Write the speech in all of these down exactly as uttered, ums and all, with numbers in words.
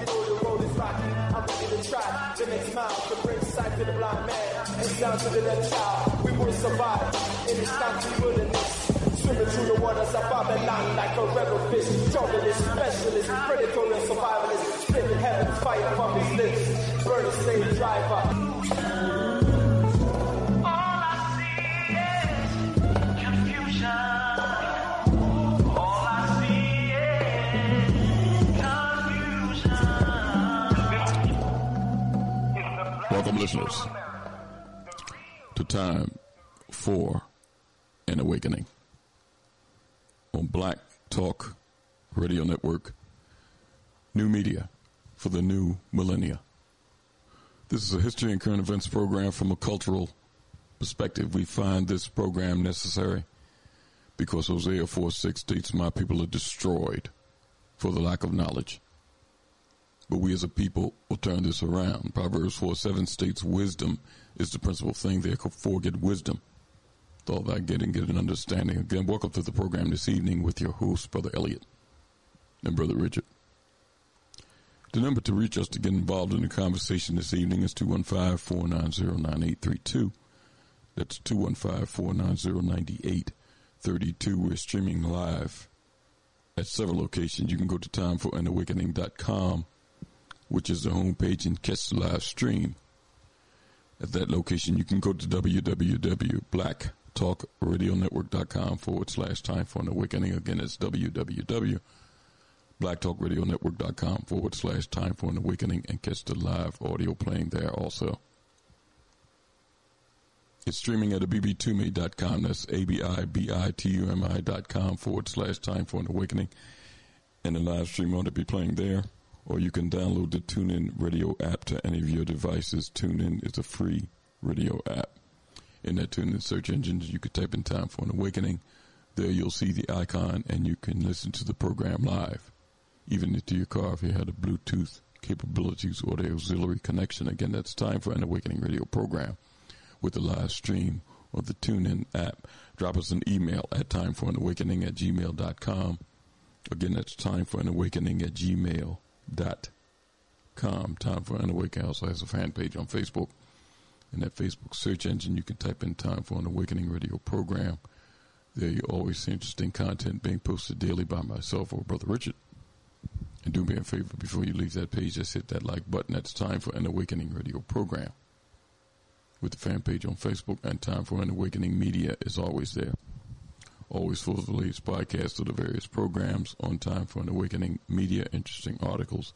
And though the road is rocky, I'm ready to try the next mile to bring sight to the blind man and sound to the left child. We will survive in this country wilderness. Swimming through the waters of Babylon like a rebel fish. Journalist, specialist, critical and survivalist. Split heaven, fire from his lips. Burn a slave driver. Welcome, listeners, to Time for an Awakening on Black Talk Radio Network, new media for the new millennia. This is a history and current events program from a cultural perspective. We find this program necessary because Hosea four six states, my people are destroyed for the lack of knowledge. But we as a people will turn this around. Proverbs four seven states wisdom is the principal thing. Therefore get wisdom. With all that getting, get an understanding. Again, welcome to the program this evening with your host, Brother Elliot and Brother Richard. The number to reach us to get involved in the conversation this evening is two one five, four nine zero, nine eight three two. That's two one five, four nine zero, nine eight three two. We're streaming live at several locations. You can go to time for an awakening dot com. Which is the homepage, and catch the live stream. At that location, you can go to w w w dot black talk radio network dot com forward slash time for an awakening. Again, it's w w w dot black talk radio network dot com forward slash time for an awakening, and catch the live audio playing there also. It's streaming at abibitumi dot com. That's A B I B I T U M I dot com forward slash time for an awakening. And the live stream ought to be playing there. Or you can download the TuneIn radio app to any of your devices. TuneIn is a free radio app. In that TuneIn search engine, you could type in Time for an Awakening. There you'll see the icon, and you can listen to the program live, even into your car if you had a Bluetooth capabilities or the auxiliary connection. Again, that's Time for an Awakening radio program with the live stream or the TuneIn app. Drop us an email at time for an awakening at gmail dot com. Again, that's time for an awakening at gmail dot com. Time for an Awakening also has a fan page on Facebook. In that Facebook search engine, you can type in Time for an Awakening radio program. There you always see interesting content being posted daily by myself or Brother Richard. And do me a favor, before you leave that page, just hit that like button. That's Time for an Awakening radio program with the fan page on Facebook, and Time for an Awakening media is always there. Always full of the latest podcasts of the various programs on Time for an Awakening media, interesting articles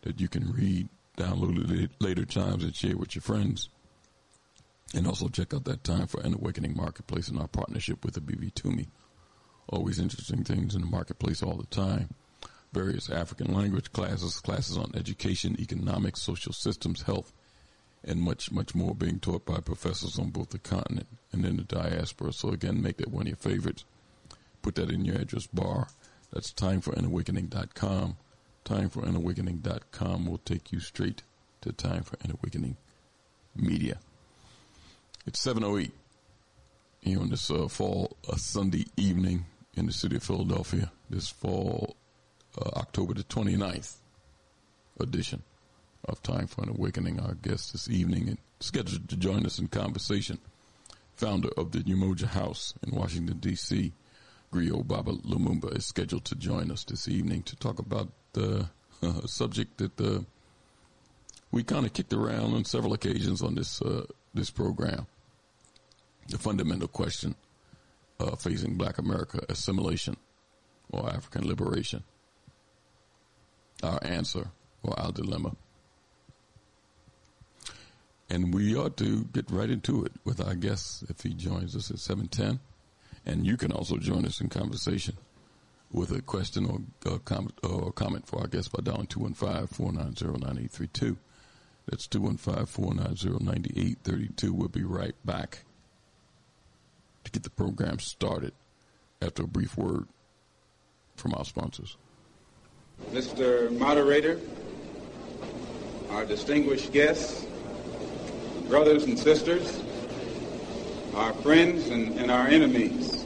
that you can read, download at later times, and share with your friends. And also check out that Time for an Awakening marketplace and our partnership with the Abibitumi. Always interesting things in the marketplace all the time. Various African language classes, classes on education, economics, social systems, health, and much, much more being taught by professors on both the continent and in the diaspora. So, again, make that one of your favorites. Put that in your address bar. That's time for an awakening dot com. time for an awakening dot com will take you straight to Time for an Awakening media. It's seven oh eight here on this uh, fall uh, Sunday evening in the city of Philadelphia, this fall uh, October the twenty-ninth edition of Time for an Awakening. Our guest this evening and scheduled to join us in conversation, founder of the Umoja House in Washington, D C, Grio BaBa Lumumba, is scheduled to join us this evening to talk about the uh, subject that uh, we kind of kicked around on several occasions on this uh, this program, the fundamental question uh, facing Black America, assimilation or African liberation, our answer or our dilemma. And we ought to get right into it with our guest if he joins us at seven ten. And you can also join us in conversation with a question or a comment, or a comment for our guest by dialing two one five, four nine zero, nine eight three two. That's two one five, four nine zero, nine eight three two. We'll be right back to get the program started after a brief word from our sponsors. Mister Moderator, our distinguished guests, brothers and sisters, our friends and, and our enemies.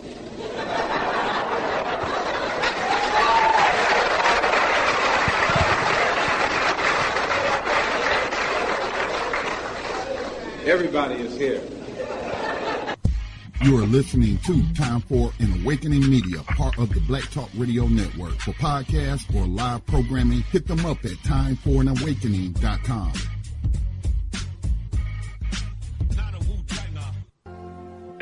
Everybody is here. You are listening to Time for an Awakening Media, part of the Black Talk Radio Network. For podcasts or live programming, hit them up at time for an awakening dot com.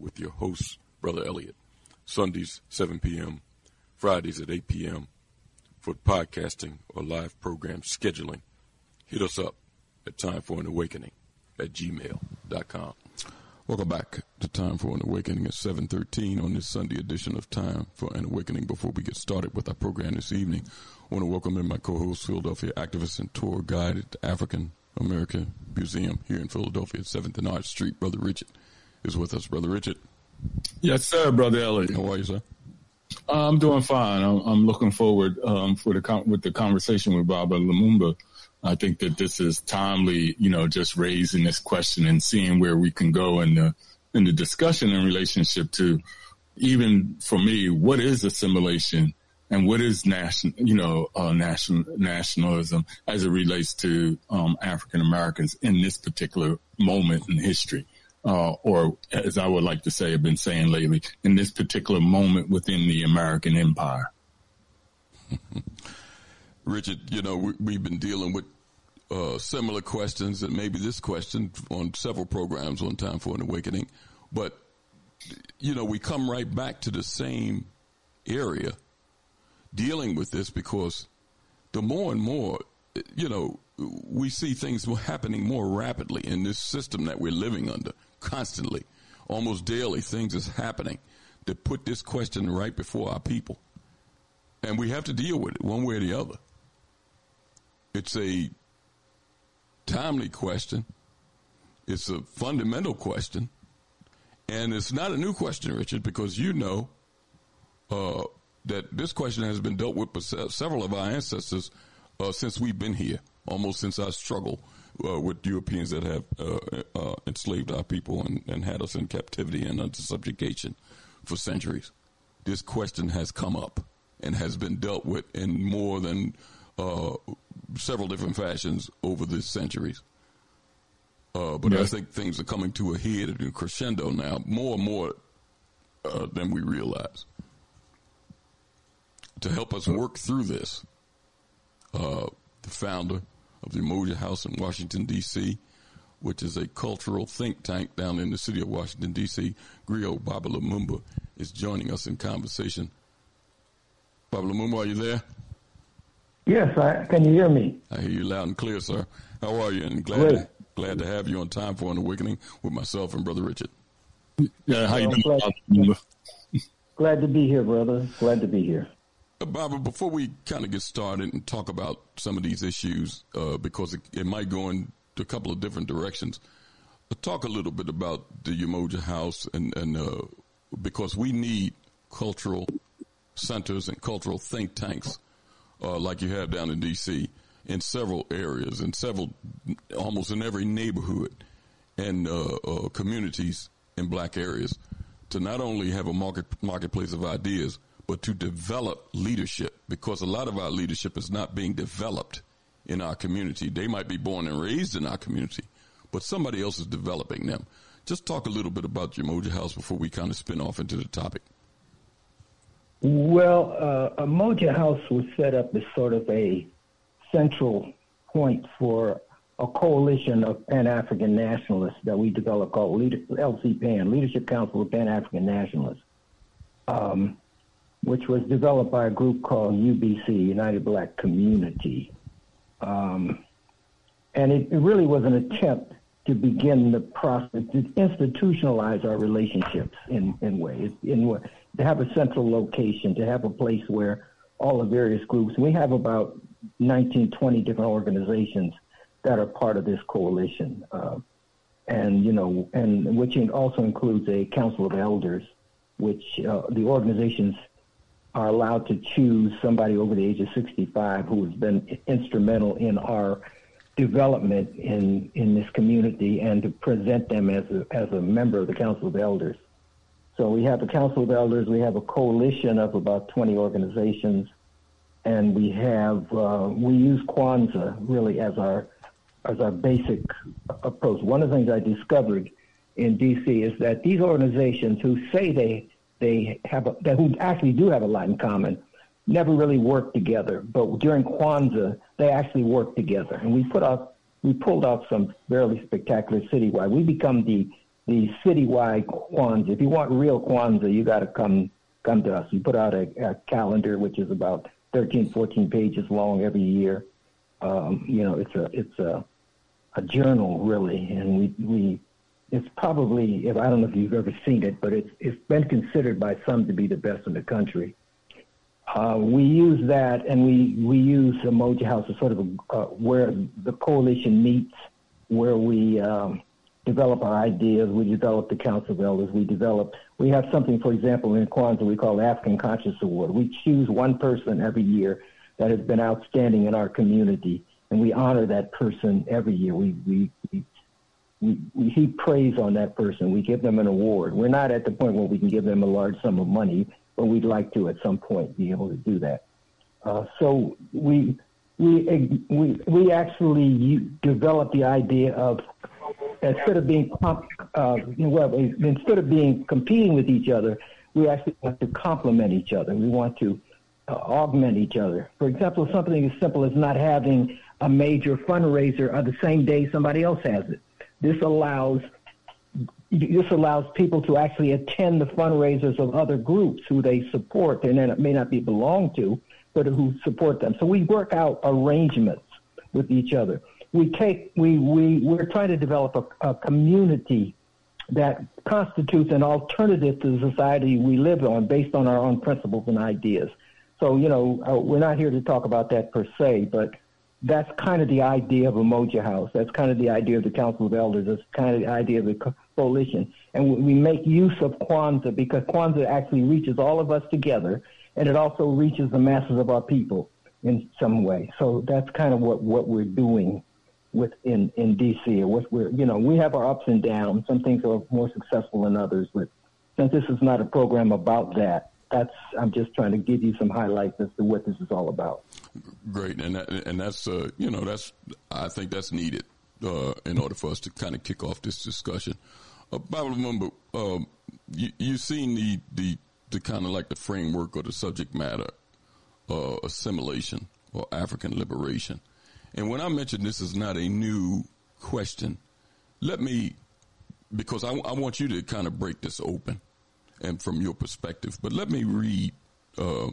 With your host, Brother Elliot. Sundays, seven p.m., Fridays at eight p.m. For podcasting or live program scheduling, hit us up at time for an awakening at gmail dot com. Welcome back to Time for an Awakening at seven thirteen on this Sunday edition of Time for an Awakening. Before we get started with our program this evening, I want to welcome in my co-host, Philadelphia activist and tour guide at the African American Museum here in Philadelphia at seventh and Arch Street, Brother Richard. Is with us, Brother Richard. Yes, sir, Brother Elliot. How are you, sir? I'm doing fine. I'm, I'm looking forward um, for the con- with the conversation with BaBa Lumumba. I think that this is timely, you know, just raising this question and seeing where we can go in the in the discussion in relationship to, even for me, what is assimilation and what is national, you know, uh, national nationalism as it relates to um, African Americans in this particular moment in history. Uh, or, as I would like to say, I've been saying lately, in this particular moment within the American empire. Richard, you know, we, we've been dealing with uh, similar questions, and maybe this question on several programs on Time for an Awakening. But, you know, we come right back to the same area dealing with this, because the more and more, you know, we see things happening more rapidly in this system that we're living under constantly, almost daily. Things is happening that put this question right before our people. And we have to deal with it one way or the other. It's a timely question. It's a fundamental question. And it's not a new question, Richard, because you know uh, that this question has been dealt with by several of our ancestors uh, since we've been here, almost since our struggle uh, with Europeans that have uh, uh, enslaved our people and, and had us in captivity and under subjugation for centuries. This question has come up and has been dealt with in more than uh, several different fashions over the centuries. Uh, but yeah. I think things are coming to a head and crescendo now, more and more uh, than we realize. To help us work through this, uh, the founder of the Umoja House in Washington, D C, which is a cultural think tank down in the city of Washington, D C, Grio BaBa Lumumba, is joining us in conversation. BaBa Lumumba, are you there? Yes, I, can you hear me? I hear you loud and clear, sir. How are you? And glad to, glad to have you on Time for an Awakening with myself and Brother Richard. Yeah, how you well, doing? Glad, glad to be here, brother. Glad to be here. Uh, BaBa, before we kind of get started and talk about some of these issues, uh, because it, it might go in a couple of different directions, I'll talk a little bit about the Umoja House, and, and uh, because we need cultural centers and cultural think tanks uh, like you have down in D C in several areas, in several, almost in every neighborhood and uh, uh, communities in black areas, to not only have a market marketplace of ideas, but to develop leadership, because a lot of our leadership is not being developed in our community. They might be born and raised in our community, but somebody else is developing them. Just talk a little bit about Umoja House before we kind of spin off into the topic. Well, uh, Umoja House was set up as sort of a central point for a coalition of Pan-African nationalists that we developed called L C P A N, Leadership Council of Pan-African Nationalists, um, which was developed by a group called U B C, United Black Community. Um, and it, it really was an attempt to begin the process, to institutionalize our relationships in, in ways, in ways. To have a central location, to have a place where all the various groups, we have about nineteen, twenty different organizations that are part of this coalition. Uh, and, you know, and which also includes a Council of Elders, which uh, the organizations are allowed to choose somebody over the age of sixty-five who has been instrumental in our development in, in this community, and to present them as a, as a member of the Council of Elders. So we have the Council of Elders, we have a coalition of about twenty organizations, and we have, uh, we use Kwanzaa really as our as our basic approach. One of the things I discovered in D C is that these organizations who say they they have, a, that who actually do have a lot in common, never really work together, but during Kwanzaa, they actually work together. And we put out, we pulled out some fairly spectacular citywide. We become the the citywide Kwanzaa. If you want real Kwanzaa, you got to come come to us. We put out a, a calendar, which is about thirteen, fourteen pages long every year. Um, you know, it's a it's a, a journal really, and we we it's probably, if I don't know if you've ever seen it, but it's it's been considered by some to be the best in the country. Uh, we use that, and we we use Umoja House as sort of a, uh, where the coalition meets, where we. Um, develop our ideas, we develop the Council of Elders, we develop, we have something, for example, in Kwanzaa we call the African Conscience Award. We choose one person every year that has been outstanding in our community, and we honor that person every year. We we we, we, we heap praise on that person. We give them an award. We're not at the point where we can give them a large sum of money, but we'd like to at some point be able to do that. Uh, so we, we, we, we actually develop the idea of Instead of being uh, well, instead of being competing with each other, we actually want to complement each other. We want to uh, augment each other. For example, something as simple as not having a major fundraiser on the same day somebody else has it. This allows this allows people to actually attend the fundraisers of other groups who they support and may not be belong to, but who support them. So we work out arrangements with each other. We take we we we're trying to develop a, a community that constitutes an alternative to the society we live on based on our own principles and ideas. So, you know, uh, we're not here to talk about that per se, but that's kind of the idea of Umoja House. That's kind of the idea of the Council of Elders. That's kind of the idea of the co- coalition. And we, we make use of Kwanzaa because Kwanzaa actually reaches all of us together, and it also reaches the masses of our people in some way. So that's kind of what, what we're doing within in D C, or what we're, you know, we have our ups and downs. Some things are more successful than others, but since this is not a program about that, that's, I'm just trying to give you some highlights as to what this is all about. Great. And that, and that's, uh, you know, that's, I think that's needed, uh, in order for us to kind of kick off this discussion. Uh, Baba Lumumba, um, you, you've seen the, the, the kind of like the framework or the subject matter, uh, assimilation or African liberation. And when I mention this is not a new question, let me, because I, I want you to kind of break this open and from your perspective, but let me read uh,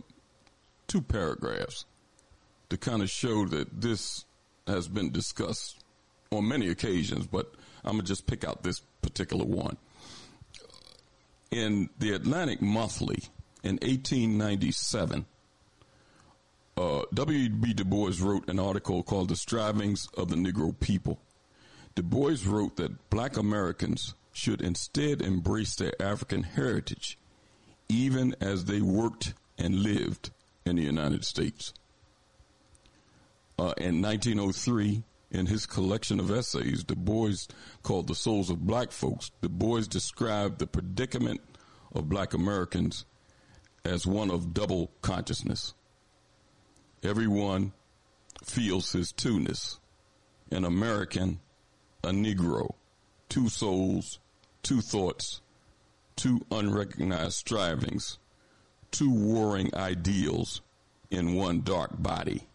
two paragraphs to kind of show that this has been discussed on many occasions, but I'm going to just pick out this particular one. In the Atlantic Monthly in eighteen ninety-seven, Uh, W E B Du Bois wrote an article called The Strivings of the Negro People. Du Bois wrote that black Americans should instead embrace their African heritage, even as they worked and lived in the United States. Uh, in nineteen oh three, in his collection of essays, Du Bois called The Souls of Black Folks, Du Bois described the predicament of black Americans as one of double consciousness. Everyone feels his two-ness, an American, a Negro, two souls, two thoughts, two unrecognized strivings, two warring ideals in one dark body.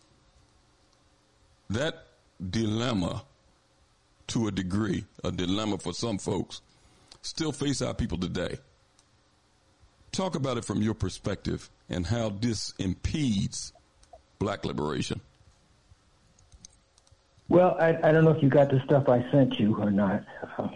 That dilemma, to a degree, a dilemma for some folks, still face our people today. Talk about it from your perspective and how this impedes black liberation. Well, I, I don't know if you got the stuff I sent you or not. Uh,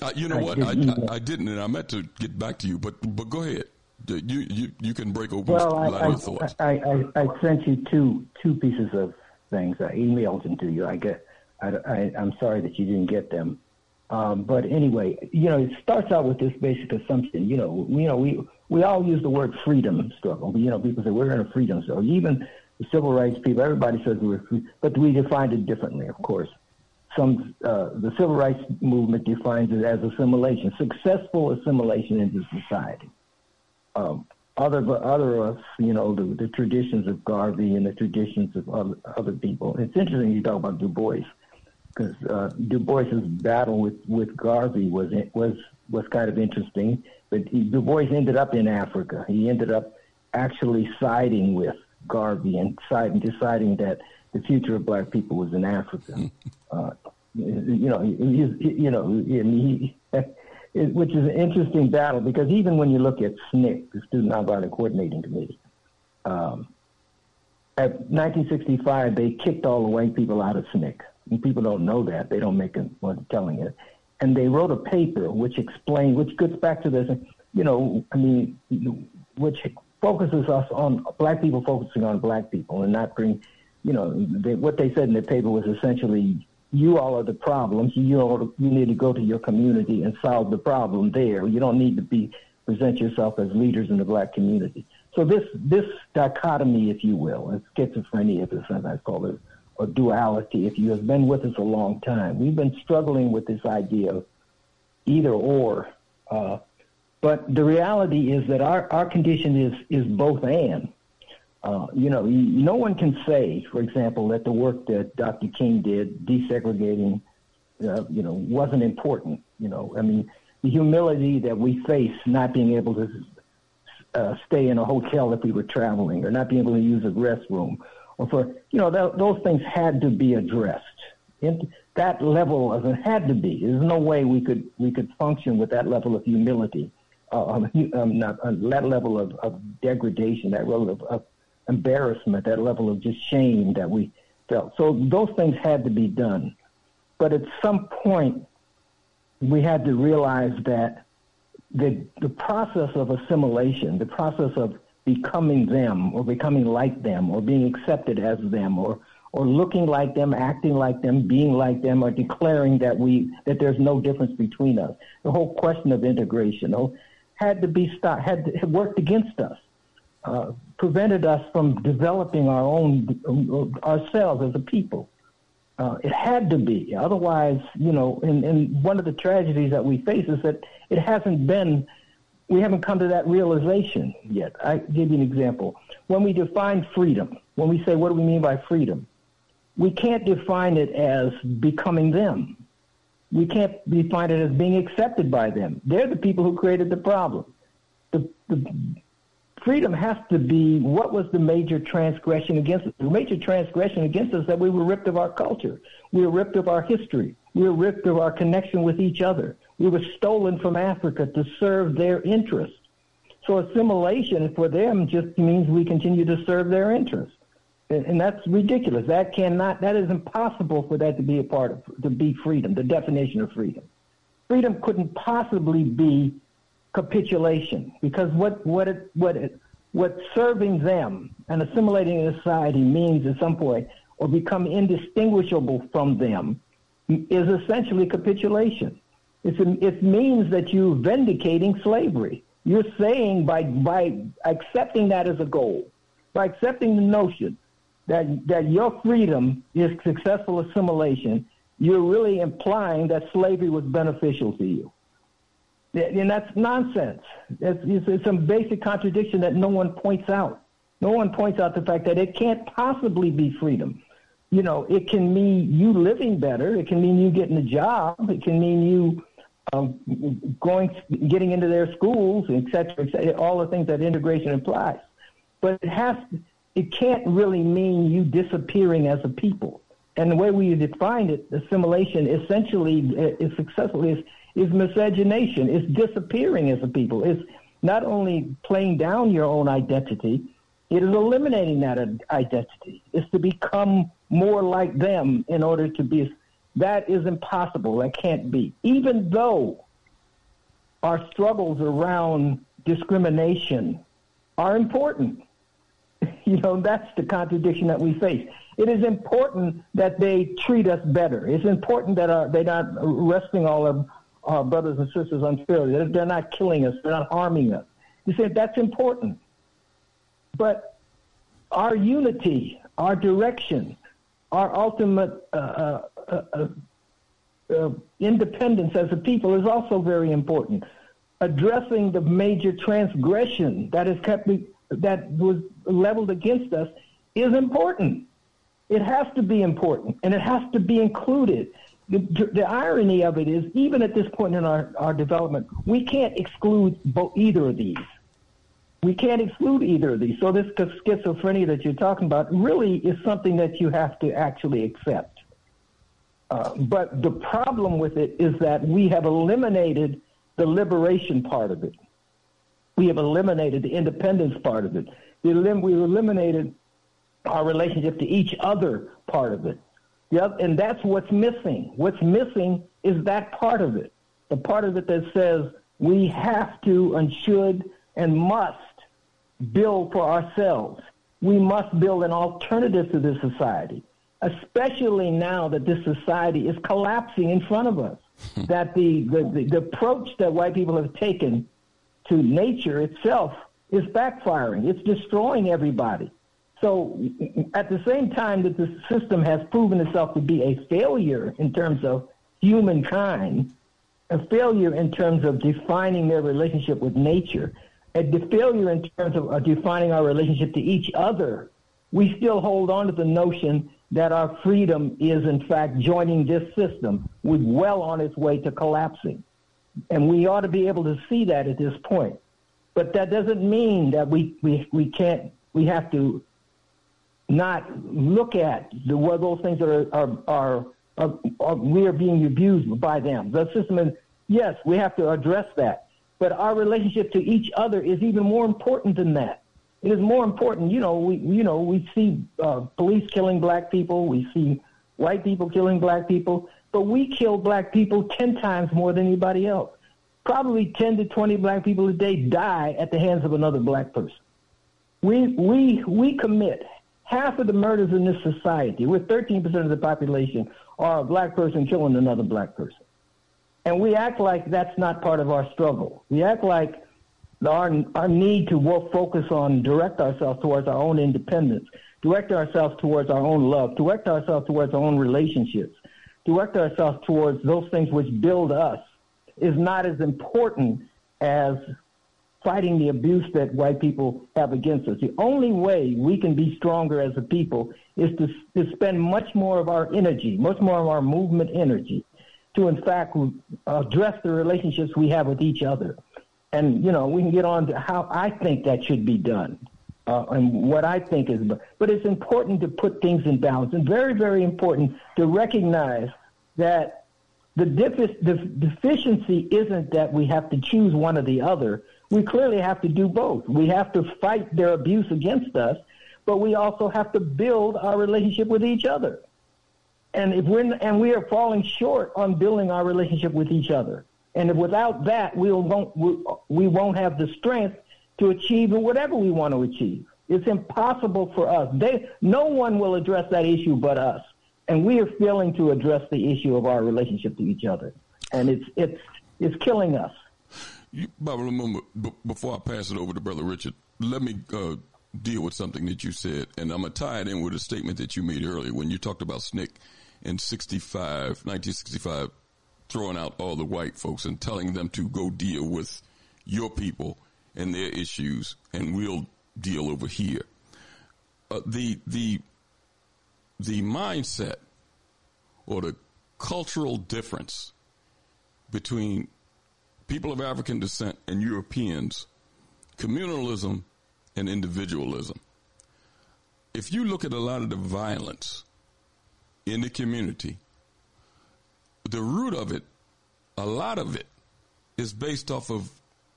uh, you know I what? Didn't I, I, I didn't, and I meant to get back to you, but but go ahead. You you, you can break open well, a lot of thoughts. I, I, I sent you two two pieces of things. I emailed them to you. I get. I, I, I'm sorry that you didn't get them. Um, but anyway, you know, it starts out with this basic assumption. You know, you know, we we all use the word freedom struggle. You know, people say we're in a freedom struggle. Even civil rights people, everybody says we were free, but we defined it differently, of course. Some uh, the civil rights movement defines it as assimilation, successful assimilation into society. Um, other other of us, you know, the, the traditions of Garvey and the traditions of other, other people. It's interesting you talk about Du Bois, because uh, Du Bois's battle with, with Garvey was was was kind of interesting. But he, Du Bois ended up in Africa. He ended up actually siding with Garvey and deciding that the future of black people was in Africa. Uh, you know, you know, he, it, which is an interesting battle because even when you look at S N C C, the Student Nonviolent Coordinating Committee, um, at nineteen sixty-five they kicked all the white people out of S N C C. And people don't know that; they don't make it worth telling it. And they wrote a paper which explained, which gets back to this. You know, I mean, which. focuses us on black people focusing on black people and not bring, you know, they, what they said in the paper was essentially, you all are the problems. You all, you need to go to your community and solve the problem there. You don't need to be present yourself as leaders in the black community. So this this dichotomy, if you will, and schizophrenia, as sometimes called it, or duality, if you have been with us a long time, we've been struggling with this idea of either or. Uh, But the reality is that our, our condition is, is both and. Uh, you know, no one can say, for example, that the work that Doctor King did, desegregating, uh, you know, wasn't important. You know, I mean, the humility that we face not being able to uh, stay in a hotel if we were traveling or not being able to use a restroom for, you know, th- those things had to be addressed. It, that level of it had to be. There's no way we could we could function with that level of humility, uh, um, um, not, uh, that level of, of degradation, that level of, of embarrassment, that level of just shame that we felt. So those things had to be done. But at some point, we had to realize that the the process of assimilation, the process of becoming them or becoming like them or being accepted as them or or looking like them, acting like them, being like them, or declaring that we that there's no difference between us. The whole question of integration had to be stopped, had, to, had worked against us, uh, prevented us from developing our own ourselves as a people. Uh, it had to be, otherwise, you know. And, and one of the tragedies that we face is that it hasn't been. We haven't come to that realization yet. I give you an example. When we define freedom, when we say, what do we mean by freedom? We can't define it as becoming them. We can't define it as being accepted by them. They're the people who created the problem. The, the freedom has to be, what was the major transgression against us? The major transgression against us that we were ripped of our culture. We were ripped of our history. We were ripped of our connection with each other. We were stolen from Africa to serve their interests. So assimilation for them just means we continue to serve their interests. And that's ridiculous. That cannot, that is impossible for that to be a part of, to be freedom, the definition of freedom. Freedom couldn't possibly be capitulation, because what, what it, what it, what serving them and assimilating in society means at some point, or become indistinguishable from them, is essentially capitulation. It's a, it means that you're vindicating slavery. You're saying by by accepting that as a goal, by accepting the notion that that your freedom is successful assimilation, you're really implying that slavery was beneficial to you. And that's nonsense. It's, it's, it's some basic contradiction that no one points out. No one points out the fact that it can't possibly be freedom. You know, it can mean you living better. It can mean you getting a job. It can mean you um, going, getting into their schools, et cetera, et cetera, all the things that integration implies. But it has, it can't really mean you disappearing as a people. And the way we defined it, assimilation, essentially, is successful, is, is miscegenation. It's disappearing as a people. It's not only playing down your own identity, it is eliminating that identity. It's to become more like them in order to be. That is impossible. That can't be. Even though our struggles around discrimination are important, you know, that's the contradiction that we face. It is important that they treat us better. It's important that our, they're not arresting all of our brothers and sisters unfairly. They're, they're not killing us. They're not harming us. You say that's important. But our unity, our direction, our ultimate uh, uh, uh, uh, independence as a people is also very important. Addressing the major transgression that is kept, that was leveled against us is important. It has to be important, and it has to be included. The, the irony of it is, even at this point in our, our development, we can't exclude bo- either of these. We can't exclude either of these. So this schizophrenia that you're talking about really is something that you have to actually accept. Uh, but the problem with it is that we have eliminated the liberation part of it. We have eliminated the independence part of it. We've eliminated our relationship to each other part of it. Yep, and that's what's missing. What's missing is that part of it, the part of it that says we have to and should and must build for ourselves. We must build an alternative to this society, especially now that this society is collapsing in front of us, that the, the, the, the approach that white people have taken to nature itself is backfiring. It's destroying everybody. So at the same time that the system has proven itself to be a failure in terms of humankind, a failure in terms of defining their relationship with nature, and the failure in terms of defining our relationship to each other, we still hold on to the notion that our freedom is, in fact, joining this system, with well on its way to collapsing. And we ought to be able to see that at this point. But that doesn't mean that we, we, we can't, we have to not look at the what those things that are are, are, are, are we are being abused by them. The system is, yes, we have to address that. But our relationship to each other is even more important than that. It is more important. You know, we you know we see uh, police killing black people. We see white people killing black people. But we kill black people ten times more than anybody else. Probably ten to twenty black people a day die at the hands of another black person. We we we commit half of the murders in this society. We're thirteen percent of the population are a black person killing another black person. And we act like that's not part of our struggle. We act like our our need to focus on, direct ourselves towards our own independence, direct ourselves towards our own love, direct ourselves towards our own relationships, direct ourselves towards those things which build us is not as important as fighting the abuse that white people have against us. The only way we can be stronger as a people is to, to spend much more of our energy, much more of our movement energy to, in fact, address the relationships we have with each other. And, you know, we can get on to how I think that should be done uh, and what I think is. But it's important to put things in balance and very, very important to recognize that The, defi- the deficiency isn't that we have to choose one or the other. We clearly have to do both. We have to fight their abuse against us, but we also have to build our relationship with each other. And if we're and we are falling short on building our relationship with each other. And if without that, we won't we, we won't have the strength to achieve whatever we want to achieve. It's impossible for us. They no one will address that issue but us. And we are failing to address the issue of our relationship to each other. And it's it's it's killing us. You, Baba Lumumba, b- before I pass it over to Brother Richard, let me uh, deal with something that you said. And I'm going to tie it in with a statement that you made earlier when you talked about S N C C in sixty-five, nineteen sixty-five, throwing out all the white folks and telling them to go deal with your people and their issues, and we'll deal over here. Uh, the the... The mindset or the cultural difference between people of African descent and Europeans, communalism and individualism. If you look at a lot of the violence in the community, the root of it, a lot of it is based off of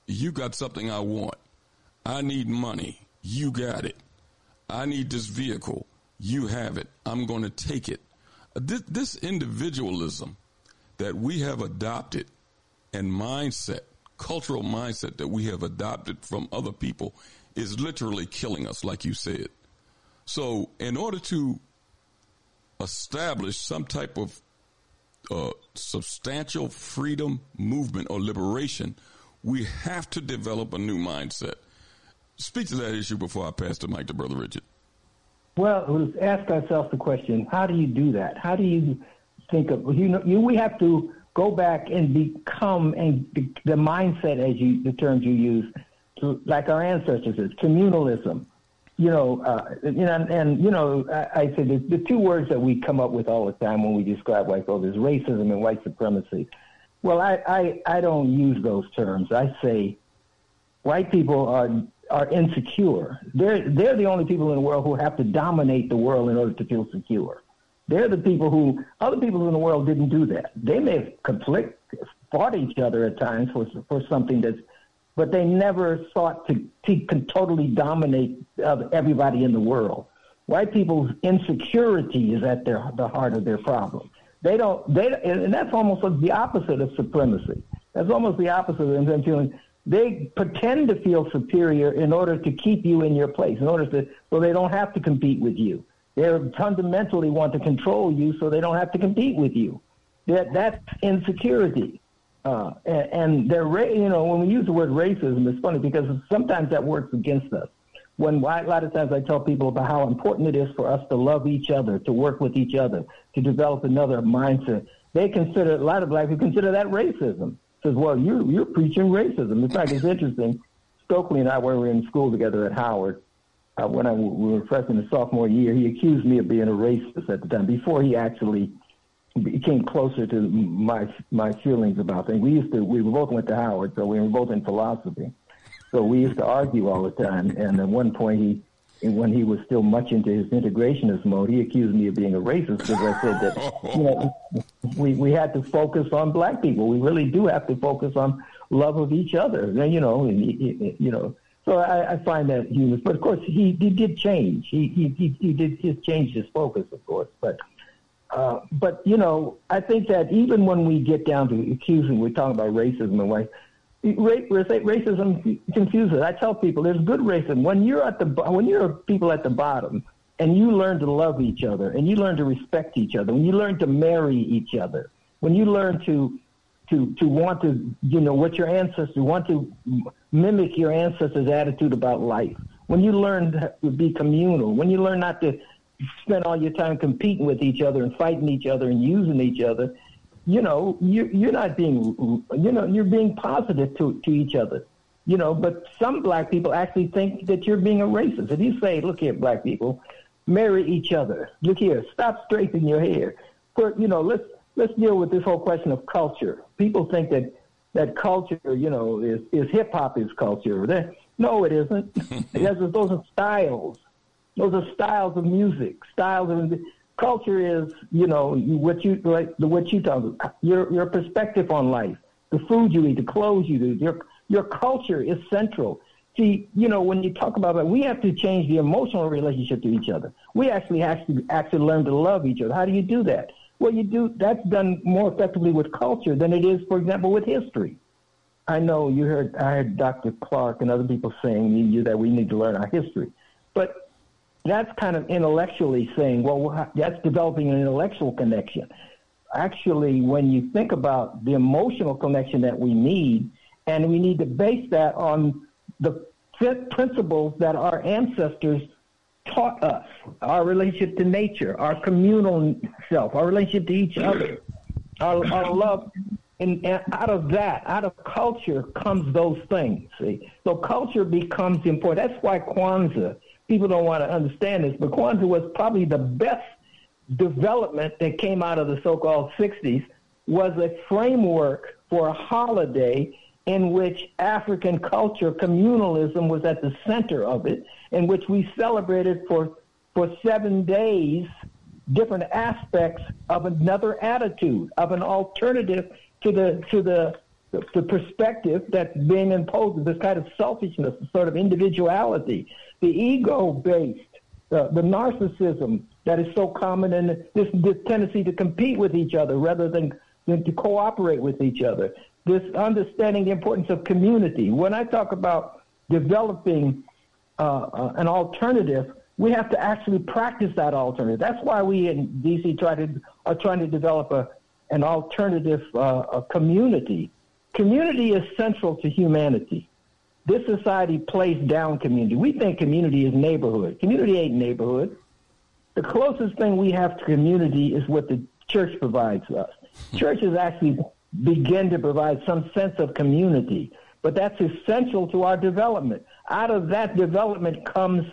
you got something I want. I need money. You got it. I need this vehicle. You have it. I'm going to take it. This, this individualism that we have adopted and mindset, cultural mindset that we have adopted from other people is literally killing us, like you said. So in order to establish some type of uh, substantial freedom movement or liberation, we have to develop a new mindset. Speak to that issue before I pass the mic to Brother Richard. Well, let's ask ourselves the question, how do you do that? How do you think of, you know, you, we have to go back and become and the, the mindset, as you, the terms you use, to, like our ancestors is, communalism. You know, uh, you know and, and, you know, I, I say the, the two words that we come up with all the time when we describe white folks is racism and white supremacy. Well, I, I, I don't use those terms. I say white people are... are insecure. They're, they're the only people in the world who have to dominate the world in order to feel secure. They're the people who, other people in the world didn't do that. They may have conflict, fought each other at times for, for something that's, but they never sought to, to totally dominate everybody in the world. White people's insecurity is at their, the heart of their problem. They don't, they, and that's almost the opposite of supremacy. That's almost the opposite of them feeling. They pretend to feel superior in order to keep you in your place, in order to, so they don't have to compete with you. They fundamentally want to control you so they don't have to compete with you. That That's insecurity. Uh, and, and they're, you know, when we use the word racism, it's funny because sometimes that works against us. When a lot of times I tell people about how important it is for us to love each other, to work with each other, to develop another mindset, they consider, a lot of black people consider that racism. Says, well, you're, you're preaching racism. In fact, it's interesting. Stokely and I, when we were in school together at Howard, uh, when I, we were freshman and sophomore year, he accused me of being a racist at the time before he actually came closer to my my feelings about things. We used to, we both went to Howard, so we were both in philosophy. So we used to argue all the time. And at one point, he And when he was still much into his integrationist mode, he accused me of being a racist because I said that you know, we, we had to focus on black people. We really do have to focus on love of each other. You know, and, you know. So I, I find that humorous. But of course, he, he did change. He he he, he did just change his focus, of course. But uh, but you know, I think that even when we get down to accusing, we're talking about racism and white. Racism confuses. I tell people there's good racism. When you're at the when you're people at the bottom and you learn to love each other and you learn to respect each other, when you learn to marry each other, when you learn to to to want to you know what your ancestors want to mimic your ancestors' attitude about life, when you learn to be communal, when you learn not to spend all your time competing with each other and fighting each other and using each other. You know, you, you're not being, you know, you're being positive to, to each other, you know, but some black people actually think that you're being a racist. If you say, look here, black people, marry each other. Look here, stop straightening your hair. You know, let's let's deal with this whole question of culture. People think that, that culture, you know, is, is hip-hop is culture. That, no, it isn't. That's, those are styles. Those are styles of music, styles of music. Culture is, you know, what you like, what you talk about, your your perspective on life, the food you eat, the clothes you do. Your your culture is central. See, you know, when you talk about that, we have to change the emotional relationship to each other. We actually have to actually learn to love each other. How do you do that? Well, you do that's done more effectively with culture than it is, for example, with history. I know you heard I heard Doctor Clark and other people saying that we need to learn our history, but that's kind of intellectually saying, well, that's developing an intellectual connection. Actually, when you think about the emotional connection that we need, and we need to base that on the principles that our ancestors taught us, our relationship to nature, our communal self, our relationship to each other, our, our love. And, and out of that, out of culture comes those things. See? So culture becomes important. That's why Kwanzaa, people don't want to understand this, but Kwanzaa was probably the best development that came out of the so-called sixties, was a framework for a holiday in which African culture, communalism, was at the center of it, in which we celebrated for for seven days different aspects of another attitude, of an alternative to the to the, the, the perspective that's being imposed, this kind of selfishness, this sort of individuality. The ego-based, uh, the narcissism that is so common, and this, this tendency to compete with each other rather than, than to cooperate with each other, this understanding the importance of community. When I talk about developing uh, uh, an alternative, we have to actually practice that alternative. That's why we in D C try to, are trying to develop a, an alternative uh, a community. Community is central to humanity. This society plays down community. We think community is neighborhood. Community ain't neighborhood. The closest thing we have to community is what the church provides us. Churches actually begin to provide some sense of community, but that's essential to our development. Out of that development comes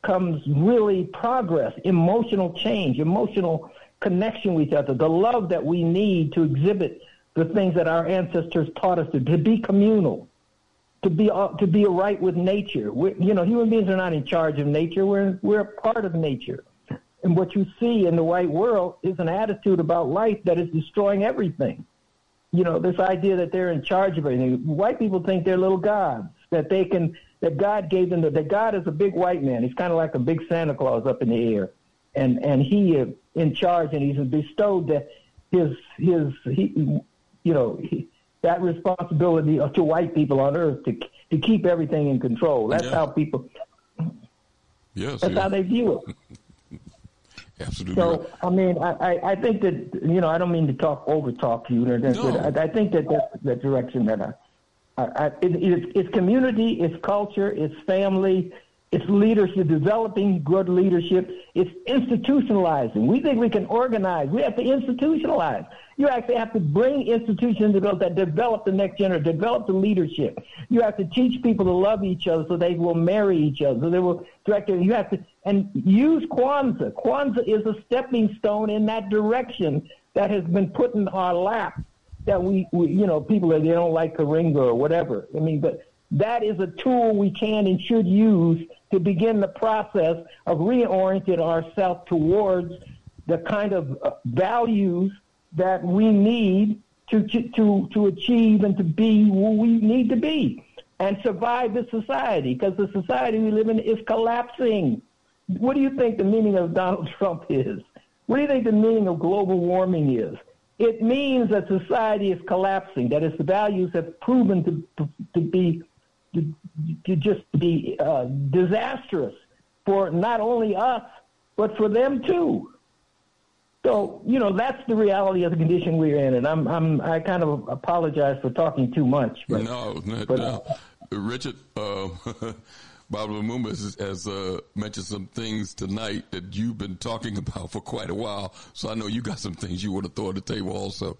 comes really progress, emotional change, emotional connection with each other, the love that we need to exhibit the things that our ancestors taught us to, to be communal. To be to be right with nature. We're, you know, human beings are not in charge of nature. We're we're a part of nature, and what you see in the white world is an attitude about life that is destroying everything. You know, this idea that they're in charge of everything. White people think they're little gods, that they can that God gave them the, that God is a big white man. He's kind of like a big Santa Claus up in the air, and and he is in charge, and he's bestowed that his his he you know. He, that responsibility to white people on earth to to keep everything in control. That's yeah. how people, yes, that's yeah. how they view it. Absolutely. So, right. I mean, I, I think that, you know, I don't mean to talk over talk to you. Or that, no. I, I think that that's the direction that I, I, I it, it, it's community, it's culture, it's family, it's leadership, developing good leadership. It's institutionalizing. We think we can organize. We have to institutionalize. You actually have to bring institutions that develop the next generation, develop the leadership. You have to teach people to love each other so they will marry each other. So they will direct them. You have to and use Kwanzaa. Kwanzaa is a stepping stone in that direction that has been put in our lap. That we, we you know, people that they don't like Karinga or whatever. I mean, but. that is a tool we can and should use to begin the process of reorienting ourselves towards the kind of values that we need to to to achieve and to be who we need to be and survive this society, because the society we live in is collapsing. What do you think the meaning of Donald Trump is? What do you think the meaning of global warming is? It means that society is collapsing, that its values have proven to to, to be to, to just be uh, disastrous for not only us, but for them too. So, you know, that's the reality of the condition we're in, and I'm I'm I kind of apologize for talking too much. But, no, no, but, no. Uh, Richard, uh, Bob Lumumba has, has uh, mentioned some things tonight that you've been talking about for quite a while, so I know you got some things you want to throw on the table also.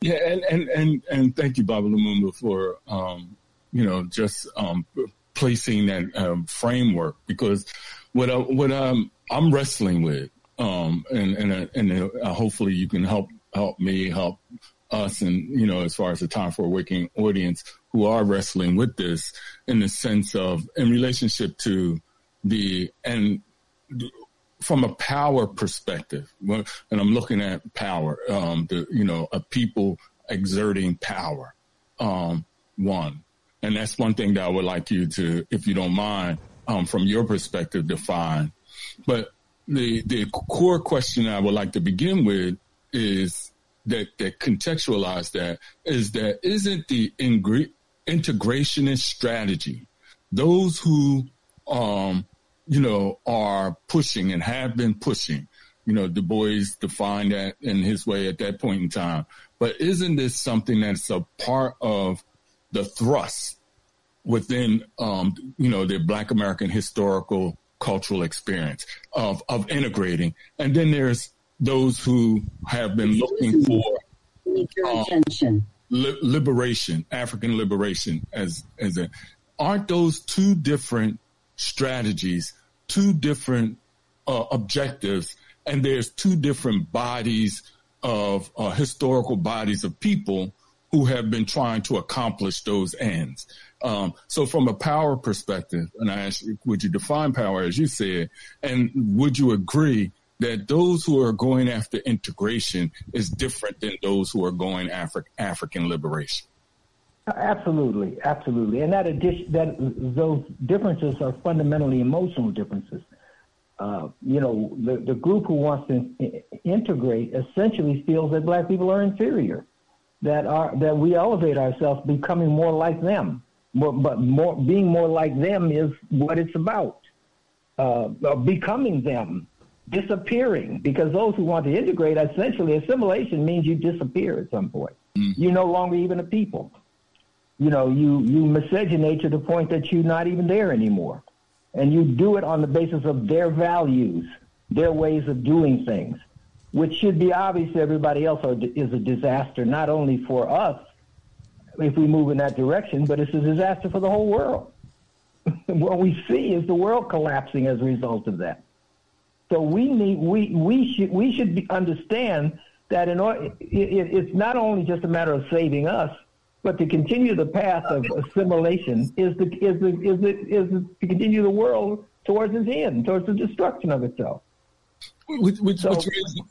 Yeah, and and and, and thank you, Bob Lumumba, for um, you know just um, placing that um, framework, because what I, what I'm I'm wrestling with. Um, and and, uh, and uh, hopefully you can help help me, help us, and, you know, as far as the Time for Awakening audience who are wrestling with this in the sense of, in relationship to the, and from a power perspective, and I'm looking at power, um, the, you know, a people exerting power, um, one. And that's one thing that I would like you to, if you don't mind, um, from your perspective, define. But The the core question I would like to begin with is that that contextualize that is that isn't the ingre- integrationist strategy, those who um you know are pushing and have been pushing, you know, Du Bois defined that in his way at that point in time, but isn't this something that's a part of the thrust within um you know the Black American historical cultural experience of, of integrating. And then there's those who have been looking for um, li- liberation, African liberation as, as a, aren't those two different strategies, two different uh, objectives, and there's two different bodies of uh, historical bodies of people who have been trying to accomplish those ends. Um, so from a power perspective, and I ask you, would you define power, as you said, and would you agree that those who are going after integration is different than those who are going after African liberation? Absolutely, absolutely. And that addition, that those differences are fundamentally emotional differences. Uh, you know, the, the group who wants to integrate essentially feels that Black people are inferior, that are that we elevate ourselves, becoming more like them. More, but more, being more like them is what it's about, uh, becoming them, disappearing, because those who want to integrate, essentially assimilation means you disappear at some point. Mm. You're no longer even a people. You know, you, you miscegenate to the point that you're not even there anymore. And you do it on the basis of their values, their ways of doing things, which should be obvious to everybody else, or is a disaster, not only for us, if we move in that direction, but it's a disaster for the whole world. What we see is the world collapsing as a result of that. So we need we we should we should be, understand that in order, it, it, it's not only just a matter of saving us, but to continue the path of assimilation is the is the is the, is the, to continue the world towards its end, towards the destruction of itself. Which which, so, which is-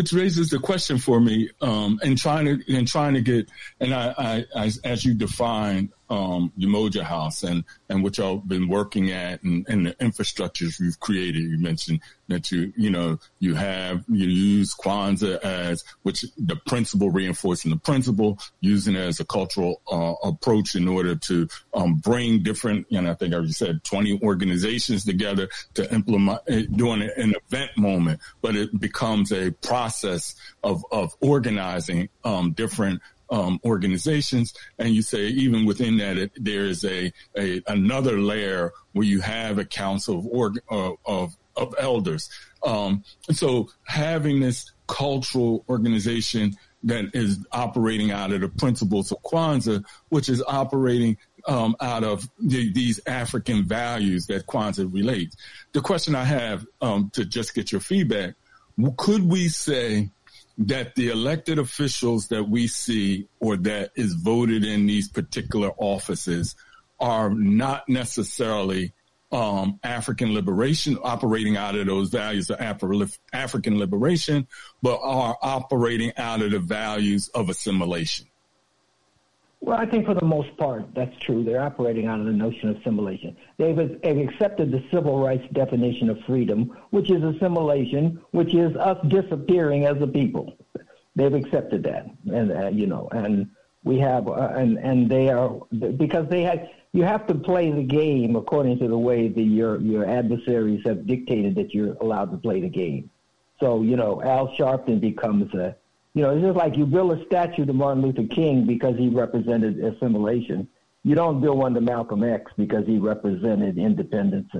Which raises the question for me, um, and trying to and trying to get, and I, I, I as you define um, Umoja House and and what y'all been working at, and, and the infrastructures you've created. You mentioned that you you know you have you use Kwanzaa as which the principle, reinforcing the principle, using it as a cultural uh, approach in order to um, bring different, and I think I said twenty organizations together to implement doing an event moment, but it becomes a process. process of, of organizing um, different um, organizations. And you say even within that, it, there is a, a another layer where you have a council of org, uh, of, of elders. Um, so having this cultural organization that is operating out of the principles of Kwanzaa, which is operating um, out of the, these African values that Kwanzaa relates. The question I have um, to just get your feedback, could we say that the elected officials that we see or that is voted in these particular offices are not necessarily um, African liberation, operating out of those values of Afri- African liberation, but are operating out of the values of assimilation. Well, I think for the most part, that's true. They're operating out of the notion of assimilation. They've, they've accepted the civil rights definition of freedom, which is assimilation, which is us disappearing as a people. They've accepted that, and uh, you know, and we have, uh, and and they are because they had. You have to play the game according to the way that your your adversaries have dictated that you're allowed to play the game. So you know, Al Sharpton becomes a. You know, it's just like you build a statue to Martin Luther King because he represented assimilation. You don't build one to Malcolm X because he represented independence,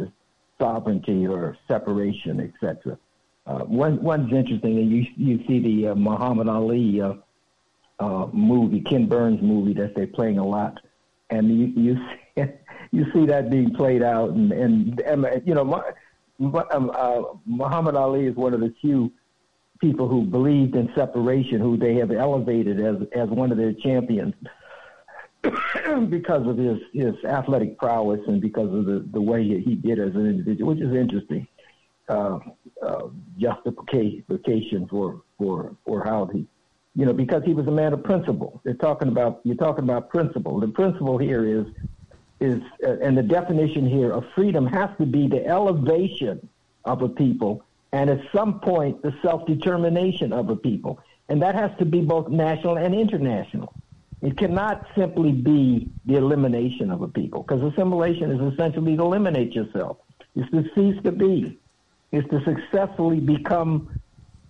sovereignty, or separation, et cetera. Uh, one one's interesting, and you you see the uh, Muhammad Ali uh, uh, movie, Ken Burns movie that they're playing a lot, and you you see, you see that being played out, and and, and you know, uh, Muhammad Ali is one of the few people who believed in separation, who they have elevated as as one of their champions because of his, his athletic prowess and because of the, the way he did as an individual, which is interesting uh, uh, justification for, for for how he, you know, because he was a man of principle. They're talking about you're talking about principle. The principle here is is uh, and the definition here of freedom has to be the elevation of a people. And at some point, the self-determination of a people. And that has to be both national and international. It cannot simply be the elimination of a people, because assimilation is essentially to eliminate yourself. It's to cease to be. It's to successfully become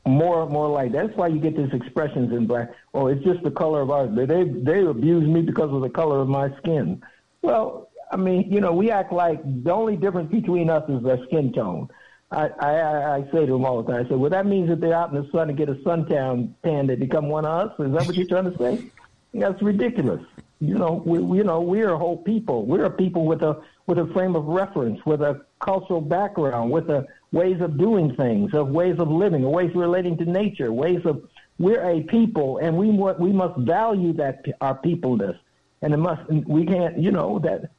more and more like that. That's why you get these expressions in black, oh, it's just the color of ours. They, they abuse me because of the color of my skin. Well, I mean, you know, we act like the only difference between us is our skin tone. I, I, I say to them all the time, I say, well, that means that they're out in the sun and get a suntan tan, they become one of us? Is that what you're trying to say? That's ridiculous. You know, we, we, you know, we're a whole people. We're a people with a with a frame of reference, with a cultural background, with a ways of doing things, of ways of living, ways of relating to nature, ways of we're a people, and we we must value that our peopleness, and it must we can't, you know, that.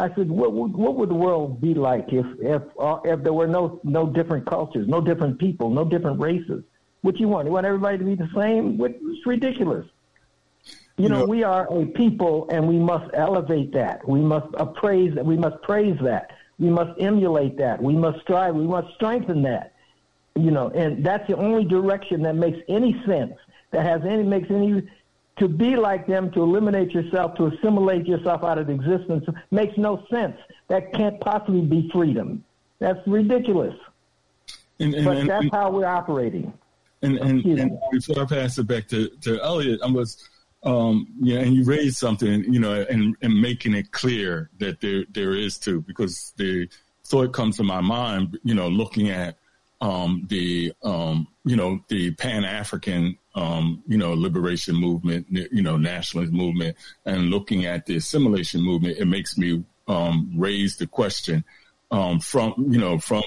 I said, what, what would the world be like if if, uh, if there were no, no different cultures, no different people, no different races? What you want? You want everybody to be the same? What, it's ridiculous. You, you know, know, we are a people, and we must elevate that. We must appraise that. We must praise that. We must emulate that. We must strive. We must strengthen that. You know, and that's the only direction that makes any sense, that has any makes any to be like them, to eliminate yourself, to assimilate yourself out of existence, makes no sense. That can't possibly be freedom. That's ridiculous. And, and, but and, that's and, how we're operating. And, and, and before I pass it back to, to Elliot, I was, um, you know, and you raised something, you know, and, and making it clear that there there is too, because the thought comes to my mind, you know, looking at um, the, um, you know, the Pan-African Um, you know, liberation movement, you know, nationalist movement, and looking at the assimilation movement, it makes me um, raise the question um, from, you know, from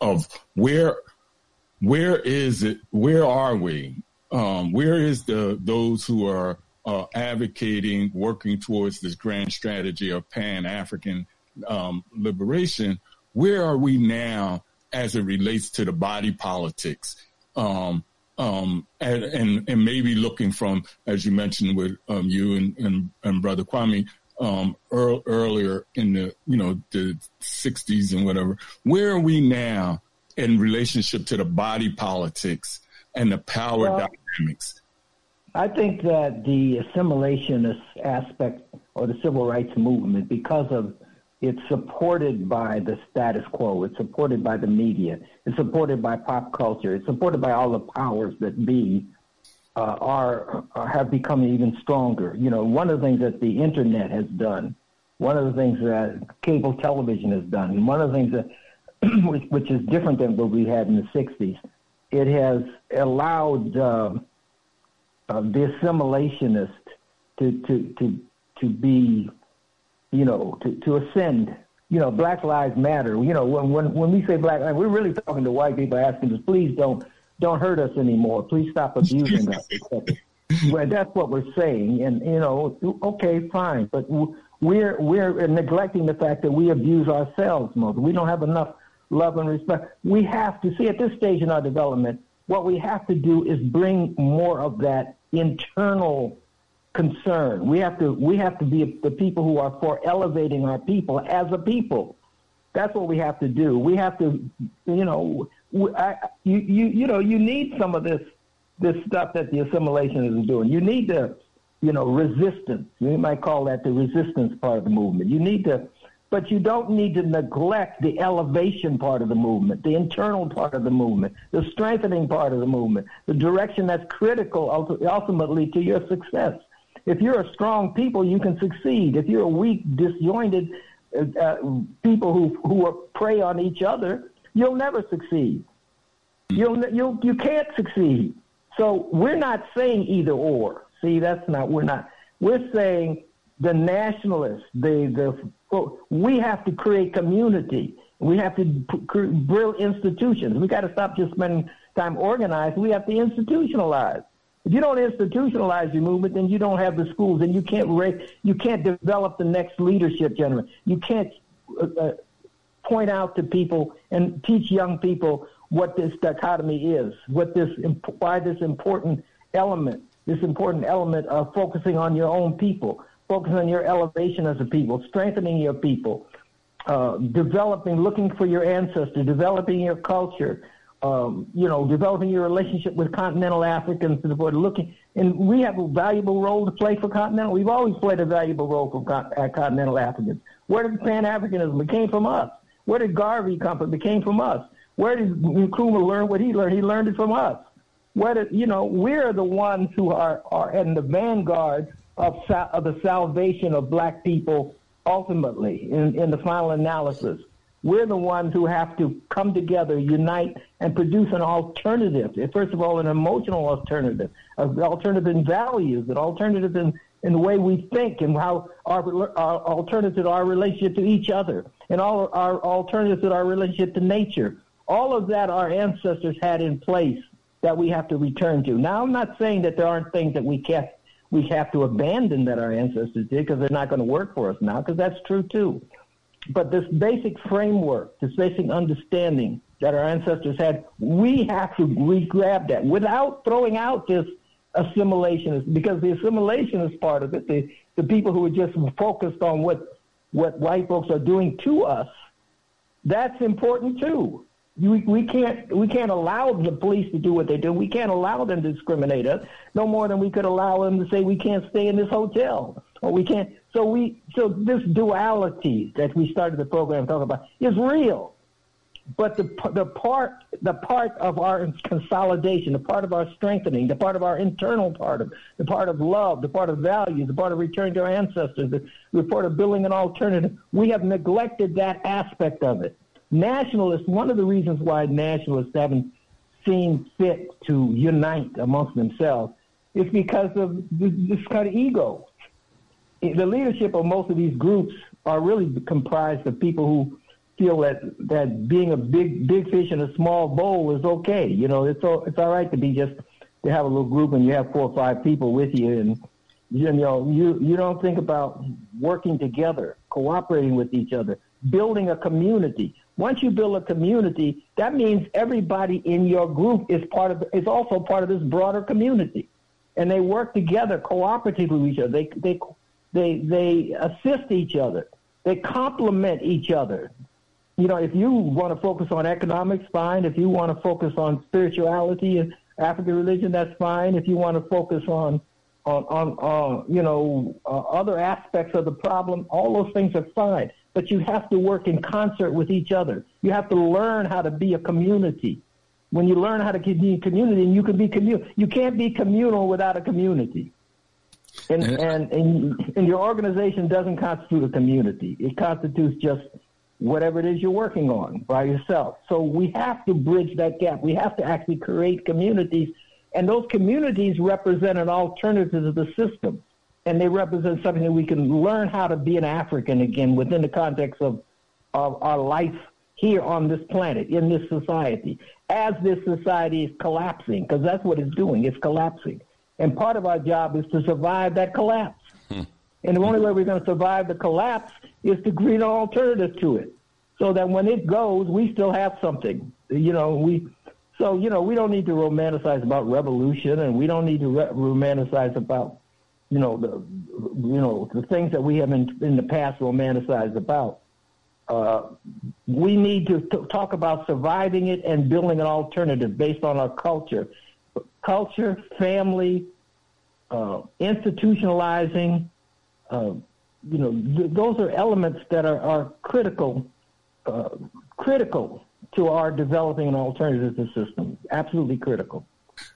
of where, where is it? Where are we? Um, where is the those who are uh, advocating, working towards this grand strategy of Pan-African um, liberation? Where are we now as it relates to the body politics? Um, Um, and, and, and maybe looking from, as you mentioned with, um, you and, and, and Brother Kwame, um, ear- earlier in the, you know, the sixties and whatever, where are we now in relationship to the body politics and the power well, dynamics? I think that the assimilationist aspect or the civil rights movement, because of it's supported by the status quo. It's supported by the media. It's supported by pop culture. It's supported by all the powers that be uh, are, are have become even stronger. You know, one of the things that the internet has done, one of the things that cable television has done, and one of the things that, which, which is different than what we had in the sixties, it has allowed uh, uh, the assimilationist to to to to be. You know, to, to ascend, you know, Black Lives Matter. You know, when, when when we say Black Lives, we're really talking to white people, asking us, please don't don't hurt us anymore. Please stop abusing us. Well, that's what we're saying. And, you know, okay, fine. But w- We're we're neglecting the fact that we abuse ourselves most. We don't have enough love and respect. We have to see at this stage in our development, what we have to do is bring more of that internal concern. We have to we have to be the people who are for elevating our people as a people. That's what we have to do. We have to, you know, I, you, you you know, you need some of this this stuff that the assimilation is doing. You need to. You know, resistance. You might call that the resistance part of the movement. You need to, but you don't need to neglect the elevation part of the movement, the internal part of the movement, the strengthening part of the movement, the direction that's critical ultimately to your success. If you're a strong people, you can succeed. If you're a weak, disjointed uh, people who who are prey on each other, you'll never succeed. You'll you you can't succeed. So we're not saying either or. See, that's not, we're not, we're saying the nationalists, the, the, we have to create community. We have to build institutions. We got to stop just spending time organized. We have to institutionalize. If you don't institutionalize your movement, then you don't have the schools and you can't raise, you can't develop the next leadership generation. You can't uh, point out to people and teach young people what this dichotomy is, what this, why this important element this important element of focusing on your own people, focusing on your elevation as a people, strengthening your people, uh, developing, looking for your ancestors, developing your culture, um, you know, developing your relationship with continental Africans, looking, and we have a valuable role to play for continental. We've always played a valuable role for con- uh, continental Africans. Where did Pan-Africanism? It came from us. Where did Garvey come from? It came from us. Where did Nkrumah learn what he learned? He learned it from us. Whether, you know, we're the ones who are, are in the vanguard of, sa- of the salvation of black people ultimately in, in the final analysis. We're the ones who have to come together, unite, and produce an alternative. First of all, an emotional alternative, an alternative in values, an alternative in, in the way we think and how our, our alternative to our relationship to each other and all our alternatives to our relationship to nature. All of that our ancestors had in place that we have to return to. Now, I'm not saying that there aren't things that we can't, we have to abandon that our ancestors did because they're not going to work for us now, because that's true too. But this basic framework, this basic understanding that our ancestors had, we have to re-grab that without throwing out this assimilationist, because the assimilationist part of it, the, the people who are just focused on what what white folks are doing to us, that's important too. We, we can't we can't allow the police to do what they do. We can't allow them to discriminate us no more than we could allow them to say we can't stay in this hotel or we can't. So we so this duality that we started the program talking about is real, but the the part the part of our consolidation, the part of our strengthening, the part of our internal part of the part of love, the part of values, the part of return to our ancestors, the, the part of building an alternative. We have neglected that aspect of it. Nationalists, one of the reasons why nationalists haven't seen fit to unite amongst themselves is because of this kind of ego. The leadership of most of these groups are really comprised of people who feel that, that being a big big fish in a small bowl is okay. You know, it's all, it's all right to be just to have a little group and you have four or five people with you, and you know you you don't think about working together, cooperating with each other, building a community. Once you build a community, that means everybody in your group is part of, is also part of this broader community, and they work together cooperatively with each other. They they they they assist each other. They complement each other. You know, if you want to focus on economics, fine. If you want to focus on spirituality and African religion, that's fine. If you want to focus on on on, on you know uh, other aspects of the problem, all those things are fine. But you have to work in concert with each other. You have to learn how to be a community. When you learn how to be a community, and you can be communal. You can't be communal without a community. And and, and and your organization doesn't constitute a community. It constitutes just whatever it is you're working on by yourself. So we have to bridge that gap. We have to actually create communities, and those communities represent an alternative to the system. And they represent something that we can learn how to be an African again within the context of, of our life here on this planet, in this society, as this society is collapsing, because that's what it's doing. It's collapsing. And part of our job is to survive that collapse. Hmm. And the only way we're going to survive the collapse is to create an alternative to it, so that when it goes, we still have something. You know, we so you know we don't need to romanticize about revolution, and we don't need to re- romanticize about you know the you know the things that we have in, in the past romanticized about. Uh, we need to t- talk about surviving it and building an alternative based on our culture, culture, family, uh, institutionalizing. Uh, you know, th- those are elements that are, are critical, uh, critical to our developing an alternative to the system. Absolutely critical.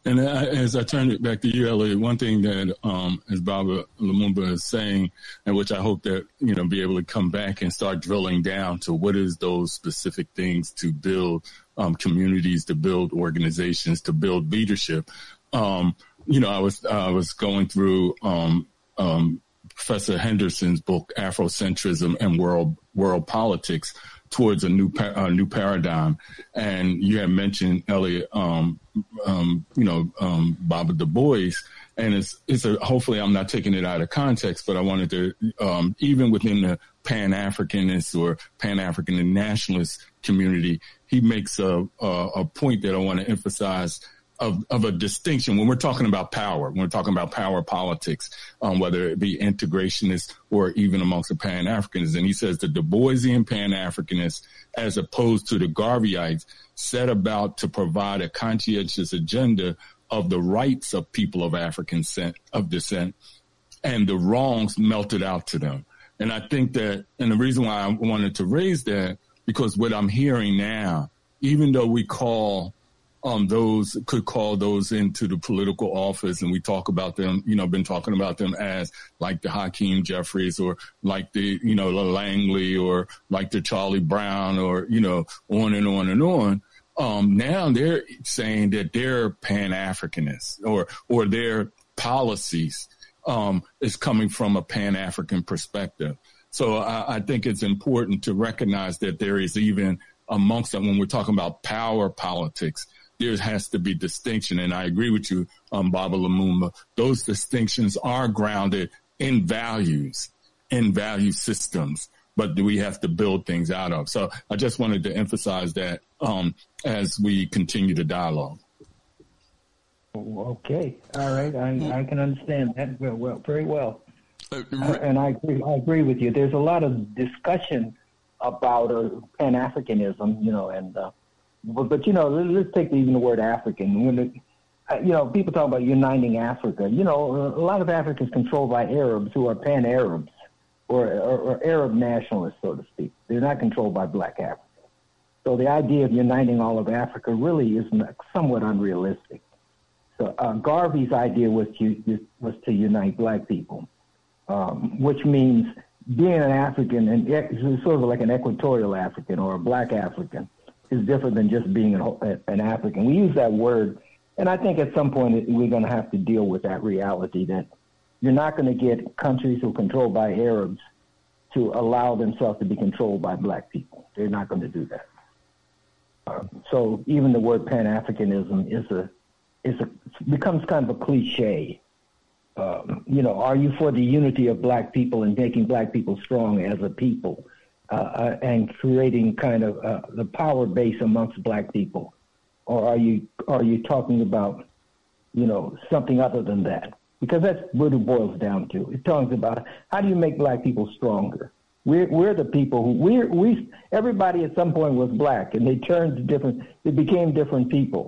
And I, as I turn it back to you, Elliot, one thing that, um, as Baba Lumumba is saying, and which I hope that, you know, be able to come back and start drilling down to what is those specific things to build um, communities, to build organizations, to build leadership. Um, you know, I was I was going through um, um, Professor Henderson's book, Afrocentrism and World World Politics, towards a new a new paradigm. And you had mentioned, Elliot, um, um, you know, um, Baba Du Bois, and it's it's a, hopefully I'm not taking it out of context, but I wanted to, um, even within the Pan-Africanist or Pan-African nationalist community, he makes a, a, a point that I want to emphasize of, of a distinction when we're talking about power, when we're talking about power politics, um, whether it be integrationist or even amongst the Pan-Africanists. And he says the Du Boisian Pan-Africanists, as opposed to the Garveyites, set about to provide a conscientious agenda of the rights of people of African descent, of descent and the wrongs melted out to them. And I think that, and the reason why I wanted to raise that, because what I'm hearing now, even though we call Um, those could call those into the political office, and we talk about them, you know, been talking about them as like the Hakeem Jeffries or like the, you know, the Langley or like the Charlie Brown or, you know, on and on and on. Um, now they're saying that they're Pan-Africanists or, or their policies, um, is coming from a Pan-African perspective. So I, I think it's important to recognize that there is even amongst them when we're talking about power politics, there has to be distinction, and I agree with you, um, Baba Lumumba. Those distinctions are grounded in values, in value systems, but we have to build things out of. So I just wanted to emphasize that um, as we continue the dialogue. Okay, all right, I, I can understand that well, well, very well, uh, and I agree, I agree with you. There's a lot of discussion about uh, Pan-Africanism, you know, and. Uh, But, but, you know, let's take even the word African. When it, you know, people talk about uniting Africa. You know, a lot of Africa is controlled by Arabs who are pan-Arabs or, or, or Arab nationalists, so to speak. They're not controlled by black Africa. So the idea of uniting all of Africa really is somewhat unrealistic. So uh, Garvey's idea was to, was to unite black people, um, which means being an African and sort of like an equatorial African or a black African is different than just being an, an African. We use that word, and I think at some point we're going to have to deal with that reality that you're not going to get countries who are controlled by Arabs to allow themselves to be controlled by black people. They're not going to do that. Uh, so even the word Pan-Africanism is a, is a becomes kind of a cliche. Um, you know, are you for the unity of black people and making black people strong as a people? Uh, and creating kind of uh, the power base amongst black people, or are you are you talking about, you know, something other than that? Because that's what it boils down to. It talks about how do you make black people stronger. We're we're the people who we we everybody at some point was black, and they turned to different. They became different people.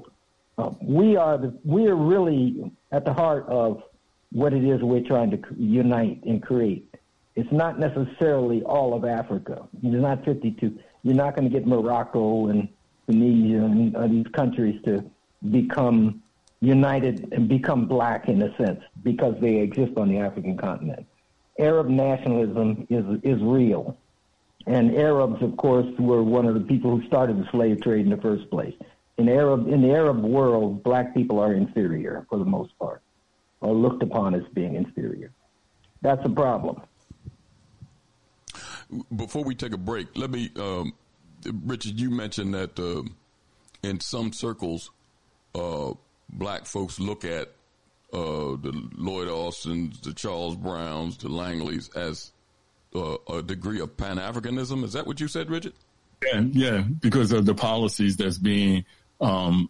Um, we are the we are really at the heart of what it is we're trying to unite and create. It's not necessarily all of Africa. You're not fifty-two. You're not going to get Morocco and Tunisia and uh, these countries to become united and become black in a sense because they exist on the African continent. Arab nationalism is is real. And Arabs, of course, were one of the people who started the slave trade in the first place. In Arab in the Arab world, black people are inferior for the most part, or looked upon as being inferior. That's a problem. Before we take a break, let me, um, Richard, you mentioned that uh, in some circles, uh, black folks look at uh, know, the Lloyd Austins, the Charles Browns, the Langleys as uh, a degree of Pan-Africanism. Is that what you said, Richard? Yeah, yeah, because of the policies that's being um,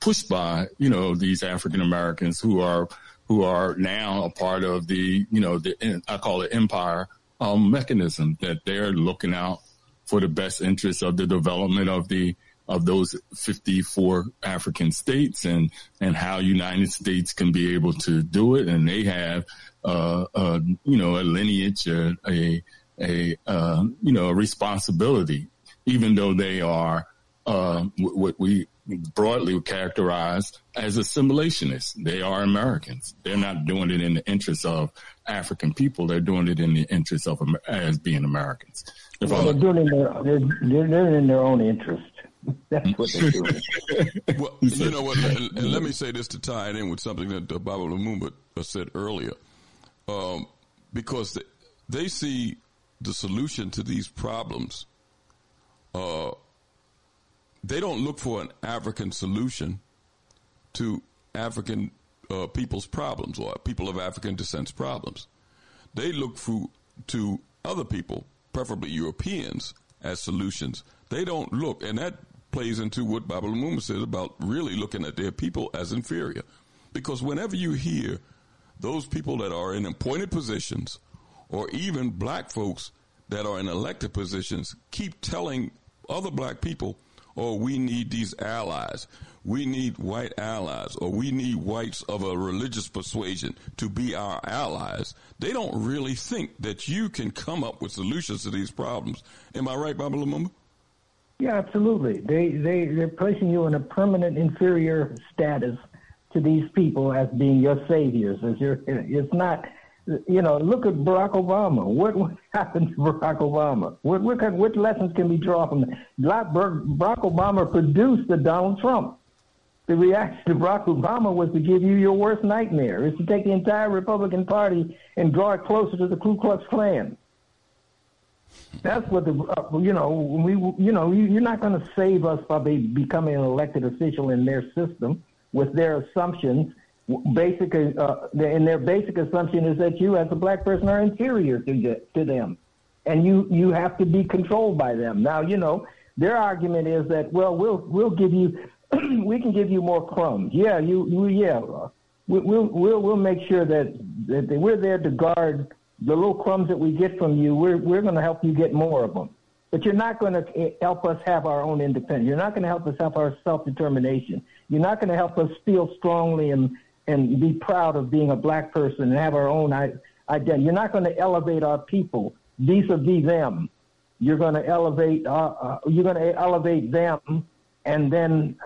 pushed by, you know, these African Americans who are who are now a part of the, you know, the I call it empire um, mechanism, that they're looking out for the best interests of the development of the of those fifty-four African states and and how United States can be able to do it. And they have, uh, uh, you know, a lineage, a, a, a uh, you know, a responsibility, even though they are uh, what we broadly would characterize as assimilationists. They are Americans. They're not doing it in the interest of African people. They're doing it in the interest of as being Americans. If well, they're, doing their, they're, they're doing it in their own interest. That's what they're doing. Well, you know what? And, and let me say this to tie it in with something that Baba Lumumba said earlier, um, because they, they see the solution to these problems. Uh, they don't look for an African solution to African uh, people's problems or people of African descent's problems. They look for to other people, preferably Europeans, as solutions. They don't look, and that plays into what Baba Lumumba says about really looking at their people as inferior. Because whenever you hear those people that are in appointed positions or even black folks that are in elected positions keep telling other black people, oh, we need these allies, we need white allies, or we need whites of a religious persuasion to be our allies, they don't really think that you can come up with solutions to these problems. Am I right, Baba Lumumba? Yeah, absolutely. They, they, they're placing you in a permanent inferior status to these people as being your saviors. As your, it's not, you know, look at Barack Obama. What, what happened to Barack Obama? What, what, kind, what lessons can we draw from that? Barack Obama produced the Donald Trump. The reaction to Barack Obama was to give you your worst nightmare. It's to take the entire Republican Party and draw it closer to the Ku Klux Klan. That's what the uh, you know we you know you, you're not going to save us by be, becoming an elected official in their system with their assumptions. Basic uh, and their basic assumption is that you as a black person are inferior to to them, and you you have to be controlled by them. Now you know their argument is that well we'll we'll give you we can give you more crumbs. Yeah you, you yeah uh, we, we'll we'll we'll make sure that that we're there to guard the little crumbs that we get from you, we're we're going to help you get more of them. But you're not going to help us have our own independence. You're not going to help us have our self-determination. You're not going to help us feel strongly and, and be proud of being a black person and have our own identity. You're not going to elevate our people vis-a-vis them. You're going to elevate uh, uh, you're going to elevate them and then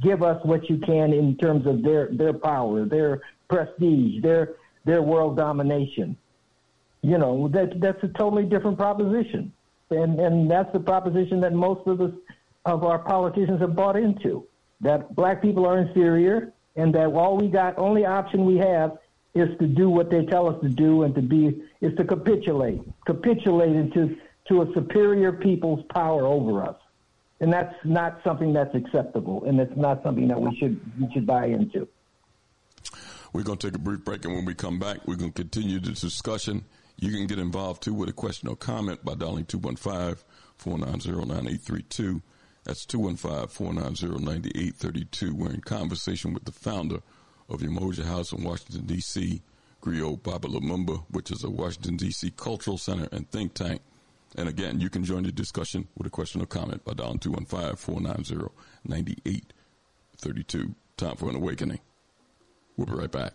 give us what you can in terms of their, their power, their prestige, their their world domination. You know, that that's a totally different proposition, and and that's the proposition that most of us of our politicians have bought into. That black people are inferior, and that all we got, only option we have, is to do what they tell us to do, and to be is to capitulate, capitulate into to a superior people's power over us, and that's not something that's acceptable, and it's not something that we should we should buy into. We're going to take a brief break, and when we come back, we're going to continue the discussion. You can get involved, too, with a question or comment by dialing two one five, four nine zero, nine eight three two. That's two one five, four nine zero, nine eight three two. We're in conversation with the founder of Umoja House in Washington, D C, Grio BaBa Lumumba, which is a Washington, D C cultural center and think tank. And, again, you can join the discussion with a question or comment by dialing two one five, four nine zero, nine eight three two. Time for an awakening. We'll be right back.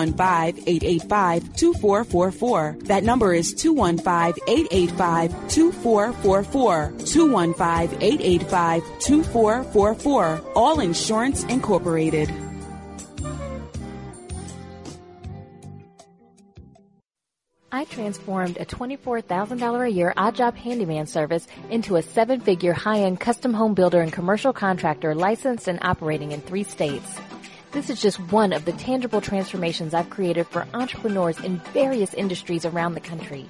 five, eight eight five, two four four four. That number is two one five, eight eight five, two four four four. two one five, eight eight five, two four four four. All Insurance Incorporated. I transformed a twenty-four thousand dollars a year odd job handyman service into a seven-figure high-end custom home builder and commercial contractor licensed and operating in three states. This is just one of the tangible transformations I've created for entrepreneurs in various industries around the country.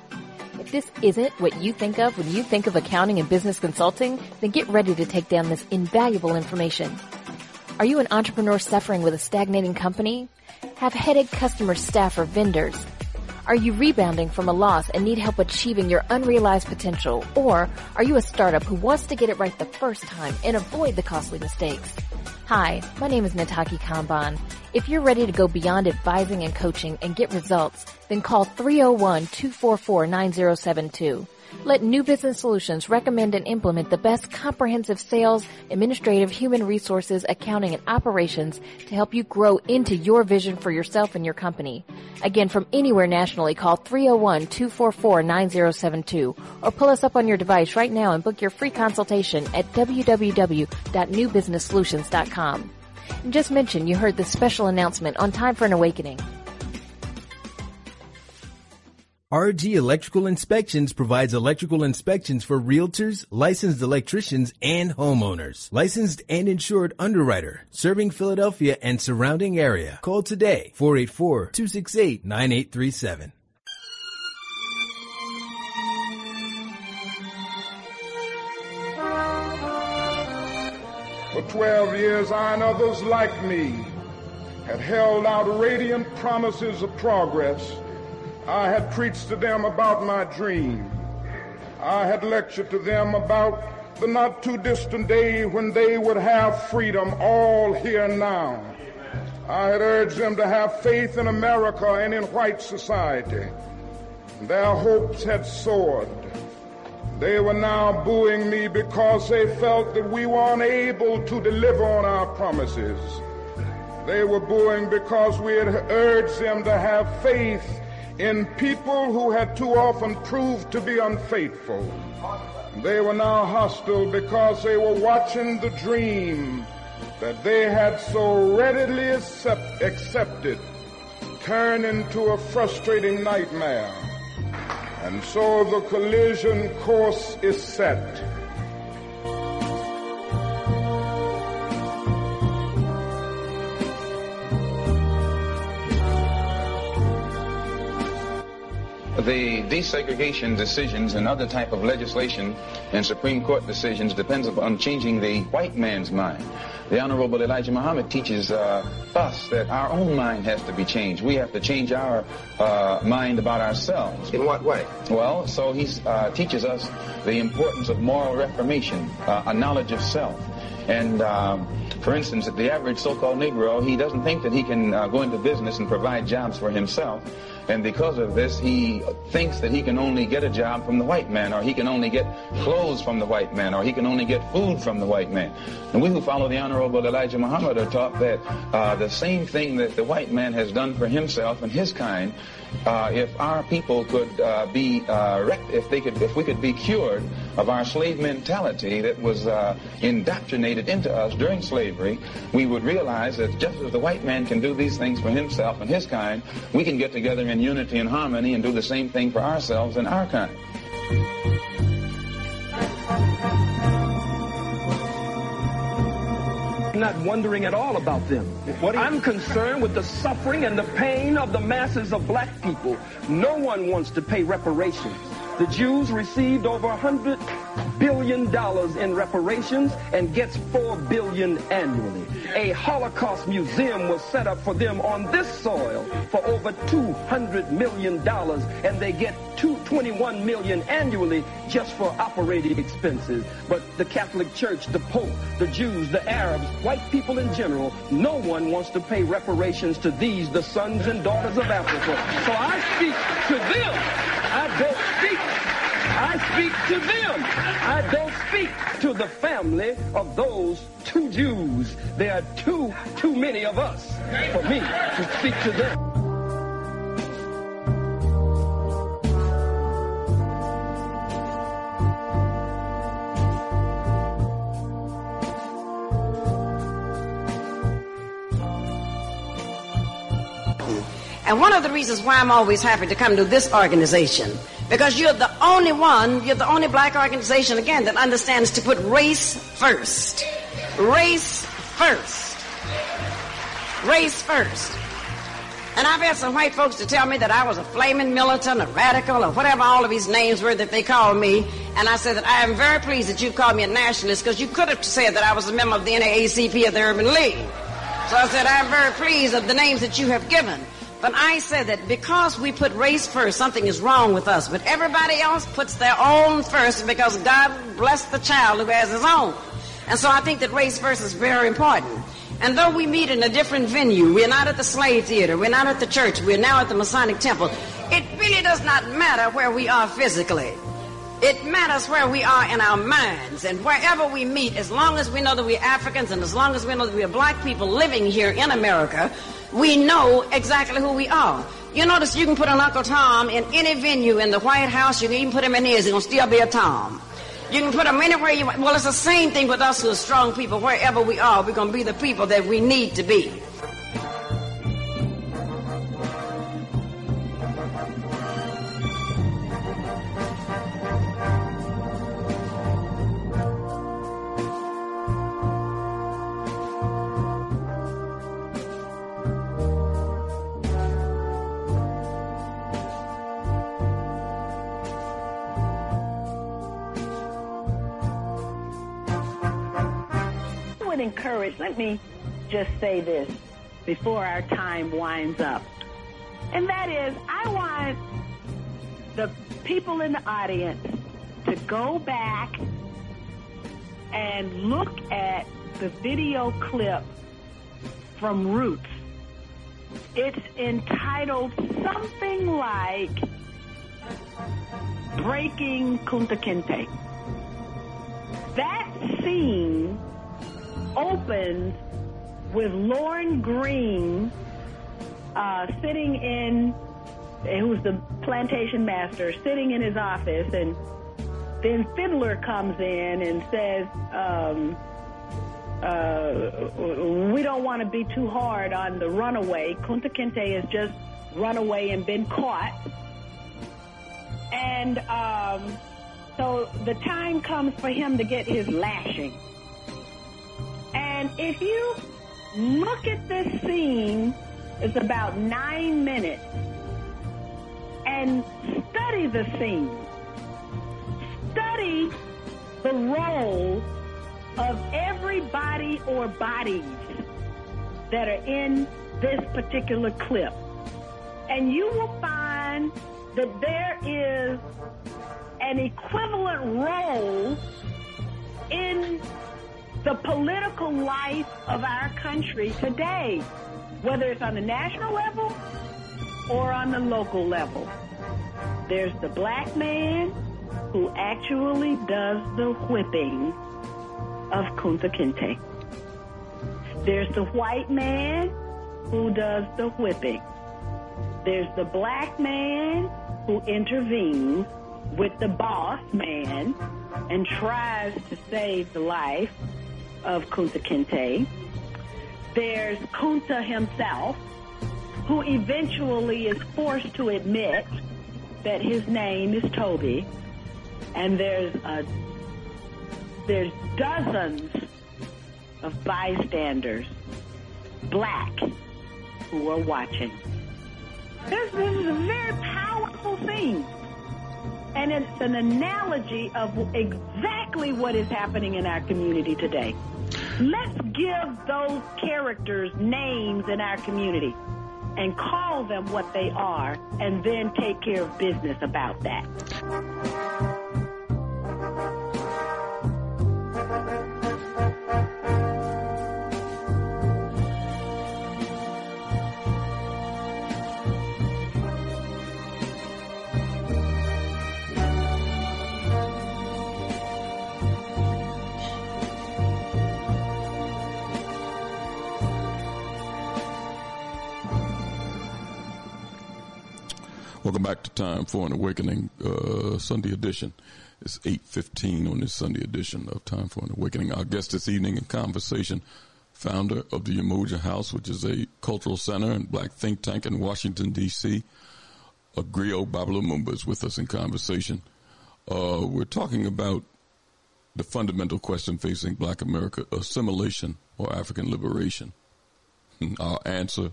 If this isn't what you think of when you think of accounting and business consulting, then get ready to take down this invaluable information. Are you an entrepreneur suffering with a stagnating company? Have headache customers, staff, or vendors? Are you rebounding from a loss and need help achieving your unrealized potential? Or are you a startup who wants to get it right the first time and avoid the costly mistakes? Hi, my name is Nataki Kamban. If you're ready to go beyond advising and coaching and get results, then call three oh one, two four four, nine oh seven two. Let New Business Solutions recommend and implement the best comprehensive sales, administrative, human resources, accounting, and operations to help you grow into your vision for yourself and your company. Again, from anywhere nationally, call three oh one, two four four, nine oh seven two or pull us up on your device right now and book your free consultation at w w w dot new business solutions dot com. And just mention you heard this special announcement on Time for an Awakening. R G Electrical Inspections provides electrical inspections for realtors, licensed electricians, and homeowners. Licensed and insured underwriter, serving Philadelphia and surrounding area. Call today, four eight four, two six eight, nine eight three seven. For twelve years, I and others like me had held out radiant promises of progress. I had preached to them about my dream. I had lectured to them about the not too distant day when they would have freedom all here and now. I had urged them to have faith in America and in white society. Their hopes had soared. They were now booing me because they felt that we were unable to deliver on our promises. They were booing because we had urged them to have faith in people who had too often proved to be unfaithful. They were now hostile because they were watching the dream that they had so readily accept, accepted turn into a frustrating nightmare. And so the collision course is set. The desegregation decisions and other type of legislation and Supreme Court decisions depends upon changing the white man's mind. The Honorable Elijah Muhammad teaches uh, us that our own mind has to be changed. We have to change our uh, mind about ourselves. In what way? Well, so he uh, teaches us the importance of moral reformation, uh, a knowledge of self. And um, for instance, the average so-called Negro, he doesn't think that he can uh, go into business and provide jobs for himself. And because of this, he thinks that he can only get a job from the white man, or he can only get clothes from the white man, or he can only get food from the white man. And we who follow the Honorable Elijah Muhammad are taught that uh, the same thing that the white man has done for himself and his kind, uh, if our people could uh, be, uh, rec- if they could, if we could be cured of our slave mentality that was uh, indoctrinated into us during slavery, we would realize that just as the white man can do these things for himself and his kind, we can get together in unity and harmony and do the same thing for ourselves and our kind. not wondering at all about them. What I'm concerned with the suffering and the pain of the masses of black people. No one wants to pay reparations. The Jews received over one hundred billion dollars in reparations and gets four billion dollars annually. A Holocaust museum was set up for them on this soil for over two hundred million dollars, and they get twenty-one million dollars annually just for operating expenses. But the Catholic Church, the Pope, the Jews, the Arabs, white people in general, no one wants to pay reparations to these, the sons and daughters of Africa. So I speak to them. I don't speak. I speak to them. I don't speak to the family of those two Jews. There are too, too many of us for me to speak to them. And one of the reasons why I'm always happy to come to this organization, because you're the only one, you're the only black organization, again, that understands to put race first. Race first. Race first. And I've had some white folks to tell me that I was a flaming militant, a radical, or whatever all of these names were that they called me. And I said that I am very pleased that you called me a nationalist, because you could have said that I was a member of the N double A C P of the Urban League. So I said, I'm very pleased of the names that you have given. But I said that because we put race first, something is wrong with us. But everybody else puts their own first because God bless the child who has his own. And so I think that race first is very important. And though we meet in a different venue, we're not at the slave theater, we're not at the church, we're now at the Masonic temple, it really does not matter where we are physically. It matters where we are in our minds. And wherever we meet, as long as we know that we're Africans and as long as we know that we're black people living here in America, we know exactly who we are. You notice you can put an Uncle Tom in any venue in the White House. You can even put him in his. He's going to still be a Tom. You can put him anywhere you want. Well, it's the same thing with us who are strong people. Wherever we are, we're going to be the people that we need to be. Encourage, let me just say this before our time winds up, and that is, I want the people in the audience to go back and look at the video clip from Roots. It's entitled something like Breaking Kunta Kinte. That scene opens with Lorne Greene uh, sitting in, who was the plantation master, sitting in his office, and then Fiddler comes in and says, um, uh, we don't want to be too hard on the runaway. Kunta Kinte has just run away and been caught. And um, so the time comes for him to get his lashing. And if you look at this scene, it's about nine minutes, and study the scene. Study the role of everybody or bodies that are in this particular clip. And you will find that there is an equivalent role in the political life of our country today, whether it's on the national level or on the local level. There's the black man who actually does the whipping of Kunta Kinte. There's the white man who does the whipping. There's the black man who intervenes with the boss man and tries to save the life of Kunta Kinte. There's Kunta himself, who eventually is forced to admit that his name is Toby. And there's a, there's dozens of bystanders, black, who are watching. This, this is a very powerful thing. And it's an analogy of exactly what is happening in our community today. Let's give those characters names in our community and call them what they are, and then take care of business about that. Welcome back to Time for an Awakening, uh, Sunday edition. It's eight fifteen on this Sunday edition of Time for an Awakening. Our guest this evening in conversation, founder of the Umoja House, which is a cultural center and black think tank in Washington, D C, Grio BaBa Lumumba is with us in conversation. Uh, we're talking about the fundamental question facing black America, assimilation or African liberation, our answer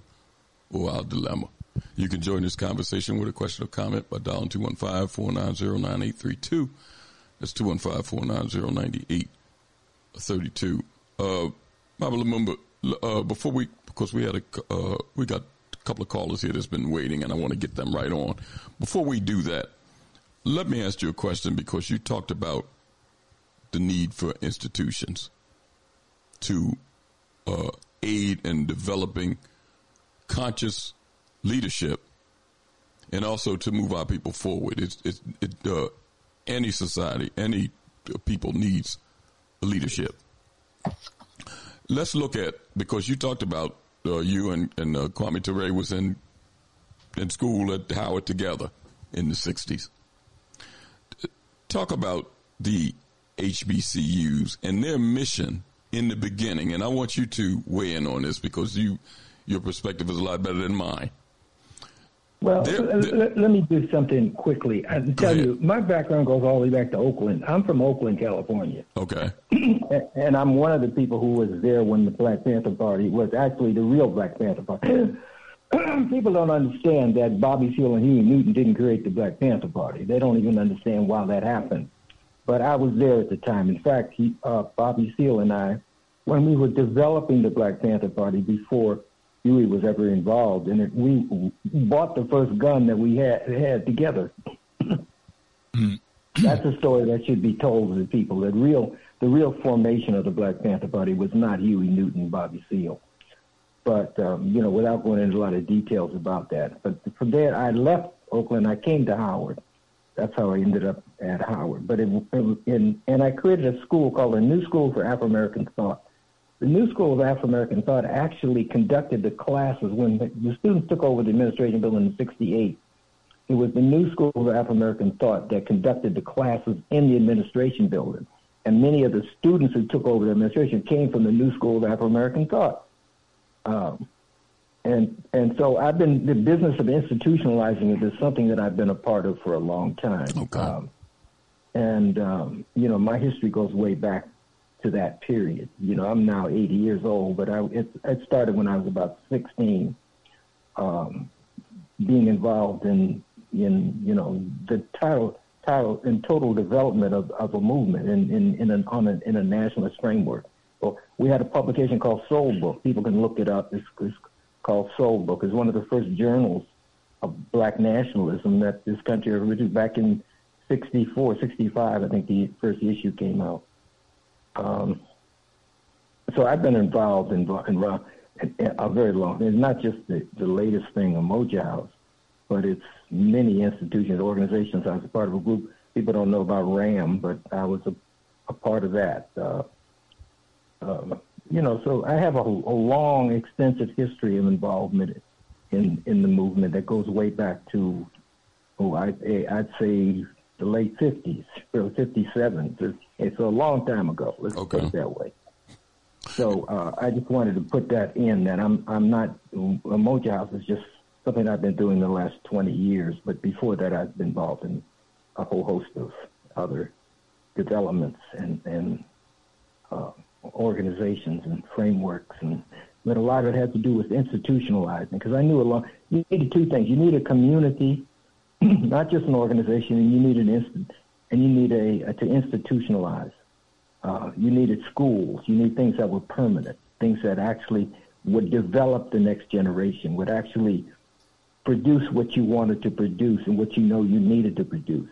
or our dilemma. You can join this conversation with a question or comment by dialing two one five, four nine zero, nine eight three two. That's two one five, four nine zero, nine eight three two. Uh, Baba Lumumba, uh, before we, because we had a, uh, we got a couple of callers here that's been waiting, and I want to get them right on. Before we do that, let me ask you a question, because you talked about the need for institutions to uh, aid in developing conscious leadership, and also to move our people forward. It's, it's, it, uh, any society, any people needs leadership. Let's look at, because you talked about uh, you and, and uh, Kwame Ture was in in school at Howard together in the sixties. Talk about the H B C Us and their mission in the beginning, and I want you to weigh in on this, because you your perspective is a lot better than mine. Well, they're, they're, let, let me do something quickly. I can tell ahead. you, my background goes all the way back to Oakland. I'm from Oakland, California. Okay. And I'm one of the people who was there when the Black Panther Party was actually the real Black Panther Party. People don't understand that Bobby Seale and Huey Newton didn't create the Black Panther Party. They don't even understand why that happened. But I was there at the time. In fact, he, uh, Bobby Seale and I, when we were developing the Black Panther Party before Huey was ever involved, and it, we bought the first gun that we had had together. That's a story that should be told to the people. That real, the real formation of the Black Panther Party was not Huey Newton, Bobby Seale, but um, you know, without going into a lot of details about that. But from there, I left Oakland. I came to Howard. That's how I ended up at Howard. But it, it, in, and I created a school called the New School for Afro-American Thought. The New School of Afro-American Thought actually conducted the classes when the students took over the administration building in sixty-eight. It was the New School of Afro-American Thought that conducted the classes in the administration building. And many of the students who took over the administration came from the New School of Afro-American Thought. Um, and and so I've been, the business of institutionalizing it is something that I've been a part of for a long time. Okay. Um, and, um, you know, my history goes way back to that period. You know, I'm now eighty years old, but I, it, it started when I was about sixteen, um, being involved in, in you know, the title, title and total development of, of a movement in, in, in an, on an, in a nationalist framework. Well, we had a publication called Soul Book. People can look it up. It's, it's called Soul Book. It's one of the first journals of black nationalism that this country, which is back in sixty-four, sixty-five, I think the first issue came out. Um, so I've been involved in, in, in, in a very long, it's not just the, the latest thing, Umoja House, but it's many institutions, organizations. I was a part of a group. People don't know about RAM, but I was a, a part of that. Uh, um, you know, so I have a, a long, extensive history of involvement in, in the movement that goes way back to, oh, I, I'd say, the late fifties, or fifty-seven. It's a long time ago. Let's okay. put it that way. So uh, I just wanted to put that in, that I'm I'm not, Umoja House is just something I've been doing the last twenty years, but before that I've been involved in a whole host of other developments and, and uh, organizations and frameworks, and but a lot of it had to do with institutionalizing, because I knew a lot. You needed two things. You need a community, not just an organization, and you need an instant, and you need a, a to institutionalize. Uh, you needed schools. You need things that were permanent, things that actually would develop the next generation, would actually produce what you wanted to produce and what you know you needed to produce.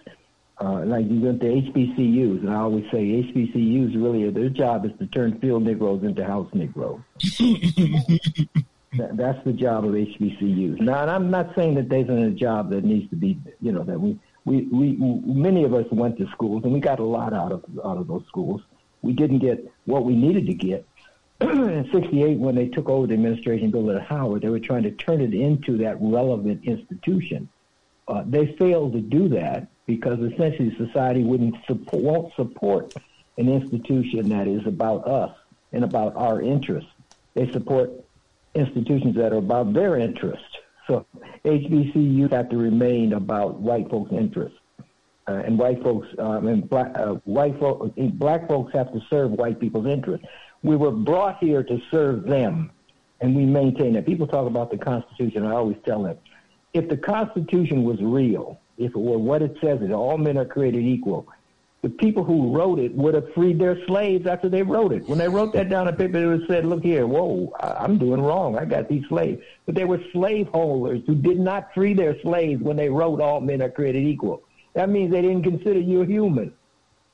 Uh, like you went to H B C Us, and I always say H B C Us really, their job is to turn field Negroes into house Negroes. that, that's the job of H B C Us. Now, and I'm not saying that there's a job that needs to be, you know, that we, we, we, many of us went to schools, and we got a lot out of out of those schools. We didn't get what we needed to get. In sixty-eight, when they took over the administration, Bill and Howard, they were trying to turn it into that relevant institution. Uh, they failed to do that because essentially society wouldn't support, won't support an institution that is about us and about our interests. They support institutions that are about their interests. So H B C Us have to remain about white folks' interests, uh, and white folks um, and black uh, white folks, black folks have to serve white people's interests. We were brought here to serve them, and we maintain that. People talk about the Constitution. I always tell them, if the Constitution was real, if it were what it says, that all men are created equal, the people who wrote it would have freed their slaves after they wrote it. When they wrote that down on paper, they would have said, look here, whoa, I'm doing wrong. I got these slaves. But they were slaveholders who did not free their slaves when they wrote all men are created equal. That means they didn't consider you human.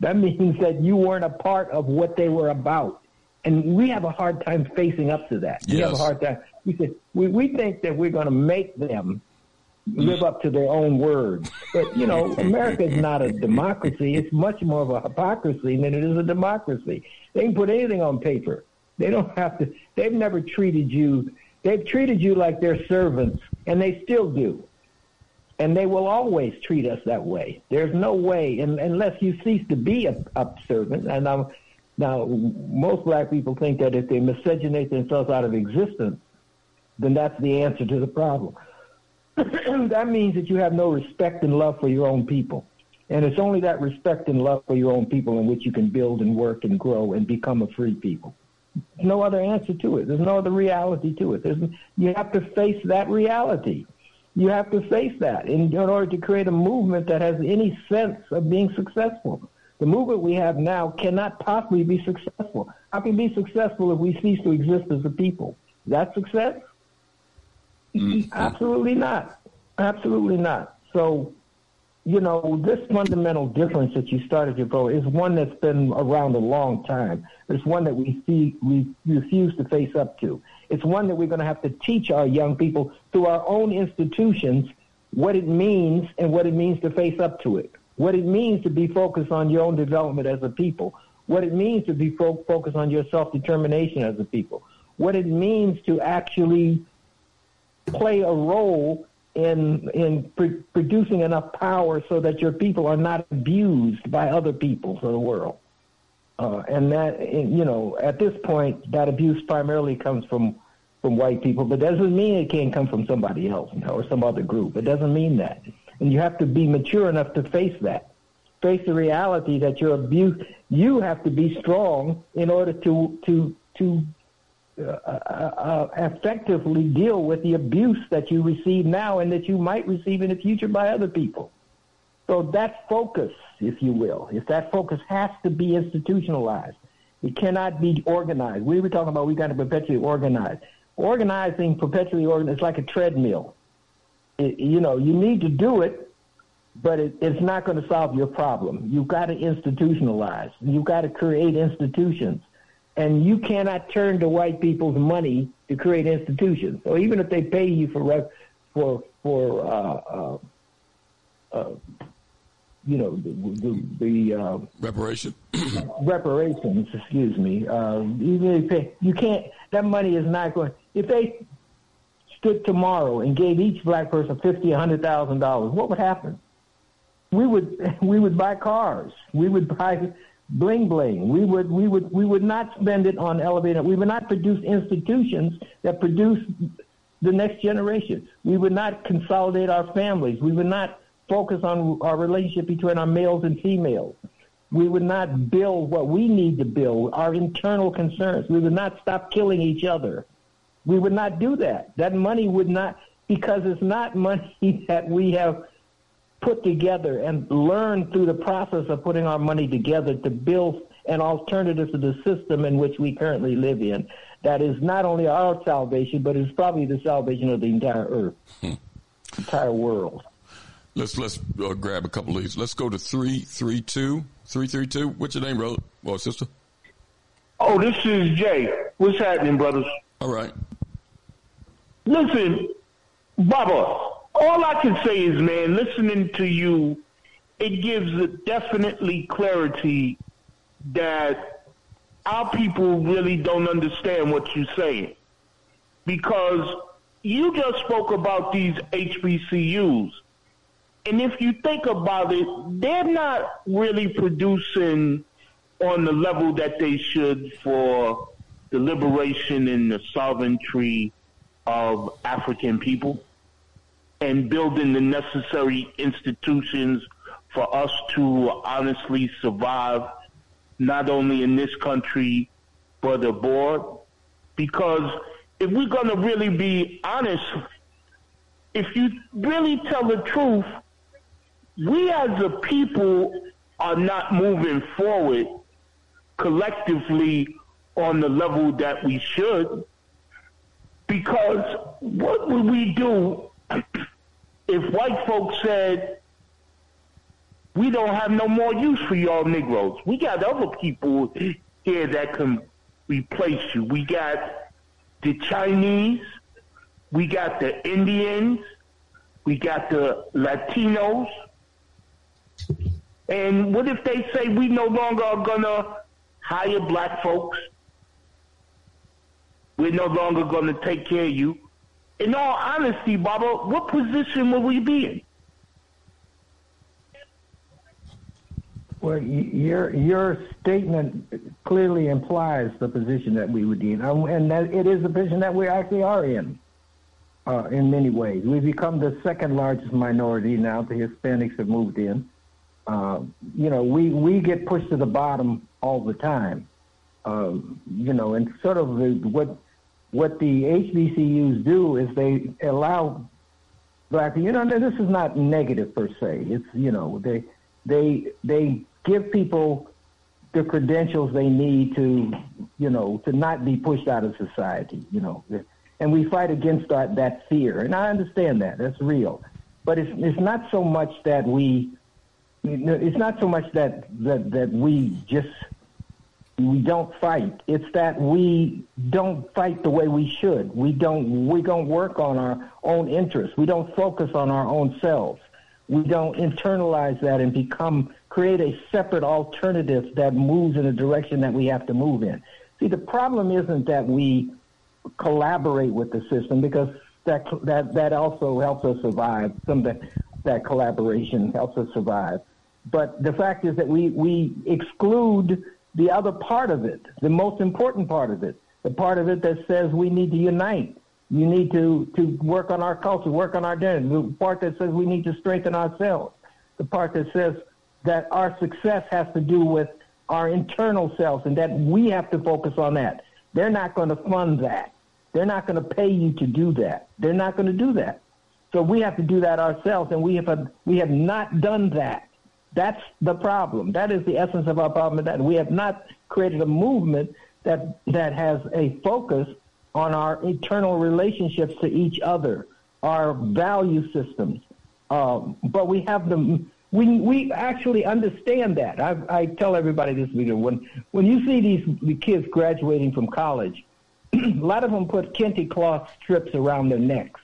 That means that you weren't a part of what they were about. And we have a hard time facing up to that. Yes. We have a hard time. We said, we, we think that we're going to make them live up to their own words. But, you know, America is not a democracy. It's much more of a hypocrisy than it is a democracy. They can put anything on paper. They don't have to. They've never treated you. They've treated you like their servants, and they still do. And they will always treat us that way. There's no way, and, unless you cease to be a, a servant, and I'm... Now, most black people think that if they miscegenate themselves out of existence, then that's the answer to the problem. That means that you have no respect and love for your own people. And it's only that respect and love for your own people in which you can build and work and grow and become a free people. There's no other answer to it. There's no other reality to it. There's, you have to face that reality. You have to face that in, in order to create a movement that has any sense of being successful. The movement we have now cannot possibly be successful. How can we be successful if we cease to exist as a people? Is that success? Mm-hmm. Absolutely not. Absolutely not. So, you know, this fundamental difference that you started to go is one that's been around a long time. It's one that we see we refuse to face up to. It's one that we're going to have to teach our young people through our own institutions what it means and what it means to face up to it. What it means to be focused on your own development as a people, what it means to be fo- focused on your self-determination as a people, what it means to actually play a role in in pr- producing enough power so that your people are not abused by other peoples of the world. Uh, and that, you know, at this point, that abuse primarily comes from, from white people, but doesn't mean it can't come from somebody else, you know, or some other group. It doesn't mean that. And you have to be mature enough to face that, face the reality that your abuse. You have to be strong in order to to to uh, uh, effectively deal with the abuse that you receive now and that you might receive in the future by other people. So that focus, if you will, if that focus has to be institutionalized, it cannot be organized. We were talking about we got to perpetually organize. Organizing perpetually organized is like a treadmill. It, you know, you need to do it, but it, it's not going to solve your problem. You've got to institutionalize. You've got to create institutions. And you cannot turn to white people's money to create institutions. So even if they pay you for, for, for uh, uh, uh, you know, the, the, the uh, reparation. reparations, excuse me, uh, even if they, you can't, that money is not going, if they stood tomorrow and gave each black person fifty, a hundred thousand dollars, what would happen? We would we would buy cars. We would buy bling bling. We would we would we would not spend it on elevating. We would not produce institutions that produce the next generation. We would not consolidate our families. We would not focus on our relationship between our males and females. We would not build what we need to build, our internal concerns. We would not stop killing each other. We would not do that. That money would not, because it's not money that we have put together and learned through the process of putting our money together to build an alternative to the system in which we currently live in. That is not only our salvation, but it's probably the salvation of the entire earth, hmm. entire world. Let's let's uh, grab a couple of these. Let's go to three three two. three three two. What's your name, brother or sister? Oh, this is Jay. What's happening, brothers? All right. Listen, Baba, all I can say is, man, listening to you, it gives it definitely clarity that our people really don't understand what you're saying. Because you just spoke about these H B C Us. And if you think about it, they're not really producing on the level that they should for the liberation and the sovereignty of African people and building the necessary institutions for us to honestly survive, not only in this country, but abroad. Because if we're going to really be honest, if you really tell the truth, we as a people are not moving forward collectively on the level that we should, because what would we do if white folks said, we don't have no more use for y'all Negroes. We got other people here that can replace you. We got the Chinese, we got the Indians, we got the Latinos. And what if they say we no longer are going to hire black folks? We're no longer going to take care of you. In all honesty, Baba, what position will we be in? Well, your your statement clearly implies the position that we would be in, and that it is the position that we actually are in, uh, in many ways. We've become the second largest minority now. The Hispanics have moved in. Uh, you know, we, we get pushed to the bottom all the time, uh, you know, and sort of the, what what the H B C Us do is they allow black people, you know, this is not negative per se. It's, you know, they they they give people the credentials they need to, you know, to not be pushed out of society, you know, and we fight against that, that fear. And I understand that. That's real. But it's it's not so much that we It's not so much that, that, that we just, we don't fight. It's that we don't fight the way we should. We don't, we don't work on our own interests. We don't focus on our own selves. We don't internalize that and become, create a separate alternative that moves in a direction that we have to move in. See, the problem isn't that we collaborate with the system, because that, that, that also helps us survive. Some that, that collaboration helps us survive. But the fact is that we, we exclude the other part of it, the most important part of it, the part of it that says we need to unite. You need to, to work on our culture, work on our identity, the part that says we need to strengthen ourselves, the part that says that our success has to do with our internal selves and that we have to focus on that. They're not going to fund that. They're not going to pay you to do that. They're not going to do that. So we have to do that ourselves, and we have we have not done that. That's the problem. That is the essence of our problem. That we have not created a movement that that has a focus on our internal relationships to each other, our value systems. Um, but we have them. We we actually understand that. I, I tell everybody this video when when you see these the kids graduating from college, a lot of them put kente cloth strips around their necks.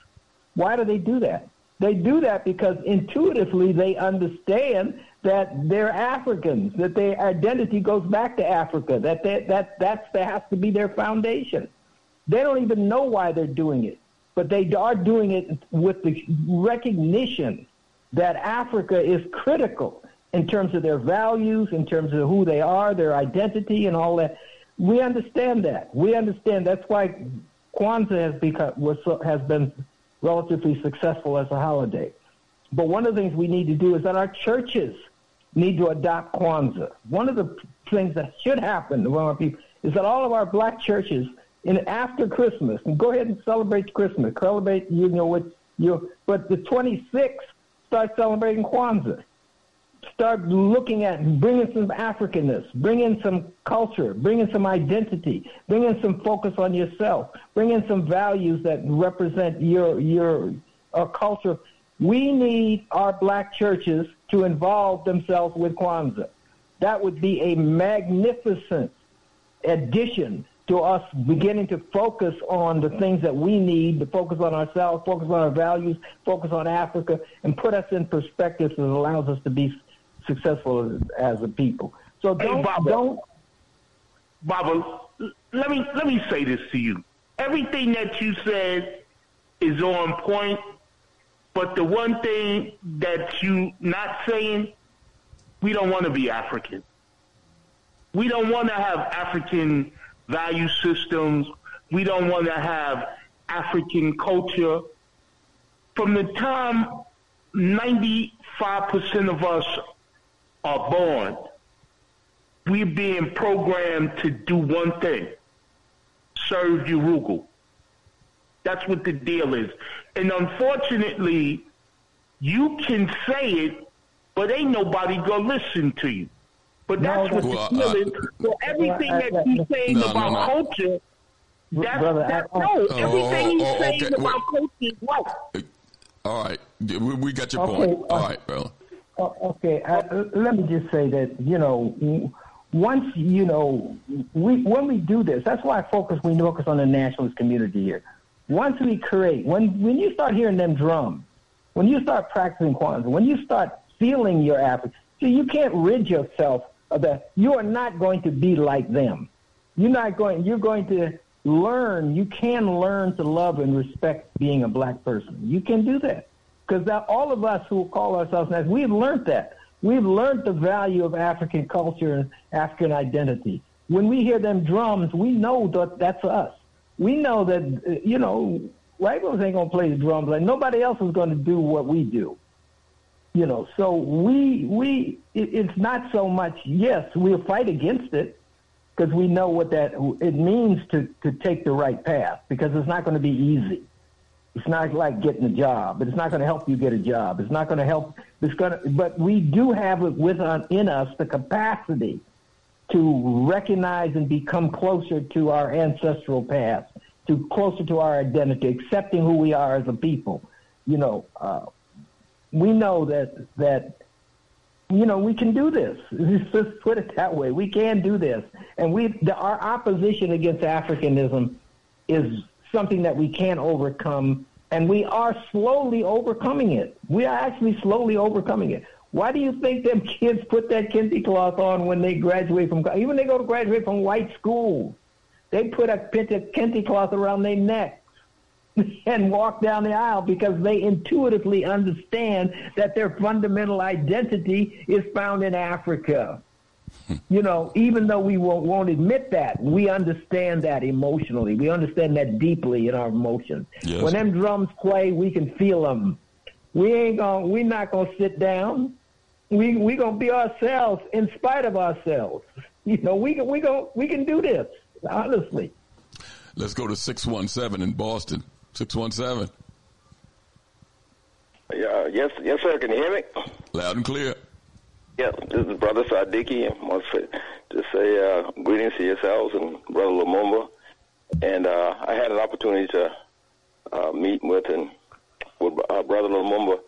Why do they do that? They do that because intuitively they understand that they're Africans, that their identity goes back to Africa, that they, that that's, that has to be their foundation. They don't even know why they're doing it, but they are doing it with the recognition that Africa is critical in terms of their values, in terms of who they are, their identity, and all that. We understand that. We understand that's why Kwanzaa has become was has been. relatively successful as a holiday. But one of the things we need to do is that our churches need to adopt Kwanzaa. One of the things that should happen to our people is that all of our black churches, in after Christmas, and go ahead and celebrate Christmas, celebrate, you know, with you, but the twenty-sixth, start celebrating Kwanzaa. Start looking at bringing some Africanness, bring in some culture, bring in some identity, bring in some focus on yourself, bring in some values that represent your your uh, culture. We need our black churches to involve themselves with Kwanzaa. That would be a magnificent addition to us beginning to focus on the things that we need, to focus on ourselves, focus on our values, focus on Africa, and put us in perspective that allows us to be successful as, as a people. So don't, hey, Baba, don't. Baba, let me let me say this to you. Everything that you said is on point, but the one thing that you not saying, we don't want to be African. We don't want to have African value systems. We don't want to have African culture. From the time ninety-five percent of us are born, we're being programmed to do one thing, serve your Rugal. That's what the deal is. And unfortunately, you can say it, but ain't nobody going to listen to you. But that's no, what well, the deal uh, is. So everything well, I, that you're saying no, about no, no. culture, that's, Brother, that's I, no. I, everything oh, oh, you're saying okay, about wait. culture is right. All right. We, we got your okay, point. Uh, All right, brother. Uh, okay. I, let me just say that, you know, once, you know, we when we do this, that's why I focus, we focus on the nationalist community here. Once we create, when, when you start hearing them drum, when you start practicing Kwanzaa, when you start feeling your Africa, so you can't rid yourself of that. You are not going to be like them. You're not going, you're going to learn, you can learn to love and respect being a black person. You can do that. Because all of us who call ourselves as we've learned that. We've learned the value of African culture and African identity. When we hear them drums, we know that that's us. We know that, you know, white folks ain't going to play the drums. Like nobody else is going to do what we do. You know, so we, we it, it's not so much, yes, we'll fight against it because we know what that, it means to, to take the right path because it's not going to be easy. It's not like getting a job, but it's not going to help you get a job. It's not going to help, it's going to, but we do have it within us the capacity to recognize and become closer to our ancestral past, to closer to our identity, accepting who we are as a people, you know, uh, we know that, that, you know, we can do this. Let's put it that way. We can do this. And we, the, our opposition against Africanism is something that we can overcome, and we are slowly overcoming it. We are actually slowly overcoming it. Why do you think them kids put that kente cloth on when they graduate from, even they go to graduate from white school? They put a kente cloth around their neck and walk down the aisle because they intuitively understand that their fundamental identity is found in Africa. You know, even though we won't, won't admit that, we understand that emotionally. We understand that deeply in our emotions. Yes. When them drums play, we can feel them. We ain't gonna, we're not going to sit down. We we going to be ourselves in spite of ourselves. You know, we can, we go, we can do this, honestly. Let's go to six one seven in Boston. six one seven. Yeah, yes, yes, sir. Can you hear me? Loud and clear. Yeah, this is Brother Sadiki. I must say, just say uh, greetings to yourselves and Brother Lumumba. And uh, I had an opportunity to uh, meet with and with uh, Brother Lumumba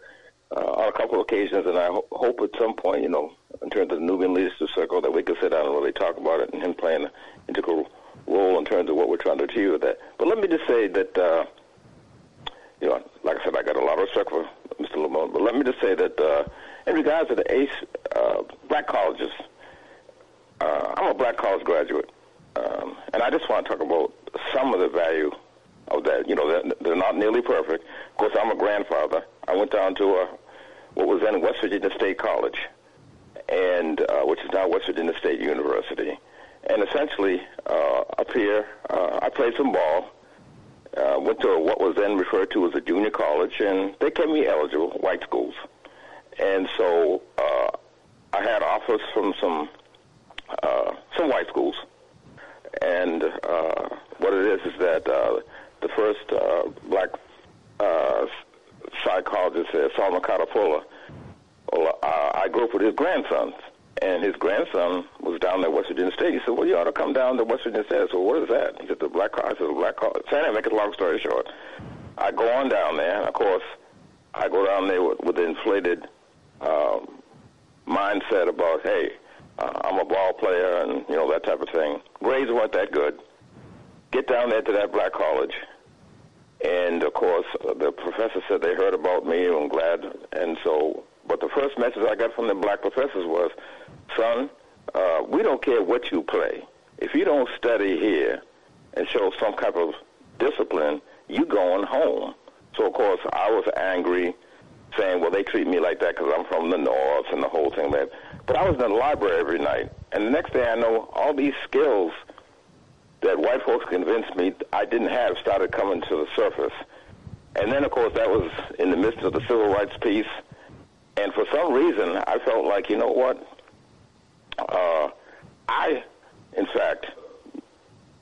uh, on a couple of occasions, and I ho- hope at some point, you know, in terms of the Nubian Leadership Circle, that we could sit down and really talk about it and him playing an integral role in terms of what we're trying to achieve with that. But let me just say that... Uh, You know, like I said, I got a lot of respect for Mister Lumumba, but let me just say that uh, in regards to the ACE uh, black colleges, uh, I'm a black college graduate, um, and I just want to talk about some of the value of that. You know, they're, they're not nearly perfect. Of course, I'm a grandfather. I went down to uh, what was then West Virginia State College, and uh, which is now West Virginia State University, and essentially uh, up here, uh, I played some ball. Uh, went to what was then referred to as a junior college, and they kept me eligible, white schools. And so uh, I had offers from some uh, some white schools, and uh, what it is is that uh, the first uh, black uh, psychologist, Salma Katafola, uh, I grew up with his grandsons, and his grandson was down at West Virginia State. He said, well, you ought to come down to West Virginia State. I said, well, what is that? He said, the black college. I said, the black college. So anyway, make it a long story short, I go on down there, and of course, I go down there with, with the inflated um, mindset about, hey, uh, I'm a ball player and, you know, that type of thing. Grades weren't that good. Get down there to that black college. And, of course, uh, the professor said they heard about me, and I'm glad. And so, but the first message I got from the black professors was, son, uh, we don't care what you play. If you don't study here and show some type of discipline, you going home. So, of course, I was angry, saying, well, they treat me like that because I'm from the North and the whole thing. That. But I was in the library every night, and the next day I know all these skills that white folks convinced me I didn't have started coming to the surface. And then, of course, that was in the midst of the civil rights piece. And for some reason, I felt like, you know what? Uh, I, in fact,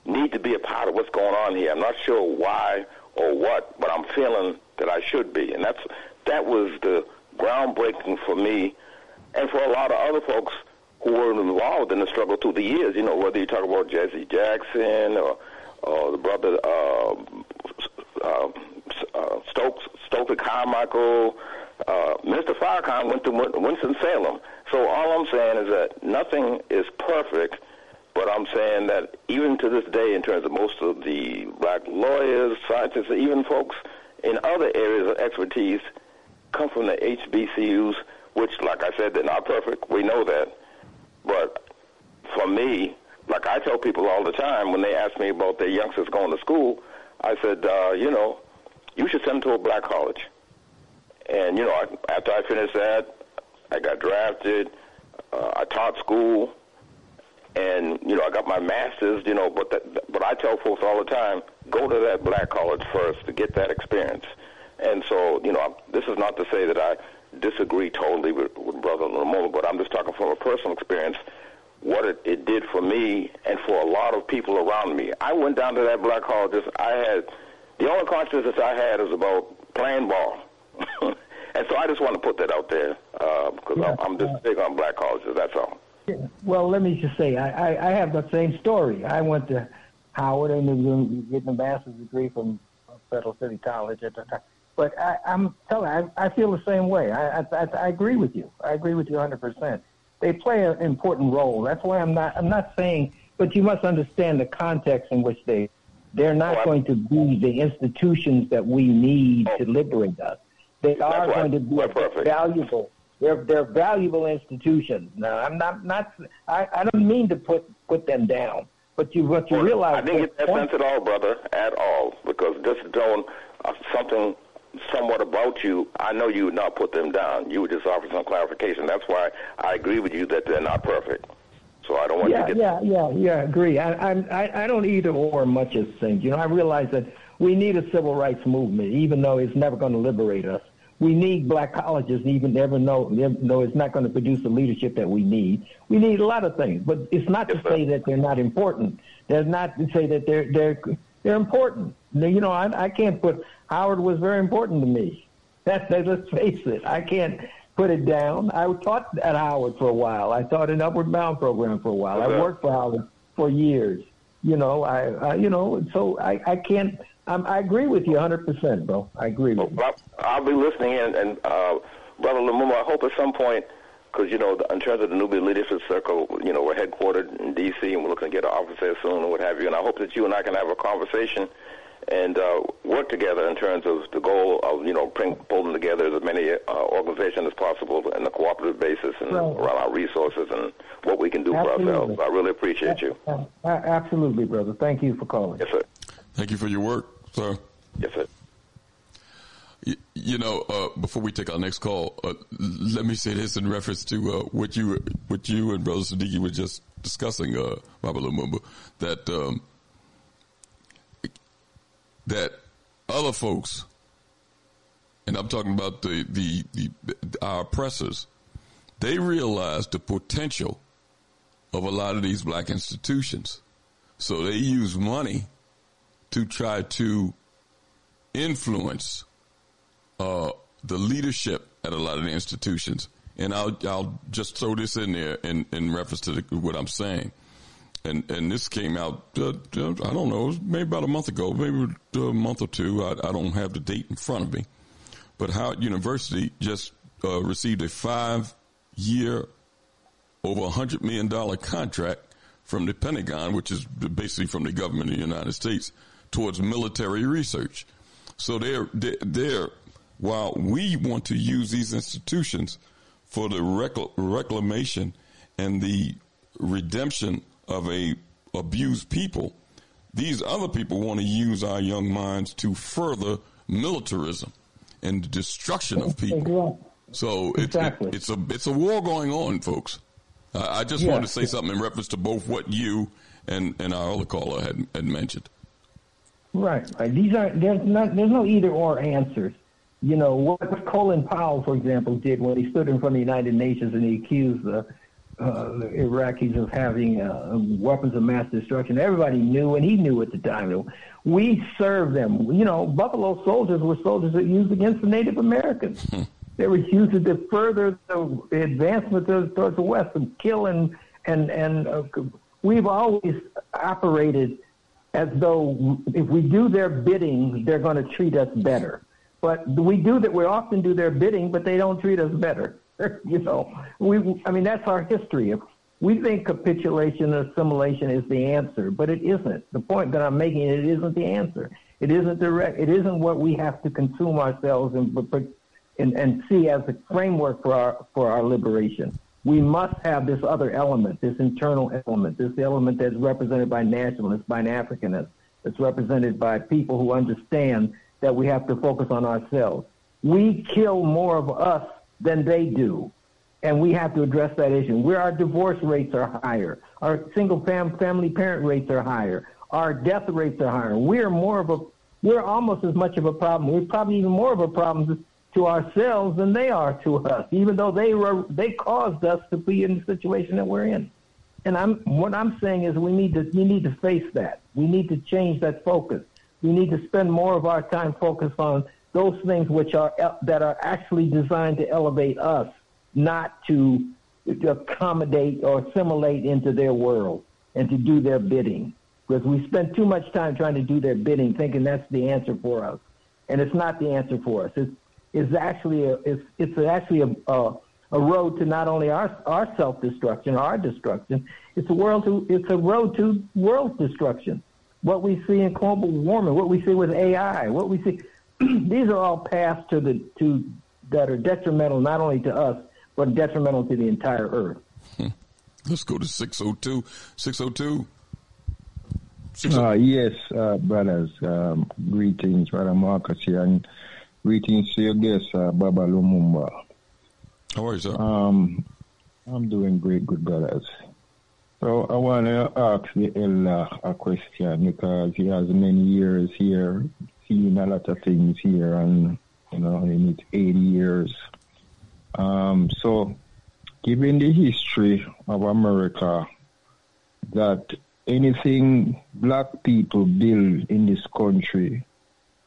need to be a part of what's going on here. I'm not sure why or what, but I'm feeling that I should be. And that's that was the groundbreaking for me and for a lot of other folks who were involved in the struggle through the years, you know, whether you talk about Jesse Jackson or, or the brother uh, uh, uh, Stokes, Stokely Carmichael. Uh, Mister Farrakhan went to Winston-Salem. So all I'm saying is that nothing is perfect, but I'm saying that even to this day, in terms of most of the black lawyers, scientists, even folks in other areas of expertise, come from the H B C Us, which, like I said, they're not perfect. We know that. But for me, like I tell people all the time when they ask me about their youngsters going to school, I said, uh, you know, you should send them to a black college. And, you know, I, after I finished that, I got drafted. Uh, I taught school. And, you know, I got my master's, you know, but that, but I tell folks all the time, go to that black college first to get that experience. And so, you know, I'm, this is not to say that I disagree totally with, with Brother Lumumba, but I'm just talking from a personal experience, what it, it did for me and for a lot of people around me. I went down to that black college. Just, I had, the only consciousness I had is about playing ball. And so I just want to put that out there uh, because yeah. I'm, I'm just big on black colleges, that's all. Well, let me just say, I, I, I have the same story. I went to Howard and was getting a master's degree from Federal City College at the time. But I, I'm telling you, I, I feel the same way. I, I, I agree with you. I agree with you one hundred percent. They play an important role. That's why I'm not I'm not saying, but you must understand the context in which they, they're not oh, going to be the institutions that we need oh, to liberate us. They are going to be valuable. They're they're valuable institutions. Now I'm not not I, I don't mean to put, put them down, but you what you well, realize. I didn't get that sense at all, brother, at all, because just knowing uh, something somewhat about you, I know you would not put them down. You would just offer some clarification. That's why I agree with you that they're not perfect. So I don't want yeah, to get yeah yeah yeah I agree. I I I don't either or much as things. You know, I realize that we need a civil rights movement, even though it's never going to liberate us. We need black colleges, even though though it's not going to produce the leadership that we need. We need a lot of things, but it's not yes, to say sir. that they're not important. They're not to say that they're they're they're important. You know, I, I can't put Howard was very important to me. That, that let's face it, I can't put it down. I taught at Howard for a while. I taught an Upward Bound program for a while. Okay. I worked for Howard for years. You know, I, I you know, so I I can't. I'm, I agree with you one hundred percent, bro. I agree with well, you. I'll be listening in, and uh, Brother Lumumba, I hope at some point, because, you know, in terms of the Nubia Leadership Circle, you know, we're headquartered in D C, and we're looking to get an office there soon and what have you, and I hope that you and I can have a conversation and uh, work together in terms of the goal of, you know, bring, pulling together as many uh, organizations as possible on a cooperative basis and right. around our resources and what we can do absolutely. for ourselves. I really appreciate you. Absolutely, brother. Thank you for calling. Yes, sir. Thank you for your work. So, yes, sir. You, you know, uh, before we take our next call, uh, let me say this in reference to uh, what you, what you and Brother Siddiqui were just discussing, uh, Baba Lumumba, that um, that other folks, and I'm talking about the the, the our oppressors, they realized the potential of a lot of these black institutions. So they use money to try to influence uh, the leadership at a lot of the institutions. And I'll, I'll just throw this in there in, in reference to the, what I'm saying. And and this came out, uh, I don't know, it was maybe about a month ago, maybe a month or two. I, I don't have the date in front of me. But Howard University just uh, received a five-year, over one hundred million dollars contract from the Pentagon, which is basically from the government of the United States, towards military research. So they're, they're while we want to use these institutions for the recl- reclamation and the redemption of a abused people, these other people want to use our young minds to further militarism and the destruction of people. So exactly. it, it, it's a it's a war going on, folks. Uh, I just yeah. wanted to say something in reference to both what you and, and our other caller had, had mentioned. Right, right. These are there's not there's no either or answers. You know what Colin Powell, for example, did when he stood in front of the United Nations and he accused the. Uh, the Iraqis of having uh, weapons of mass destruction. Everybody knew, and he knew at the time. We served them. You know, Buffalo soldiers were soldiers that used against the Native Americans. They were used to further the advancement towards the West and kill and and and uh, we've always operated as though if we do their bidding, they're going to treat us better. But we do that. We often do their bidding, but they don't treat us better. You know, we, I mean, that's our history. We think capitulation and assimilation is the answer, but it isn't. The point that I'm making, it isn't the answer. It isn't direct. It isn't what we have to consume ourselves and and, and see as a framework for our, for our liberation. We must have this other element, this internal element, this element that's represented by nationalists, by Africanists, that's represented by people who understand that we have to focus on ourselves. We kill more of us than they do, and we have to address that issue. Where our divorce rates are higher, our single fam- family parent rates are higher, our death rates are higher. We're more of a, we're almost as much of a problem. We're probably even more of a problem to ourselves than they are to us, even though they were, they caused us to be in the situation that we're in. And I'm what I'm saying is we need to we need to face that. We need to change that focus. We need to spend more of our time focused on those things which are that are actually designed to elevate us, not to, to accommodate or assimilate into their world and to do their bidding. Because we spend too much time trying to do their bidding, thinking that's the answer for us, and it's not the answer for us. It's it's actually a, it's it's actually a, a a road to not only our our self-destruction, our destruction. It's a world to it's a road to world destruction. What we see in global warming, what we see with A I, what we see. These are all paths to the to that are detrimental not only to us but detrimental to the entire earth. Hmm. Let's go to six oh two. six oh two. Uh, yes, uh, brothers. Um, greetings, brother Marcus here, and greetings to your guest, uh, Baba Lumumba. How are you, sir? Um, I'm doing great, good brothers. So I want to ask the elder a question because he has many years here. Seen a lot of things here, and you know, in its eighty years. Um, so, given the history of America, that anything black people build in this country,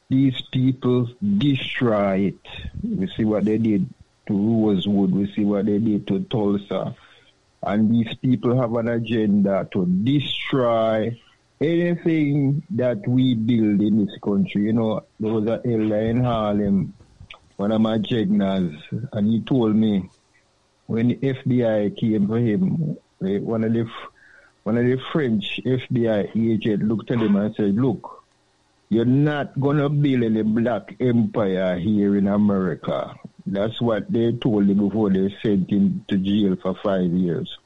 these people destroy it. We see what they did to Rosewood. We see what they did to Tulsa, and these people have an agenda to destroy anything that we build in this country. You know, there was an elder in Harlem, one of my jegnas, and he told me when the F B I came for him, one of the one of the French F B I agent looked at him and said, "Look, you're not gonna build any black empire here in America." That's what they told him before they sent him to jail for five years.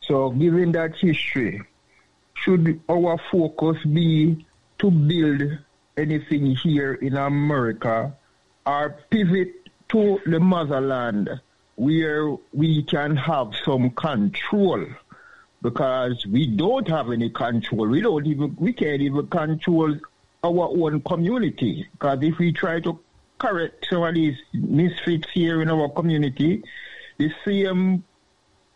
So, given that history, should our focus be to build anything here in America or pivot to the motherland where we can have some control? Because we don't have any control. We don't even, we can't even control our own community. Because if we try to correct some of these misfits here in our community, the same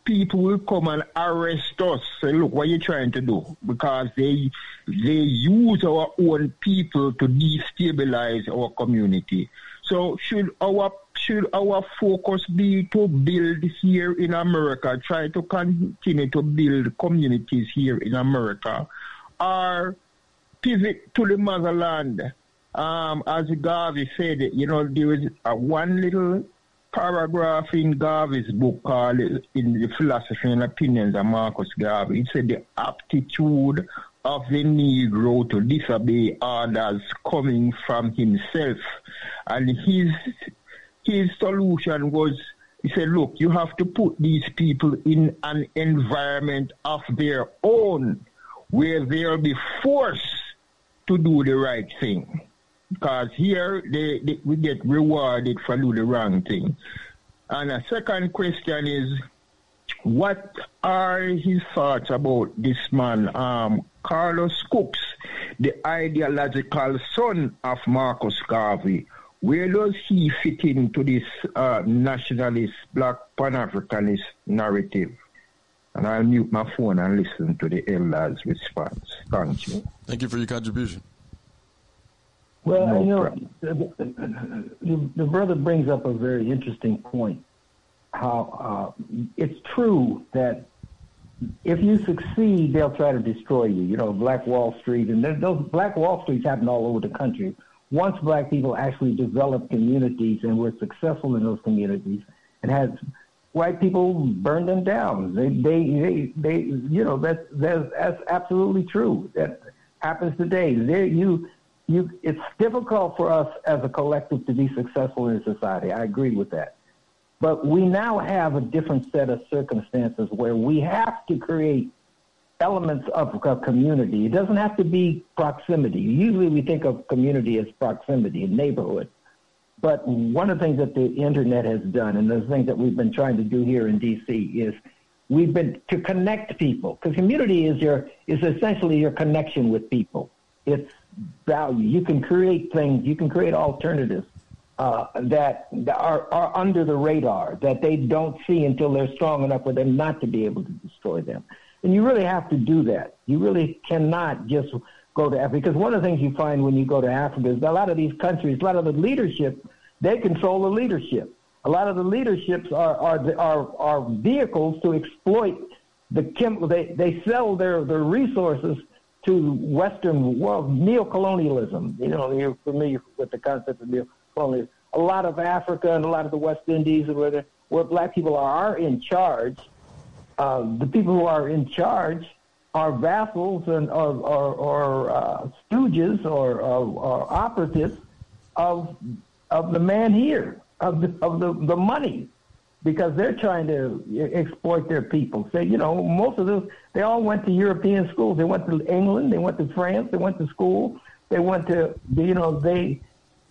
people will come and arrest us. Say, look, what are you trying to do? Because they they use our own people to destabilize our community. So should our should our focus be to build here in America, try to continue to build communities here in America, or pivot to the motherland? Um, as Garvey said, you know, there is a one little paragraph in Garvey's book called In the Philosophy and Opinions of Marcus Garvey. It said the aptitude of the Negro to disobey orders coming from himself. And his his solution was, he said, look, you have to put these people in an environment of their own where they'll be forced to do the right thing. Because here they, they, we get rewarded for doing the wrong thing. And a second question is, what are his thoughts about this man, um, Carlos Cooks, the ideological son of Marcus Garvey? Where does he fit into this uh, nationalist, black Pan-Africanist narrative? And I'll mute my phone and listen to the elders' response. Thank you. Thank you for your contribution. Well, no you know, the, the, the brother brings up a very interesting point. How uh, it's true that if you succeed, they'll try to destroy you. You know, Black Wall Street, and those Black Wall Streets happen all over the country. Once black people actually develop communities and were successful in those communities, and had white people burn them down. They, they, they, they you know, that's, that's that's absolutely true. That happens today. There, you. You, it's difficult for us as a collective to be successful in society. I agree with that. But we now have a different set of circumstances where we have to create elements of a community. It doesn't have to be proximity. Usually we think of community as proximity, neighborhood. But one of the things that the internet has done, and the thing that we've been trying to do here in D C, is we've been to connect people. Because community is your is essentially your connection with people. It's value. You can create things. You can create alternatives uh, that are, are under the radar, that they don't see until they're strong enough for them not to be able to destroy them. And you really have to do that. You really cannot just go to Africa. Because one of the things you find when you go to Africa is that a lot of these countries, a lot of the leadership, they control the leadership. A lot of the leaderships are are are, are vehicles to exploit the chem. They they sell their, their resources to Western world neocolonialism. You know, you're familiar with the concept of neocolonialism. A lot of Africa and a lot of the West Indies, where, where black people are, are in charge. Uh, the people who are in charge are vassals and or or, or uh, stooges or, or, or operatives of of the man here, of the, of the, the money, because they're trying to exploit their people. So, you know, most of those, they all went to European schools. They went to England, they went to France, they went to school, they went to, you know, they,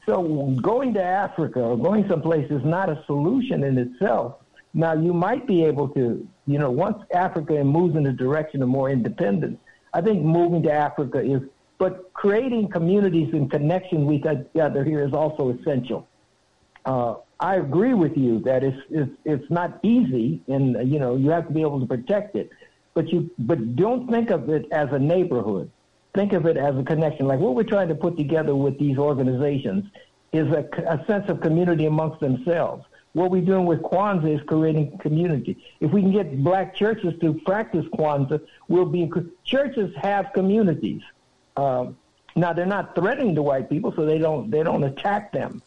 so going to Africa or going someplace is not a solution in itself. Now, you might be able to, you know, once Africa moves in the direction of more independence, I think moving to Africa is, but creating communities and connection with each other here is also essential. Uh, I agree with you that it's, it's it's not easy, and you know you have to be able to protect it. But you but don't think of it as a neighborhood. Think of it as a connection. Like what we're trying to put together with these organizations is a, a sense of community amongst themselves. What we're doing with Kwanzaa is creating community. If we can get black churches to practice Kwanzaa, we'll be churches have communities. Uh, now they're not threatening the white people, so they don't they don't attack them.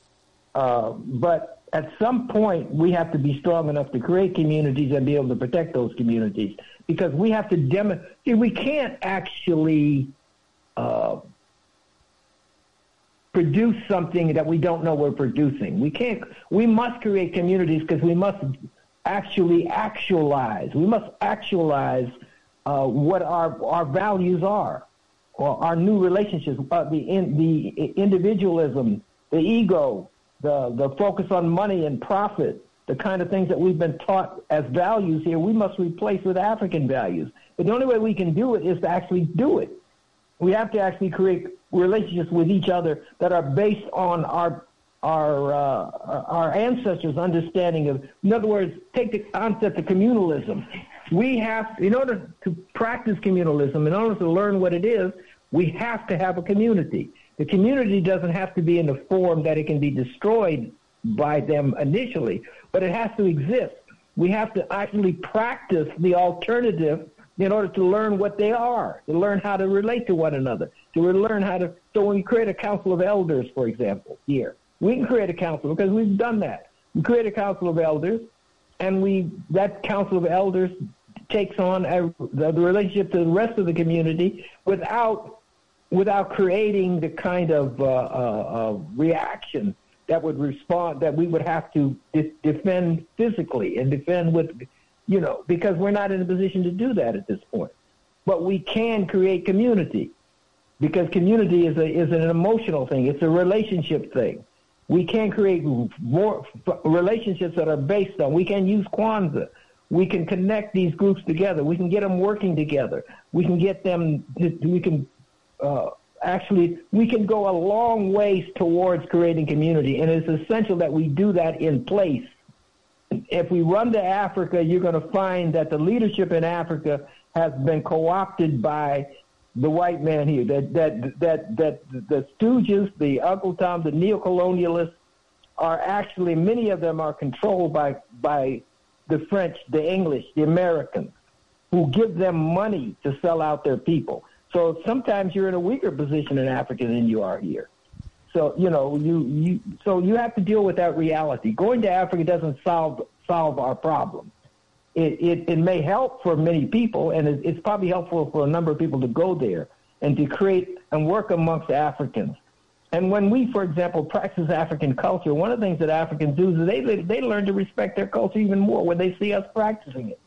Uh, but at some point, we have to be strong enough to create communities and be able to protect those communities, because we have to demonstrate. We can't actually uh, produce something that we don't know we're producing. We can't. We must create communities because we must actually actualize. We must actualize uh, what our our values are, or our new relationships, uh, the in, the individualism, the ego. The, the focus on money and profit, the kind of things that we've been taught as values here, we must replace with African values. But the only way we can do it is to actually do it. We have to actually create relationships with each other that are based on our our uh, our ancestors' understanding of, in other words, take the concept of communalism. We have, in order to practice communalism, in order to learn what it is, we have to have a community. The community doesn't have to be in the form that it can be destroyed by them initially, but it has to exist. We have to actually practice the alternative in order to learn what they are, to learn how to relate to one another, to learn how to, so when you create a Council of Elders, for example, here, we can create a council because we've done that. We create a Council of Elders, and we that Council of Elders takes on a, the, the relationship to the rest of the community without without creating the kind of uh, uh, uh, reaction that would respond, that we would have to de- defend physically and defend with, you know, because we're not in a position to do that at this point. But we can create community, because community is a is an emotional thing. It's a relationship thing. We can create more relationships that are based on, we can use Kwanzaa. We can connect these groups together. We can get them working together. We can get them, to, we can uh, actually, we can go a long ways towards creating community. And it's essential that we do that in place. If we run to Africa, you're going to find that the leadership in Africa has been co-opted by the white man here, that that that that the stooges, the Uncle Tom, the neocolonialists are actually, many of them are controlled by by the French, the English, the Americans, who give them money to sell out their people. So sometimes you're in a weaker position in Africa than you are here. So you know you, you so you have to deal with that reality. Going to Africa doesn't solve solve our problem. It, it it may help for many people, and it, it's probably helpful for a number of people to go there and to create and work amongst Africans. And when we, for example, practice African culture, one of the things that Africans do is they they learn to respect their culture even more when they see us practicing it.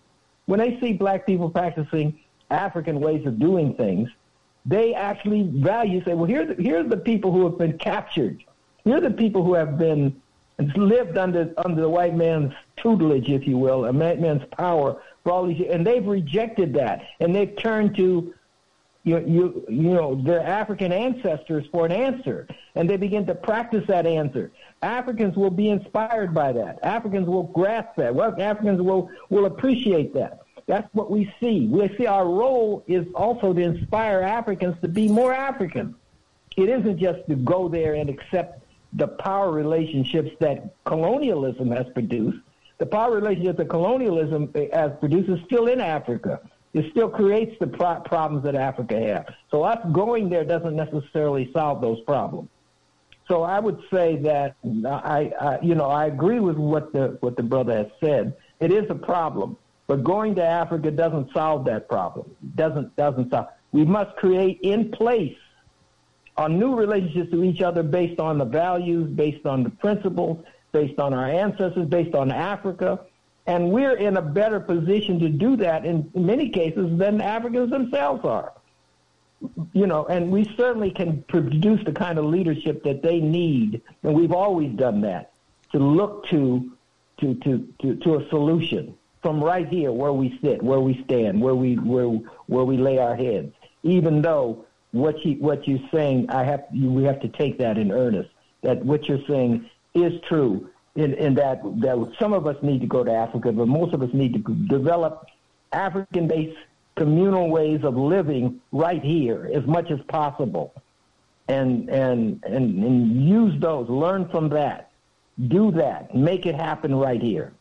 When they see black people practicing African ways of doing things, they actually value, say, well, here are the, here are the people who have been captured. Here are the people who have been lived under under the white man's tutelage, if you will, a white man's power for all these years, and they've rejected that, and they've turned to you you you know their African ancestors for an answer, and they begin to practice that answer. Africans will be inspired by that. Africans will grasp that. Well, Africans will will appreciate that. That's what we see. We see our role is also to inspire Africans to be more African. It isn't just to go there and accept the power relationships that colonialism has produced. The power relationships that colonialism has produced is still in Africa. It still creates the pro- problems that Africa has. So us going there doesn't necessarily solve those problems. So I would say that I, I you know, I agree with what the what the brother has said. It is a problem, but going to Africa doesn't solve that problem. It doesn't doesn't solve. We must create in place our new relationships to each other based on the values, based on the principles, based on our ancestors, based on Africa. And we're in a better position to do that in many cases than Africans themselves are. You know, and we certainly can produce the kind of leadership that they need, and we've always done that, to look to to to, to, to a solution from right here where we sit, where we stand, where we where where we lay our heads, even though What you what you're saying, I have you, we have to take that in earnest. That what you're saying is true. In in that that some of us need to go to Africa, but most of us need to develop African-based communal ways of living right here as much as possible, and and and, and use those. Learn from that. Do that. Make it happen right here.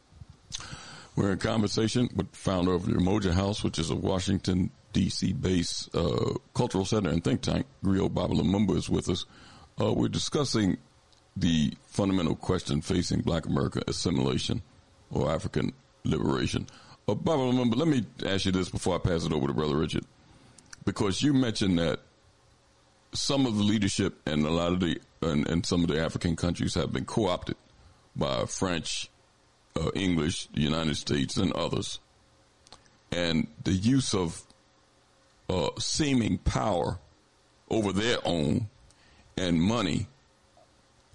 We're in conversation with founder of the Umoja House, which is a Washington D C based uh, cultural center and think tank. Grio BaBa Lumumba is with us. Uh, we're discussing the fundamental question facing Black America: assimilation or African liberation. Uh, BaBa Lumumba, let me ask you this before I pass it over to Brother Richard, because you mentioned that some of the leadership and a lot of the and, and some of the African countries have been co-opted by French, Uh, English, the United States, and others, and the use of uh, seeming power over their own and money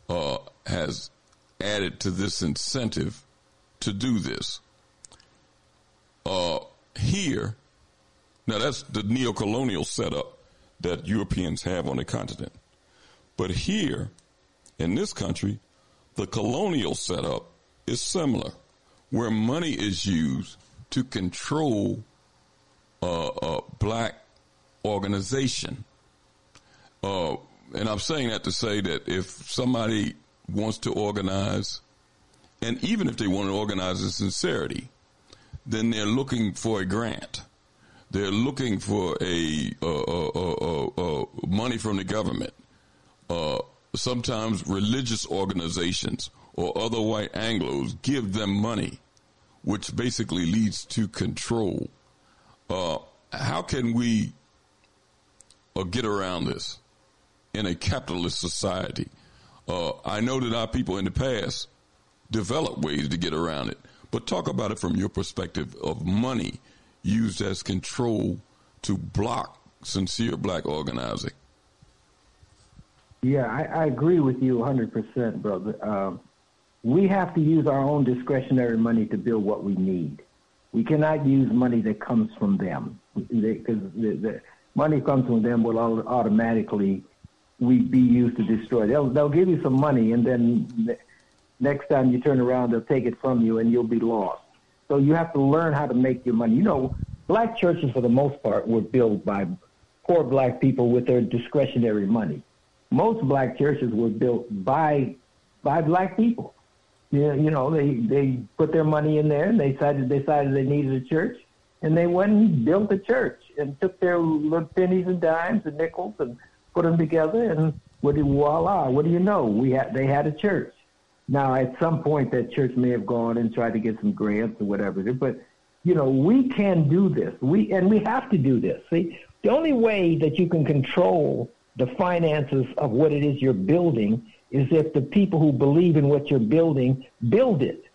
uh, has added to this incentive to do this. Uh, here, now that's the neocolonial setup that Europeans have on the continent, but here in this country, The colonial setup is similar, where money is used to control uh, a black organization. Uh, and I'm saying that to say that if somebody wants to organize, and even if they want to organize in sincerity, then they're looking for a grant. They're looking for a uh, uh, uh, uh, money from the government. Uh, sometimes religious organizations or other white Anglos give them money, which basically leads to control. Uh, how can we uh, get around this in a capitalist society? Uh, I know that our people in the past developed ways to get around it, but talk about it from your perspective of money used as control to block sincere black organizing. Yeah, I, I agree with you one hundred percent, brother. Um, we have to use our own discretionary money to build what we need. We cannot use money that comes from them, because the, the money comes from them will automatically we be used to destroy. They'll, they'll give you some money, and then next time you turn around, they'll take it from you, and you'll be lost. So you have to learn how to make your money. You know, black churches, for the most part, were built by poor black people with their discretionary money. Most black churches were built by by black people. Yeah, you know, they, they put their money in there, and they decided, decided they needed a church, and they went and built a church and took their little pennies and dimes and nickels and put them together, and what do, voila, what do you know? We had, they had a church. Now, at some point, that church may have gone and tried to get some grants or whatever, but, you know, we can do this. We and we have to do this. See, the only way that you can control the finances of what it is you're building is if the people who believe in what you're building build it,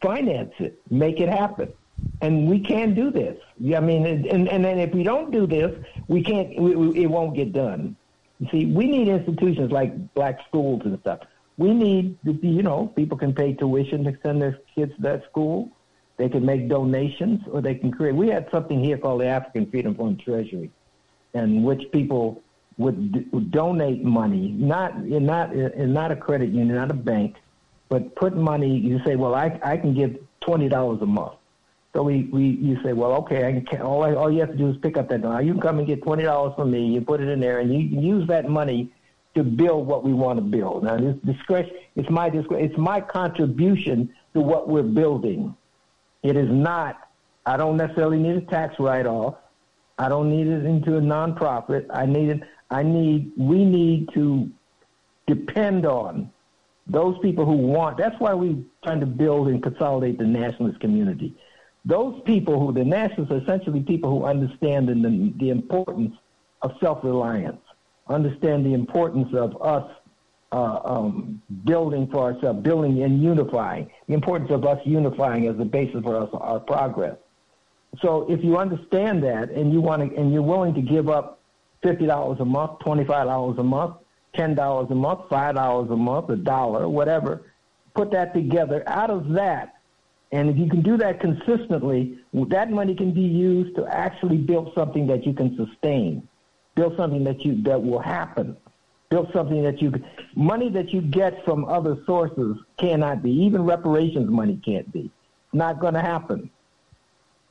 finance it, make it happen. And we can do this. I mean, and and then if we don't do this, we can't. We, we, it won't get done. You see, we need institutions like black schools and stuff. We need, you know, people can pay tuition to send their kids to that school. They can make donations, or they can create. We had something here called the African Freedom Fund Treasury, in which people would, d- would donate money, not in not in not a credit union, not a bank, but put money. You say, well, I I can give twenty dollars a month. So we, we you say, well, okay, I can, all I, all you have to do is pick up that dollar. You can come and get twenty dollars from me. You put it in there, and you can use that money to build what we want to build. Now, this discretion, it's my discretion, it's my contribution to what we're building. It is not, I don't necessarily need a tax write-off. I don't need it into a nonprofit. I need it, I need, we need to depend on those people who want, that's why we're trying to build and consolidate the nationalist community. Those people who, the nationalists are essentially people who understand the, the importance of self-reliance, understand the importance of us uh, um, building for ourselves, building and unifying, the importance of us unifying as the basis for us, our progress. So if you understand that and you want to, and you're willing to give up fifty dollars a month, twenty-five dollars a month, ten dollars a month, five dollars a month, a dollar, whatever, put that together out of that. And if you can do that consistently, that money can be used to actually build something that you can sustain. Build something that you that will happen. Build something that you money that you get from other sources cannot be. Even reparations money can't be. It's not going to happen.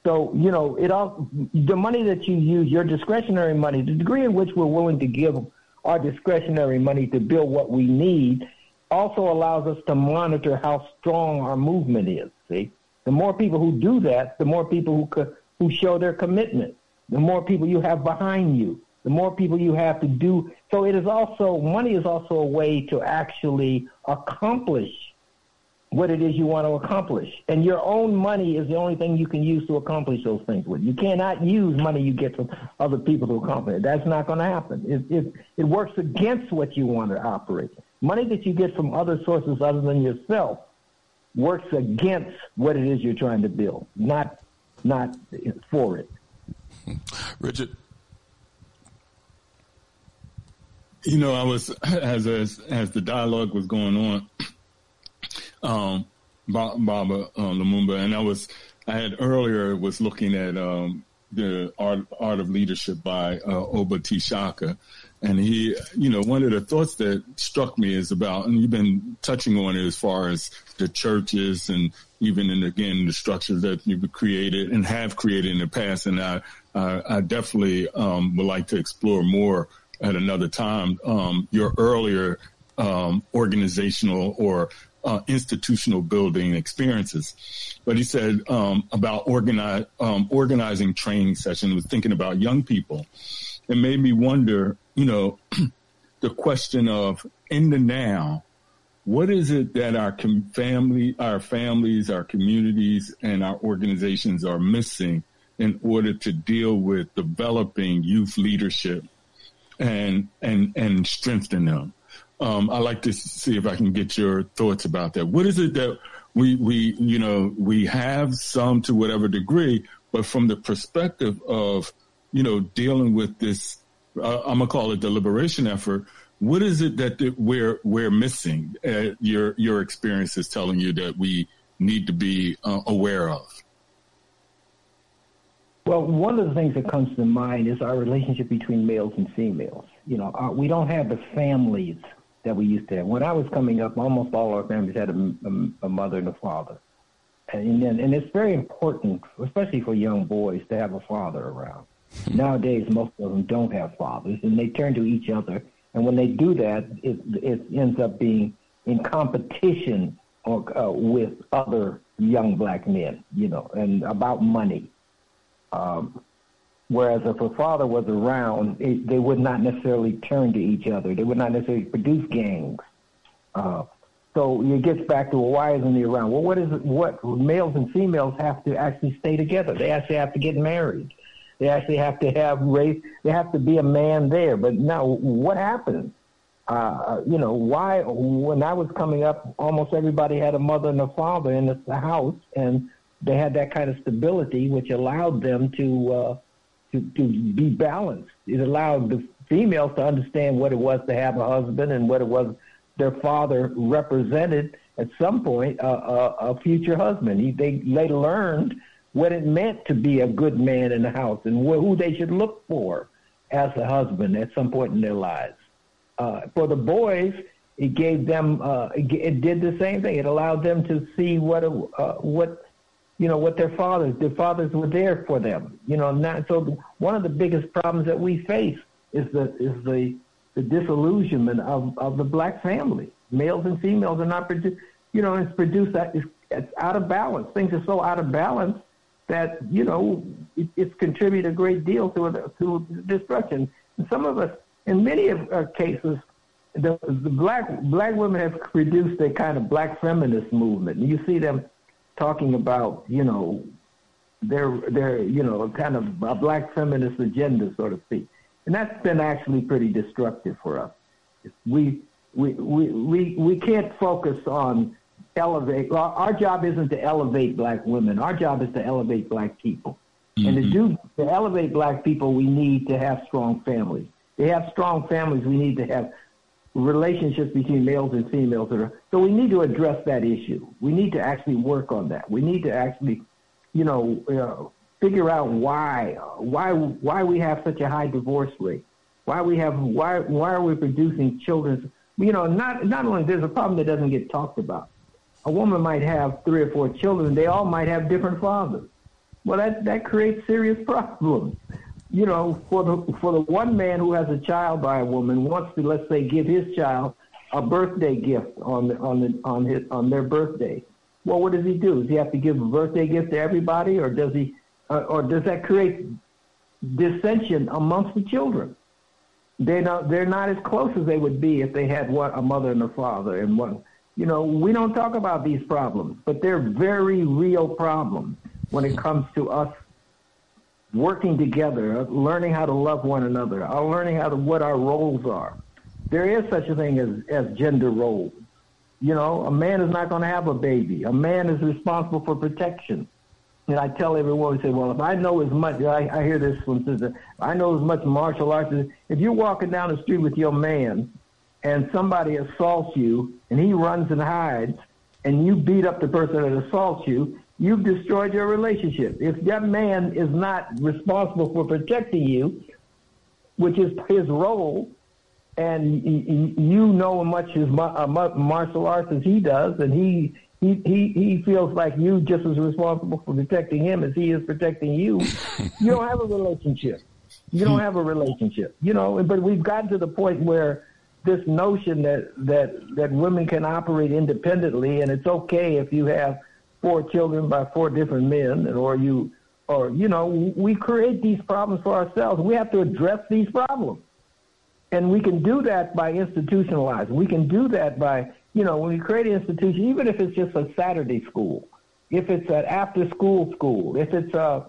So you know it all. The money that you use, your discretionary money, the degree in which we're willing to give our discretionary money to build what we need, also allows us to monitor how strong our movement is. See, the more people who do that, the more people who who show their commitment, the more people you have behind you. The more people you have to do. So it is also, money is also a way to actually accomplish what it is you want to accomplish. And your own money is the only thing you can use to accomplish those things with. You cannot use money you get from other people to accomplish it. That's not going to happen. It, it, it works against what you want to operate. Money that you get from other sources other than yourself works against what it is you're trying to build, not, not for it. Richard? You know, I was as as, as the dialogue was going on, um, ba- Baba uh, Lumumba, and I was I had earlier was looking at um, the Art, Art of Leadership by uh, Oba T. Shaka, And he, you know, one of the thoughts that struck me is about, and you've been touching on it as far as the churches and even, in, again, the structures that you've created and have created in the past. And I, I, I definitely um, would like to explore more at another time um, your earlier um, organizational or uh, institutional building experiences. But he said um, about organize, um, organizing training session, was thinking about young people. It made me wonder, you know, the question of in the now, what is it that our com- family, our families, our communities, and our organizations are missing in order to deal with developing youth leadership and and and strengthen them? Um, I like to see if I can get your thoughts about that. What is it that we we you know we have some to whatever degree, but from the perspective of, you know, dealing with this, uh, I'm gonna call it deliberation effort. What is it that th- we're we're missing? Uh, your your experience is telling you that we need to be uh, aware of. Well, one of the things that comes to mind is our relationship between males and females. You know, uh, we don't have the families that we used to have. When I was coming up, almost all our families had a, a, a mother and a father, and and, and it's very important, especially for young boys, to have a father around. Nowadays, most of them don't have fathers, and they turn to each other. And when they do that, it, it ends up being in competition or, uh, with other young black men, you know, and about money. Um, whereas if a father was around, it, they would not necessarily turn to each other. They would not necessarily produce gangs. Uh, so it gets back to, well, why isn't he around? Well, what is it, what males and females have to actually stay together? They actually have to get married. They actually have to have race. They have to be a man there. But now, what happened? Uh, you know, why? When I was coming up, almost everybody had a mother and a father in the house, and they had that kind of stability, which allowed them to uh, to, to be balanced. It allowed the females to understand what it was to have a husband and what it was their father represented. At some point, a, a, a future husband. He, they later learned what it meant to be a good man in the house and wh- who they should look for as a husband at some point in their lives. Uh, for the boys, it gave them, uh, it, g- it did the same thing. It allowed them to see what, a, uh, what, you know, what their fathers, their fathers were there for them. You know, not, so one of the biggest problems that we face is the is the, the disillusionment of, of the black family. Males and females are not produced, you know, it's produced, it's, it's out of balance. Things are so out of balance that, you know, it, it's contributed a great deal to, to destruction. And some of us, in many of our cases, the, the black black women have produced a kind of black feminist movement. And you see them talking about, you know, their, their you know, kind of a black feminist agenda, so to speak. And that's been actually pretty destructive for us. We, we, we, we, we can't focus on elevate. Our job isn't to elevate black women. Our job is to elevate black people. Mm-hmm. And to do to elevate black people, we need to have strong families. To have strong families, we need to have relationships between males and females. That are, so we need to address that issue. We need to actually work on that. We need to actually, you know, uh, figure out why why why we have such a high divorce rate. Why we have why why are we producing children? You know, not not only there's a problem that doesn't get talked about. A woman might have three or four children. They all might have different fathers. Well, that, that creates serious problems. You know, for the for the one man who has a child by a woman wants to, let's say, give his child a birthday gift on the, on the, on his on their birthday. Well, what does he do? Does he have to give a birthday gift to everybody, or does he, uh, or does that create dissension amongst the children? They're not they're not as close as they would be if they had what a mother and a father and one. You know, we don't talk about these problems, but they're very real problems when it comes to us working together, learning how to love one another, learning how to what our roles are. There is such a thing as, as gender roles. You know, a man is not going to have a baby. A man is responsible for protection. And I tell everyone, we say, well, if I know as much, I, I hear this from sister, I know as much martial arts. If you're walking down the street with your man, and somebody assaults you, and he runs and hides, and you beat up the person that assaults you, you've destroyed your relationship. If that man is not responsible for protecting you, which is his role, and you know as much as martial arts as he does, and he he he, he feels like you just as responsible for protecting him as he is protecting you. You don't have a relationship. You don't have a relationship. You know, but we've gotten to the point where this notion that that that women can operate independently, and it's okay if you have four children by four different men, or you, or you know, we create these problems for ourselves. We have to address these problems, and we can do that by institutionalizing. We can do that by, you know, when we create an institution, even if it's just a Saturday school, if it's an after-school school, if it's a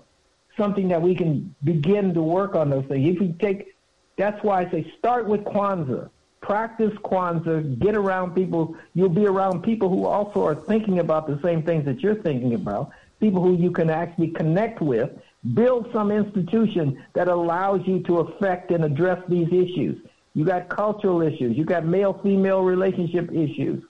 something that we can begin to work on those things. If you take, that's why I say start with Kwanzaa, practice Kwanzaa, get around people. You'll be around people who also are thinking about the same things that you're thinking about, people who you can actually connect with, build some institution that allows you to affect and address these issues. You got cultural issues. You got male-female relationship issues.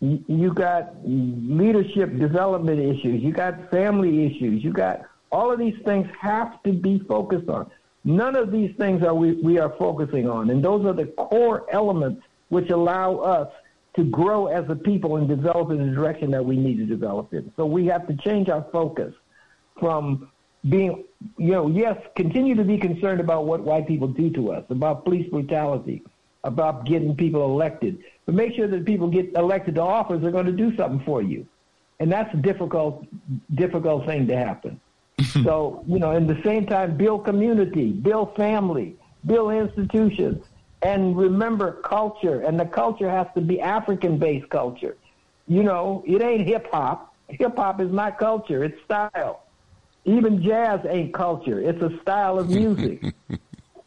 You got leadership development issues. You got family issues. You got all of these things have to be focused on. None of these things are we, we are focusing on, and those are the core elements which allow us to grow as a people and develop in the direction that we need to develop in. So we have to change our focus from being, you know, yes, continue to be concerned about what white people do to us, about police brutality, about getting people elected, but make sure that people get elected to office are going to do something for you, and that's a difficult, difficult thing to happen. So, you know, in the same time, build community, build family, build institutions, and remember culture. And the culture has to be African-based culture. You know, it ain't hip-hop. Hip-hop is not culture. It's style. Even jazz ain't culture. It's a style of music.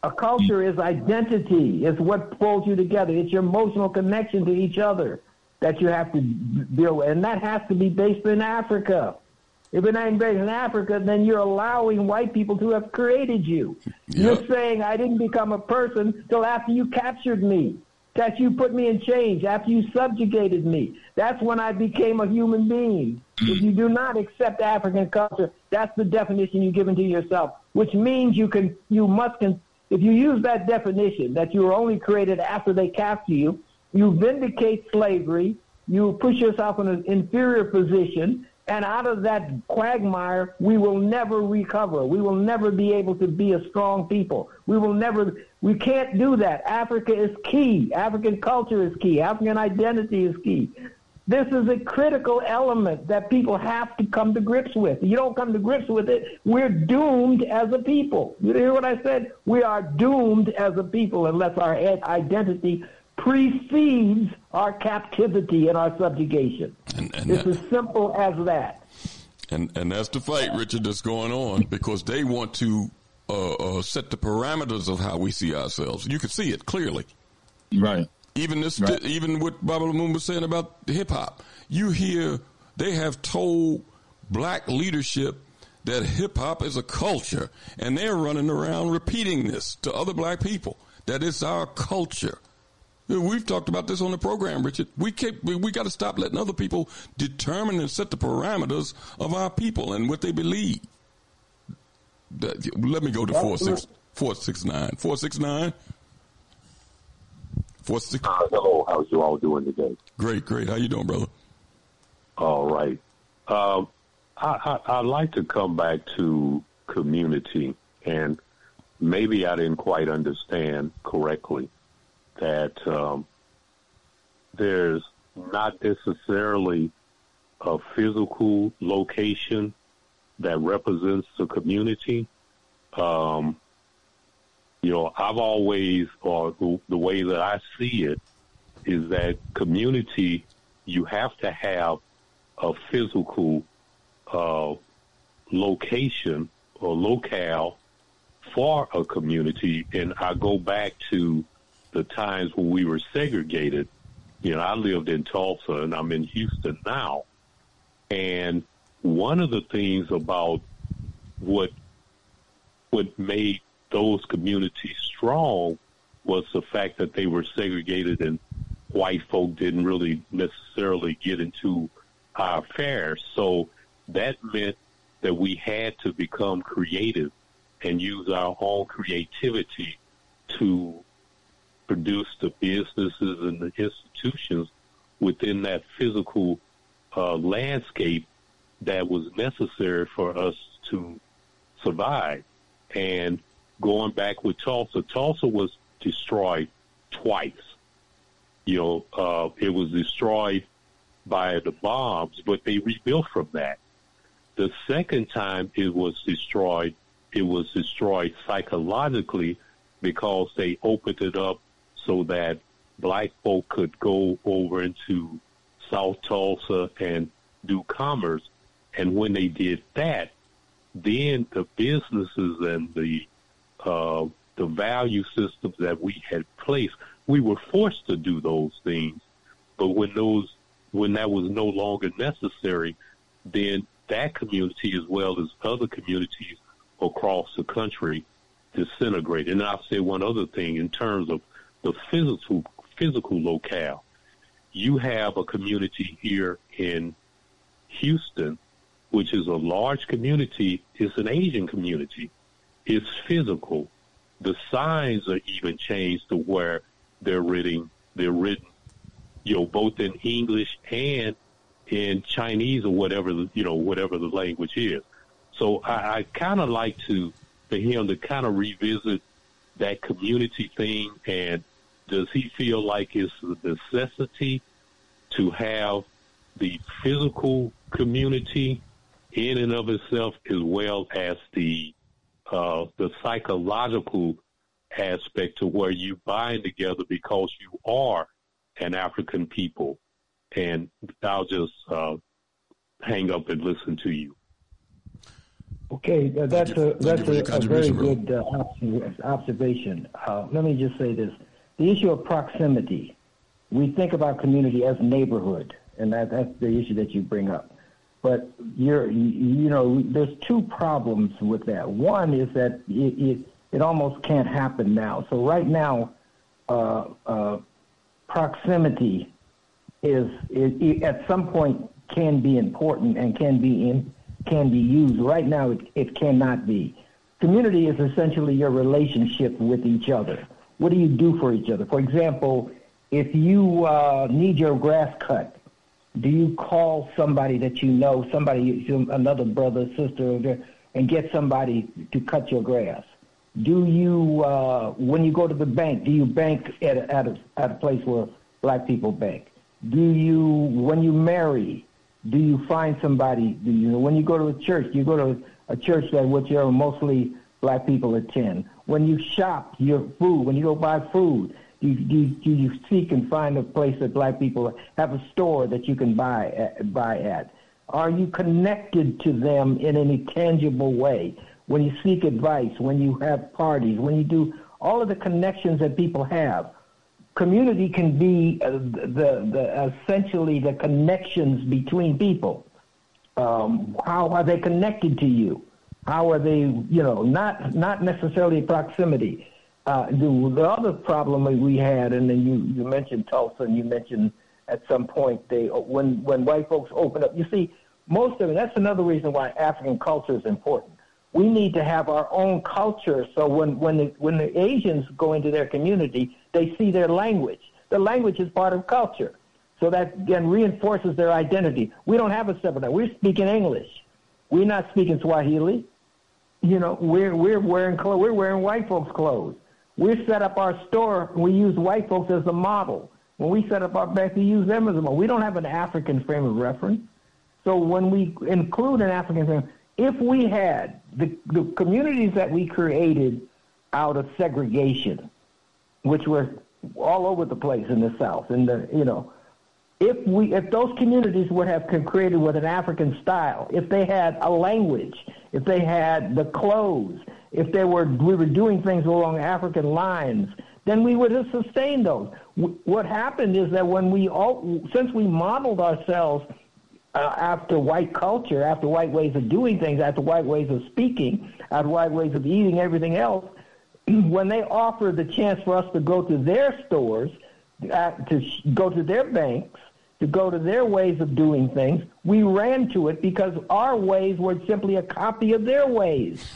A culture is identity. It's what pulls you together. It's your emotional connection to each other that you have to deal with. And that has to be based in Africa. If it ain't based in Africa, then you're allowing white people to have created you. Yep. You're saying I didn't become a person till after you captured me, that you put me in chains, after you subjugated me. That's when I became a human being. If you do not accept African culture, that's the definition you've given to yourself, which means you can, you must, con- if you use that definition, that you were only created after they capture you, you vindicate slavery, you push yourself in an inferior position, and out of that quagmire, we will never recover. We will never be able to be a strong people. We will never, we can't do that. Africa is key. African culture is key. African identity is key. This is a critical element that people have to come to grips with. You don't come to grips with it, we're doomed as a people. You hear what I said? We are doomed as a people unless our identity precedes our captivity and our subjugation. And, and it's that, as simple as that. And and that's the fight, Richard, that's going on, because they want to uh, uh, set the parameters of how we see ourselves. You can see it clearly. Right. Even this, right. Th- even what Baba Lumumba was saying about hip hop. You hear they have told black leadership that hip hop is a culture, and they're running around repeating this to other black people, that it's our culture. We've talked about this on the program, Richard. We keep, we, we got to stop letting other people determine and set the parameters of our people and what they believe. That, let me go to four six nine. four six nine. four six nine. Uh, hello, how's you all doing today? Great, great. How you doing, brother? All right. Um, I, I, I'd like to come back to community, and maybe I didn't quite understand correctly that um, there's not necessarily a physical location that represents the community. Um, you know, I've always, or the way that I see it, is that community, you have to have a physical uh, location or locale for a community. And I go back to the times when we were segregated. You know, I lived in Tulsa and I'm in Houston now. And one of the things about what what made those communities strong was the fact that they were segregated and white folk didn't really necessarily get into our affairs. So that meant that we had to become creative and use our own creativity to produced the businesses and the institutions within that physical uh, landscape that was necessary for us to survive. And going back with Tulsa, Tulsa was destroyed twice. You know, uh, it was destroyed by the bombs, but they rebuilt from that. The second time it was destroyed, it was destroyed psychologically because they opened it up so that black folk could go over into South Tulsa and do commerce. And when they did that, then the businesses and the uh, the value systems that we had placed, we were forced to do those things. But when those when that was no longer necessary, then that community, as well as other communities across the country, disintegrated. And I'll say one other thing in terms of the physical physical locale. You have a community here in Houston, which is a large community. It's an Asian community. It's physical. The signs are even changed to where they're written, they're written, you know, both in English and in Chinese or whatever, the, you know, whatever the language is. So I, I kind of like to, for him to kind of revisit that community thing. And does he feel like it's a necessity to have the physical community in and of itself, as well as the uh, the psychological aspect to where you bind together because you are an African people? And I'll just uh, hang up and listen to you. Okay, uh, that's a, that's a, a very good uh, obs- observation. Uh, let me just say this. The issue of proximity, we think about community as neighborhood, and that, that's the issue that you bring up. But, you're, you know, there's two problems with that. One is that it, it, it almost can't happen now. So right now, uh, uh, proximity is, it, it, at some point, can be important and can be in, can be used. Right now, it, it cannot be. Community is essentially your relationship with each other. What do you do for each other? For example, if you uh, need your grass cut, do you call somebody that you know, somebody, another brother, sister, and get somebody to cut your grass? Do you, uh, when you go to the bank, do you bank at a, at a, at a place where black people bank? Do you, when you marry, do you find somebody? Do you, when you go to a church, do you go to a church that which mostly black people attend? When you shop your food, when you go buy food, Do you, do you seek and find a place that black people have a store that you can buy at, buy at? Are you connected to them in any tangible way? When you seek advice, when you have parties, when you do all of the connections that people have, community can be the, the essentially the connections between people. Um, how are they connected to you? How are they, you know, not not necessarily proximity. Uh, the, the other problem that we had, and then you, you mentioned Tulsa, and you mentioned at some point they when when white folks opened up. You see, most of it, that's another reason why African culture is important. We need to have our own culture, so when when the, when the Asians go into their community, they see their language. The language is part of culture, so that again reinforces their identity. We don't have a separate. We're speaking English. We're not speaking Swahili. You know, we're we're wearing clo- we're wearing white folks' clothes. We set up our store, we use white folks as a model. When we set up our bank, we use them as a model. We don't have an African frame of reference. So when we include an African frame, if we had the, the communities that we created out of segregation, which were all over the place in the South, and the, you know, if we if those communities would have created with an African style, if they had a language, if they had the clothes, if they were, we were doing things along African lines, then we would have sustained those. W- what happened is that when we all, since we modeled ourselves uh, after white culture, after white ways of doing things, after white ways of speaking, after white ways of eating, everything else, when they offered the chance for us to go to their stores, uh, to sh- go to their banks, to go to their ways of doing things, we ran to it because our ways were simply a copy of their ways.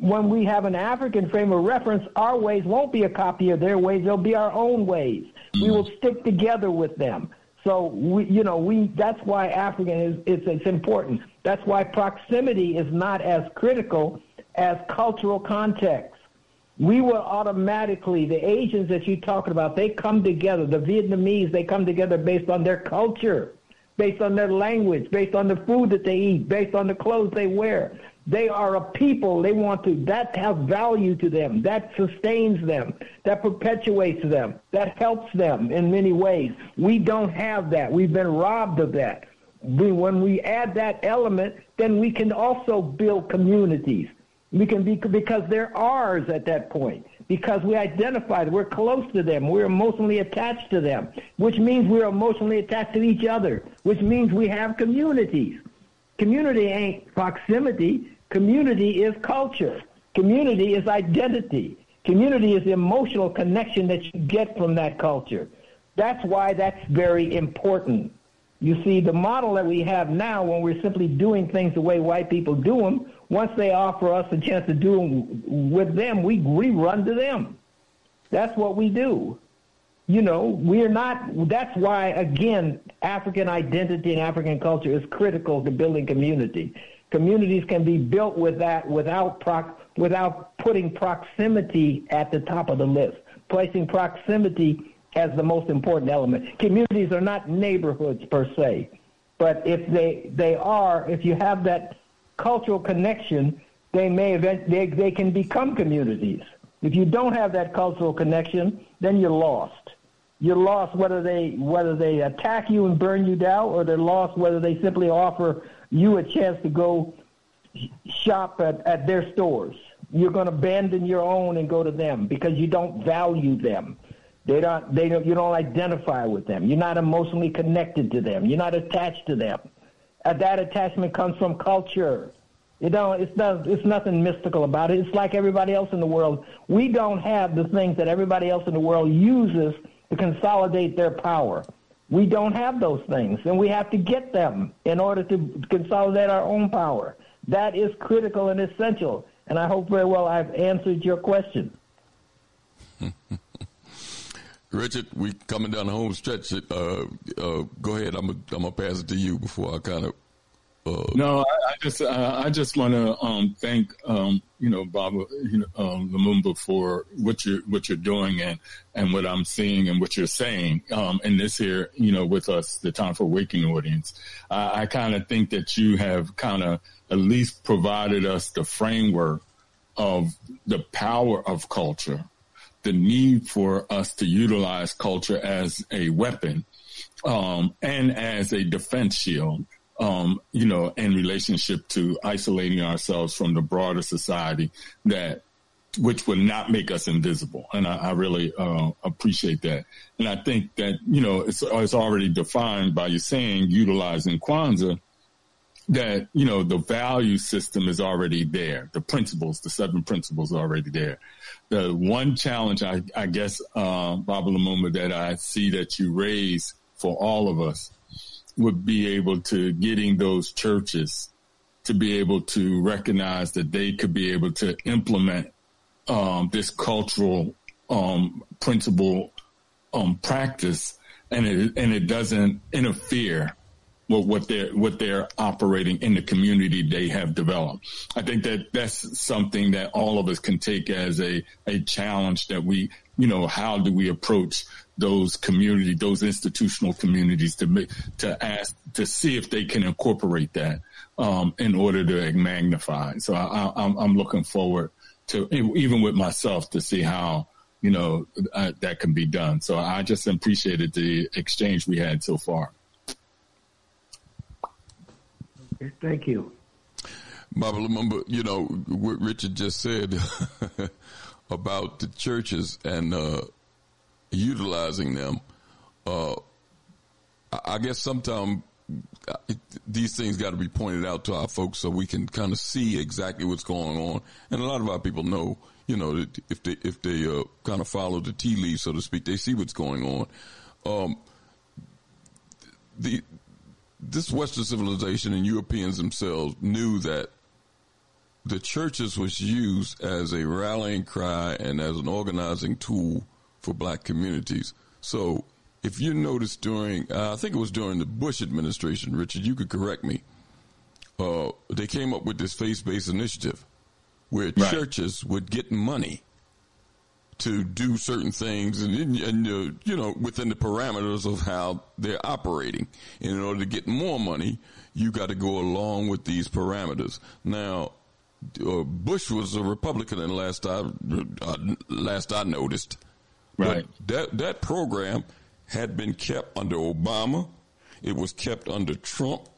when we have an African frame of reference, our ways won't be a copy of their ways. They'll be our own ways. Mm-hmm. We will stick together with them. So, we, you know, we that's why African is it's, it's important. That's why proximity is not as critical as cultural context. We will automatically, the Asians that you talked about, they come together. The Vietnamese, they come together based on their culture, based on their language, based on the food that they eat, based on the clothes they wear. They are a people. They want to. That has value to them. That sustains them. That perpetuates them. That helps them in many ways. We don't have that. We've been robbed of that. We, when we add that element, then we can also build communities. We can be, because they're ours at that point, because we identify, we're close to them, we're emotionally attached to them, which means we're emotionally attached to each other, which means we have communities. Community ain't proximity. Community is culture. Community is identity. Community is the emotional connection that you get from that culture. That's why that's very important. You see, the model that we have now, when we're simply doing things the way white people do them, once they offer us a chance to do them with them, we, we run to them. That's what we do. You know, we're not, that's why, again, African identity and African culture is critical to building community. Communities can be built with that without proc, without putting proximity at the top of the list, placing proximity as the most important element. Communities are not neighborhoods per se, but if they, they are, if you have that cultural connection, they may event, they, they can become communities. If you don't have that cultural connection, then you're lost. You're lost whether they whether they attack you and burn you down, or they're lost whether they simply offer you a chance to go shop at, at their stores. You're going to abandon your own and go to them because you don't value them. They don't. They don't. You don't identify with them. You're not emotionally connected to them. You're not attached to them. Uh, that attachment comes from culture. You don't, it's, not, it's nothing mystical about it. It's like everybody else in the world. We don't have the things that everybody else in the world uses to consolidate their power. We don't have those things, and we have to get them in order to consolidate our own power. That is critical and essential, and I hope very well I've answered your question. Richard, we coming down the home stretch. Uh, uh, go ahead. I'm going to pass it to you before I kind of. Uh, no, I, I just uh, I just want to um, thank um, you know Baba you know, um, Lumumba for what you're what you're doing and, and what I'm seeing and what you're saying um, in this here you know with us, the Time for Awakening audience. I, I kind of think that you have kind of at least provided us the framework of the power of culture, the need for us to utilize culture as a weapon um, and as a defense shield. Um, you know, in relationship to isolating ourselves from the broader society that, which would not make us invisible. And I, I really uh, appreciate that. And I think that, you know, it's, it's already defined by you saying, utilizing Kwanzaa, that, you know, the value system is already there. The principles, the seven principles are already there. The one challenge, I, I guess, uh, Baba Lumumba, that I see that you raise for all of us would be able to getting those churches to be able to recognize that they could be able to implement um, this cultural um, principle um, practice, and it and it doesn't interfere with what they're what they're operating in the community they have developed. I think that that's something that all of us can take as a a challenge that we, you know, how do we approach those community, those institutional communities to to ask, to see if they can incorporate that um, in order to magnify. So I, I, I'm looking forward to, even with myself, to see how, you know, uh, that can be done. So I just appreciated the exchange we had so far. Okay, thank you. Baba Lumumba, you know, what Richard just said about the churches and, uh, utilizing them, uh, I guess sometimes these things got to be pointed out to our folks so we can kind of see exactly what's going on. And a lot of our people know, you know, that if they if they uh, kind of follow the tea leaves, so to speak, they see what's going on. Um, the this Western civilization and Europeans themselves knew that the churches was used as a rallying cry and as an organizing tool for black communities. So if you notice during, uh, I think it was during the Bush administration, Richard, you could correct me, uh, they came up with this faith-based initiative where right. churches would get money to do certain things and, and uh, you know, within the parameters of how they're operating. And in order to get more money, you got to go along with these parameters. Now, uh, Bush was a Republican, and last I uh, last I noticed, right? But that that program had been kept under Obama. It was kept under Trump,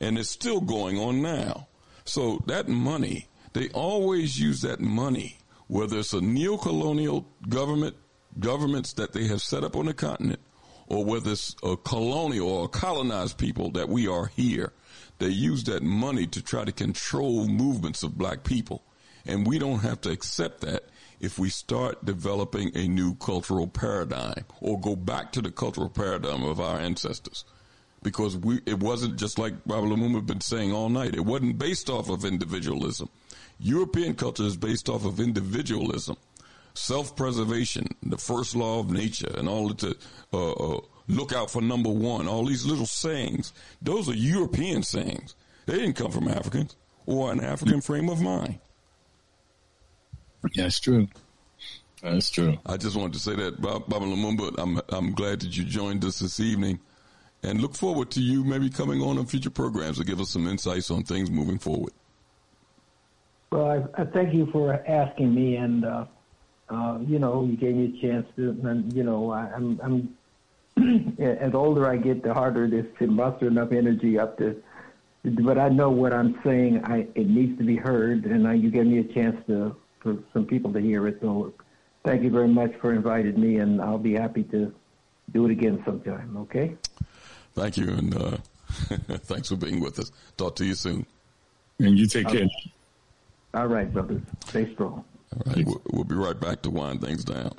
and it's still going on now. So that money, they always use that money, whether it's a neocolonial government, governments that they have set up on the continent, or whether it's a colonial or colonized people that we are here. They use that money to try to control movements of black people. And we don't have to accept that if we start developing a new cultural paradigm or go back to the cultural paradigm of our ancestors. Because we, it wasn't, just like Baba Lumumba has been saying all night, it wasn't based off of individualism. European culture is based off of individualism, self-preservation, the first law of nature, and all the uh, uh, look out for number one, all these little sayings. Those are European sayings. They didn't come from Africans or an African frame of mind. Yeah, it's true. That's true. I just wanted to say that, Baba Lumumba, I'm, I'm glad that you joined us this evening, and look forward to you maybe coming on in future programs to give us some insights on things moving forward. Well, I, I thank you for asking me, and uh, uh, you know, you gave me a chance to, and you know, I, I'm, I'm as older I get, the harder it is to muster enough energy up to. But I know what I'm saying; I, it needs to be heard, and I, you gave me a chance to for some people to hear it. So, thank you very much for inviting me, and I'll be happy to do it again sometime. Okay. Thank you, and uh, thanks for being with us. Talk to you soon, and you take care. Okay. All right, brothers. Stay strong. All right. We'll, we'll be right back to wind things down.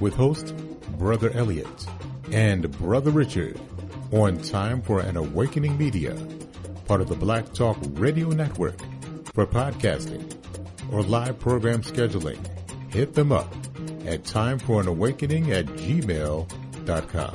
With host Brother Elliot and Brother Richard on Time for an Awakening Media, part of the Black Talk Radio Network. For podcasting or live program scheduling, hit them up at timeforanawakening at gmail dot com.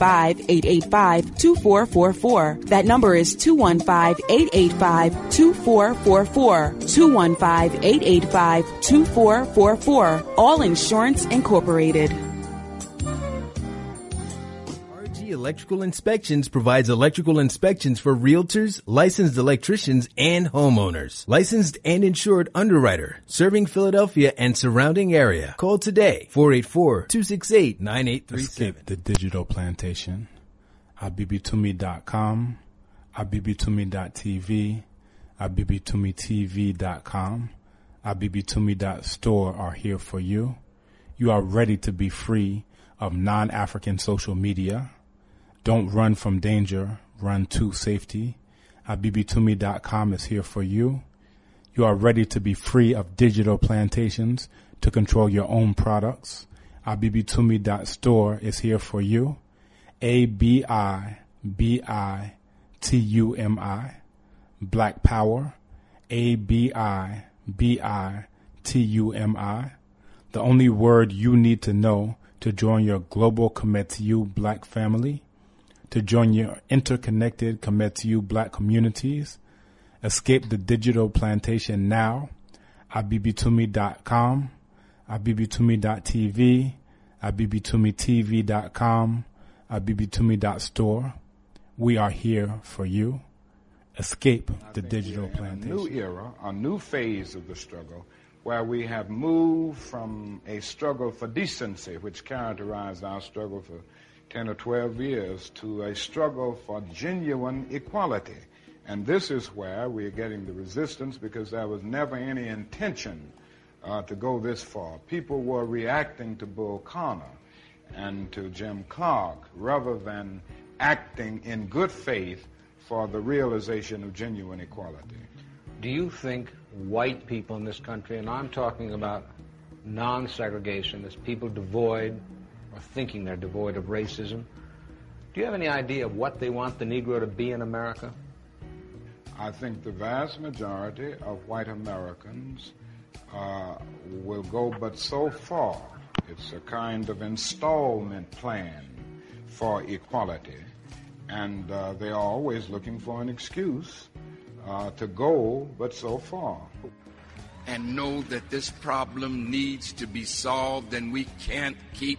five, eight eight five, two four four four. That number is two one five, eight eight five, two four four four. two one five, eight eight five, two four four four. All Insurance Incorporated. R G Electrical Inspections provides electrical inspections for realtors, licensed electricians, and homeowners. Licensed and insured underwriter, serving Philadelphia and surrounding area. Call today, four eight four, two six eight, nine eight three seven. Escape the digital plantation. Abibitumi dot com, Abibitumi dot t v, Abibitumi t v dot com, Abibitumi dot store are here for you. You are ready to be free of non-African social media. Don't run from danger, run to safety. Abibitumi dot com is here for you. You are ready to be free of digital plantations to control your own products. Abibitumi dot store is here for you. A B I B I T U M I, Black Power, A B I B I T U M I, the only word you need to know to join your global Kometiu Black family, to join your interconnected Kometiu Black communities. Escape the digital plantation now. Abibitumi dot com, Abibitumi dot T V, Abibitumi T V dot com, Abibitumi dot store. We are here for you. Escape the digital plantation. A new era, a new phase of the struggle, where we have moved from a struggle for decency, which characterized our struggle for ten or twelve years, to a struggle for genuine equality. And this is where we are getting the resistance, because there was never any intention uh, to go this far. People were reacting to Bull Connor and to Jim Clark rather than acting in good faith for the realization of genuine equality. Do you think white people in this country, and I'm talking about non-segregationists, people devoid or thinking they're devoid of racism, do you have any idea of what they want the Negro to be in America? I think the vast majority of white Americans uh, will go but so far. It's a kind of installment plan for equality, and uh, they are always looking for an excuse uh, to go but so far. And know that this problem needs to be solved, and we can't keep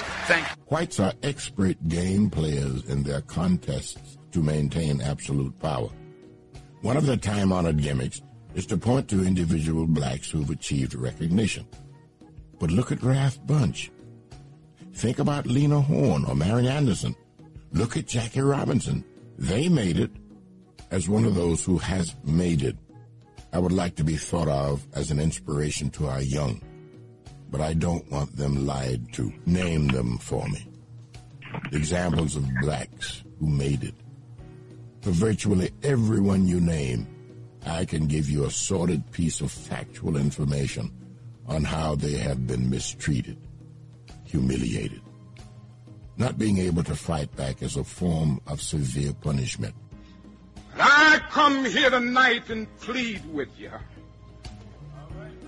Whites are expert game players in their contests to maintain absolute power. One of their time-honored gimmicks is to point to individual blacks who've achieved recognition. But look at Raff Bunche. Think about Lena Horne or Marian Anderson. Look at Jackie Robinson. They made it as one of those who has made it. I would like to be thought of as an inspiration to our young, but I don't want them lied to. Name them for me. Examples of blacks who made it. For virtually everyone you name, I can give you a sordid piece of factual information on how they have been mistreated, humiliated. Not being able to fight back is a form of severe punishment. I come here tonight and plead with you.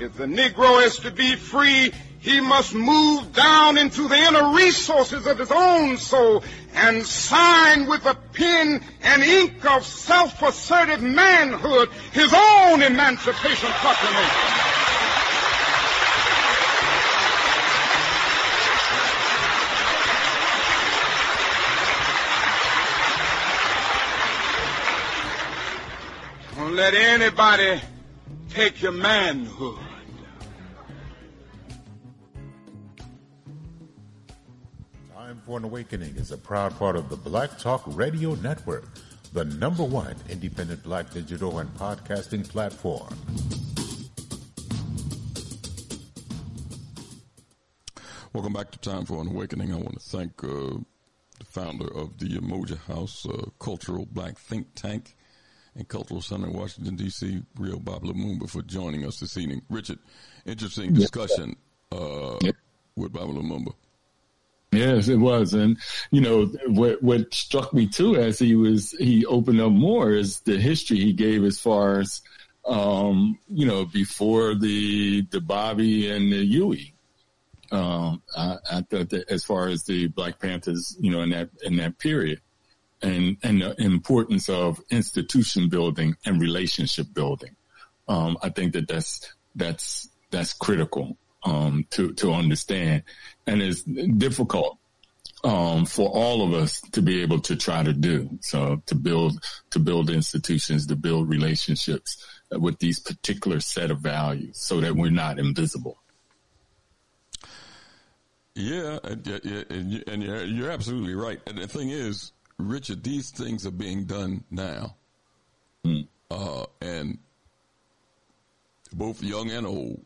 If the Negro is to be free, he must move down into the inner resources of his own soul and sign with a pen and ink of self-assertive manhood his own Emancipation Proclamation. Don't let anybody take your manhood. Time for an Awakening is a proud part of the Black Talk Radio Network, the number one independent black digital and podcasting platform. Welcome back to Time for an Awakening. I want to thank uh, the founder of the Umoja House, uh, cultural black think tank and cultural center in Washington, D C, Grio BaBa Lumumba, for joining us this evening. Richard, interesting discussion. Yes, uh, yep. with BaBa Lumumba. Yes, it was. And, you know, what what struck me, too, as he was he opened up more is the history he gave as far as, um, you know, before the the Bobby and the Huey. Um, I, I thought that as far as the Black Panthers, you know, in that in that period and, and the importance of institution building and relationship building. Um, I think that that's that's that's critical. Um, to, to understand. And it's difficult, um, for all of us to be able to try to do. So to build, to build institutions, to build relationships with these particular set of values so that we're not invisible. Yeah. And, and, and you're, you're absolutely right. And the thing is, Richard, these things are being done now. Mm. Uh, and both young and old.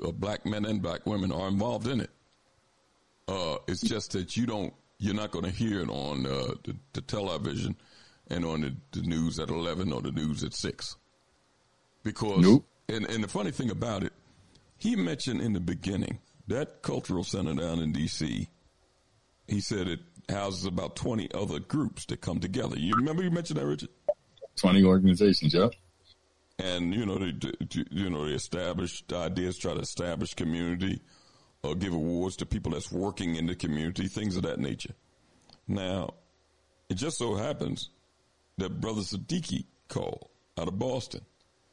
Black men and black women are involved in it. Uh, it's just that you don't, you're not going to hear it on uh, the, the television and on the, the news at eleven or the news at six. Because, nope. and, and the funny thing about it, he mentioned in the beginning that cultural center down in D C, he said it houses about twenty other groups that come together. You remember you mentioned that, Richard? twenty organizations, yeah. And, you know, they, you know, they establish ideas, try to establish community, or give awards to people that's working in the community, things of that nature. Now, it just so happens that Brother Siddiqui called out of Boston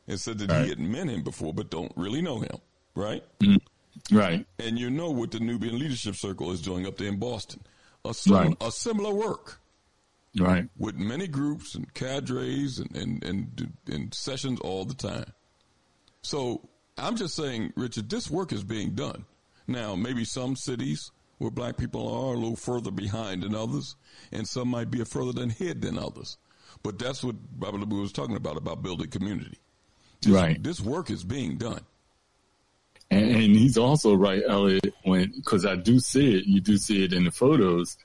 and said that right. he had met him before, but don't really know him, right? Mm-hmm. Right. And you know what the Nubian Leadership Circle is doing up there in Boston. A, sim- right. a similar work. Right. With many groups and cadres and, and, and, and sessions all the time. So I'm just saying, Richard, this work is being done. Now, maybe some cities where black people are a little further behind than others, and some might be further ahead than others. But that's what Baba Lumumba was talking about, about building community. This, right. This work is being done. And, and he's also right, Elliot, when, because I do see it, you do see it in the photos,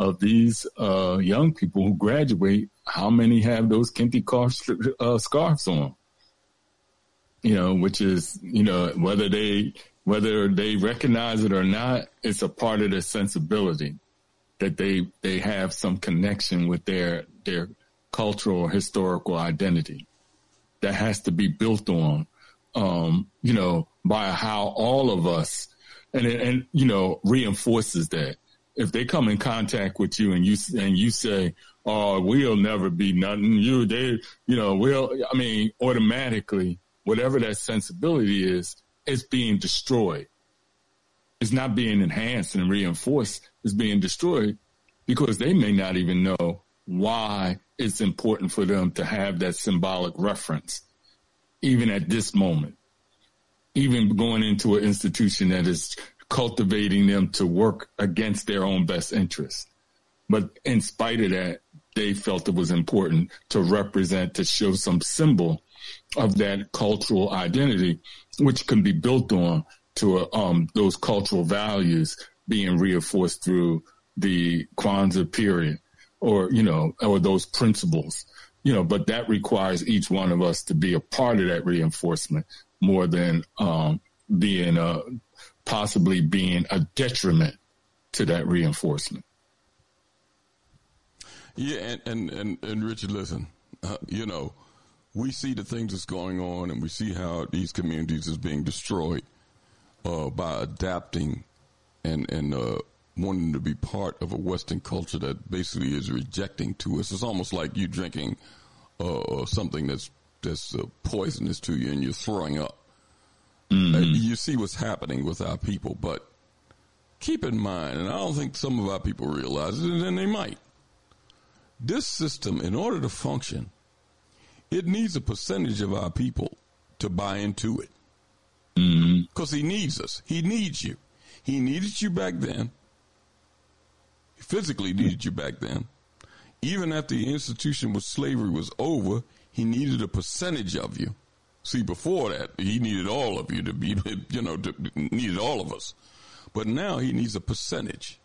of these uh, young people who graduate, how many have those Kente scarf, uh, scarves on? You know, which is, you know, whether they whether they recognize it or not, it's a part of their sensibility that they they have some connection with their their cultural or historical identity that has to be built on, um, you know, by how all of us and and you know reinforces that. If they come in contact with you and you and you say, "Oh, we'll never be nothing," you they you know we'll I mean automatically whatever that sensibility is, it's being destroyed. It's not being enhanced and reinforced. It's being destroyed because they may not even know why it's important for them to have that symbolic reference, even at this moment, even going into an institution that is cultivating them to work against their own best interests. But in spite of that, they felt it was important to represent, to show some symbol of that cultural identity, which can be built on to uh, um, those cultural values being reinforced through the Kwanzaa period or, you know, or those principles, you know, but that requires each one of us to be a part of that reinforcement more than um, being a, possibly being a detriment to that reinforcement. Yeah, and, and, and, and Richard, listen, uh, you know, we see the things that's going on and we see how these communities is being destroyed uh, by adapting and, and uh, wanting to be part of a Western culture that basically is rejecting to us. It's almost like you drinking uh, something that's, that's uh, poisonous to you and you're throwing up. Mm-hmm. You see what's happening with our people, but keep in mind, and I don't think some of our people realize it, and they might, this system, in order to function, it needs a percentage of our people to buy into it. Because mm-hmm. he needs us. He needs you. He needed you back then. He physically needed you back then. Even after the institution with slavery was over, he needed a percentage of you. See, before that, he needed all of you to be, you know, to, needed all of us. But now he needs a percentage,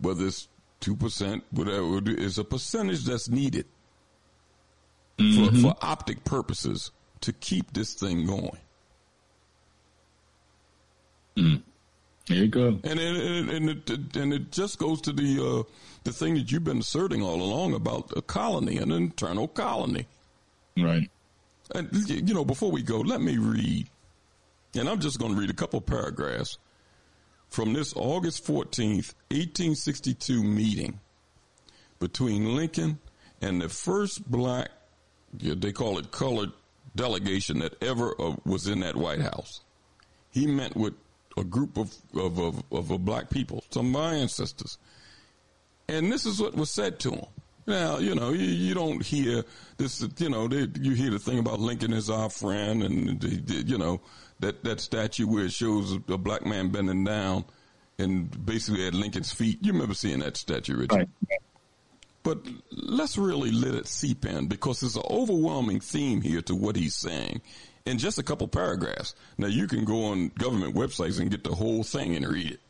whether it's two percent, whatever, it's a percentage that's needed mm-hmm. for, for optic purposes to keep this thing going. Mm. There you go. And and and it, and it just goes to the uh, the thing that you've been asserting all along about a colony, an internal colony, right? And you know, before we go, let me read, and I'm just going to read a couple paragraphs from this August fourteenth, eighteen sixty-two meeting between Lincoln and the first black, they call it colored, delegation that ever uh, was in that White House. He met with a group of, of, of, of, of black people, some of my ancestors. And this is what was said to him. Now, you know, you, you don't hear this, you know, they, you hear the thing about Lincoln is our friend and, they, they, you know, that, that statue where it shows a black man bending down and basically at Lincoln's feet. You remember seeing that statue, Richard? Right. But let's really let it seep in because there's an overwhelming theme here to what he's saying. In just a couple paragraphs. Now, you can go on government websites and get the whole thing and read it.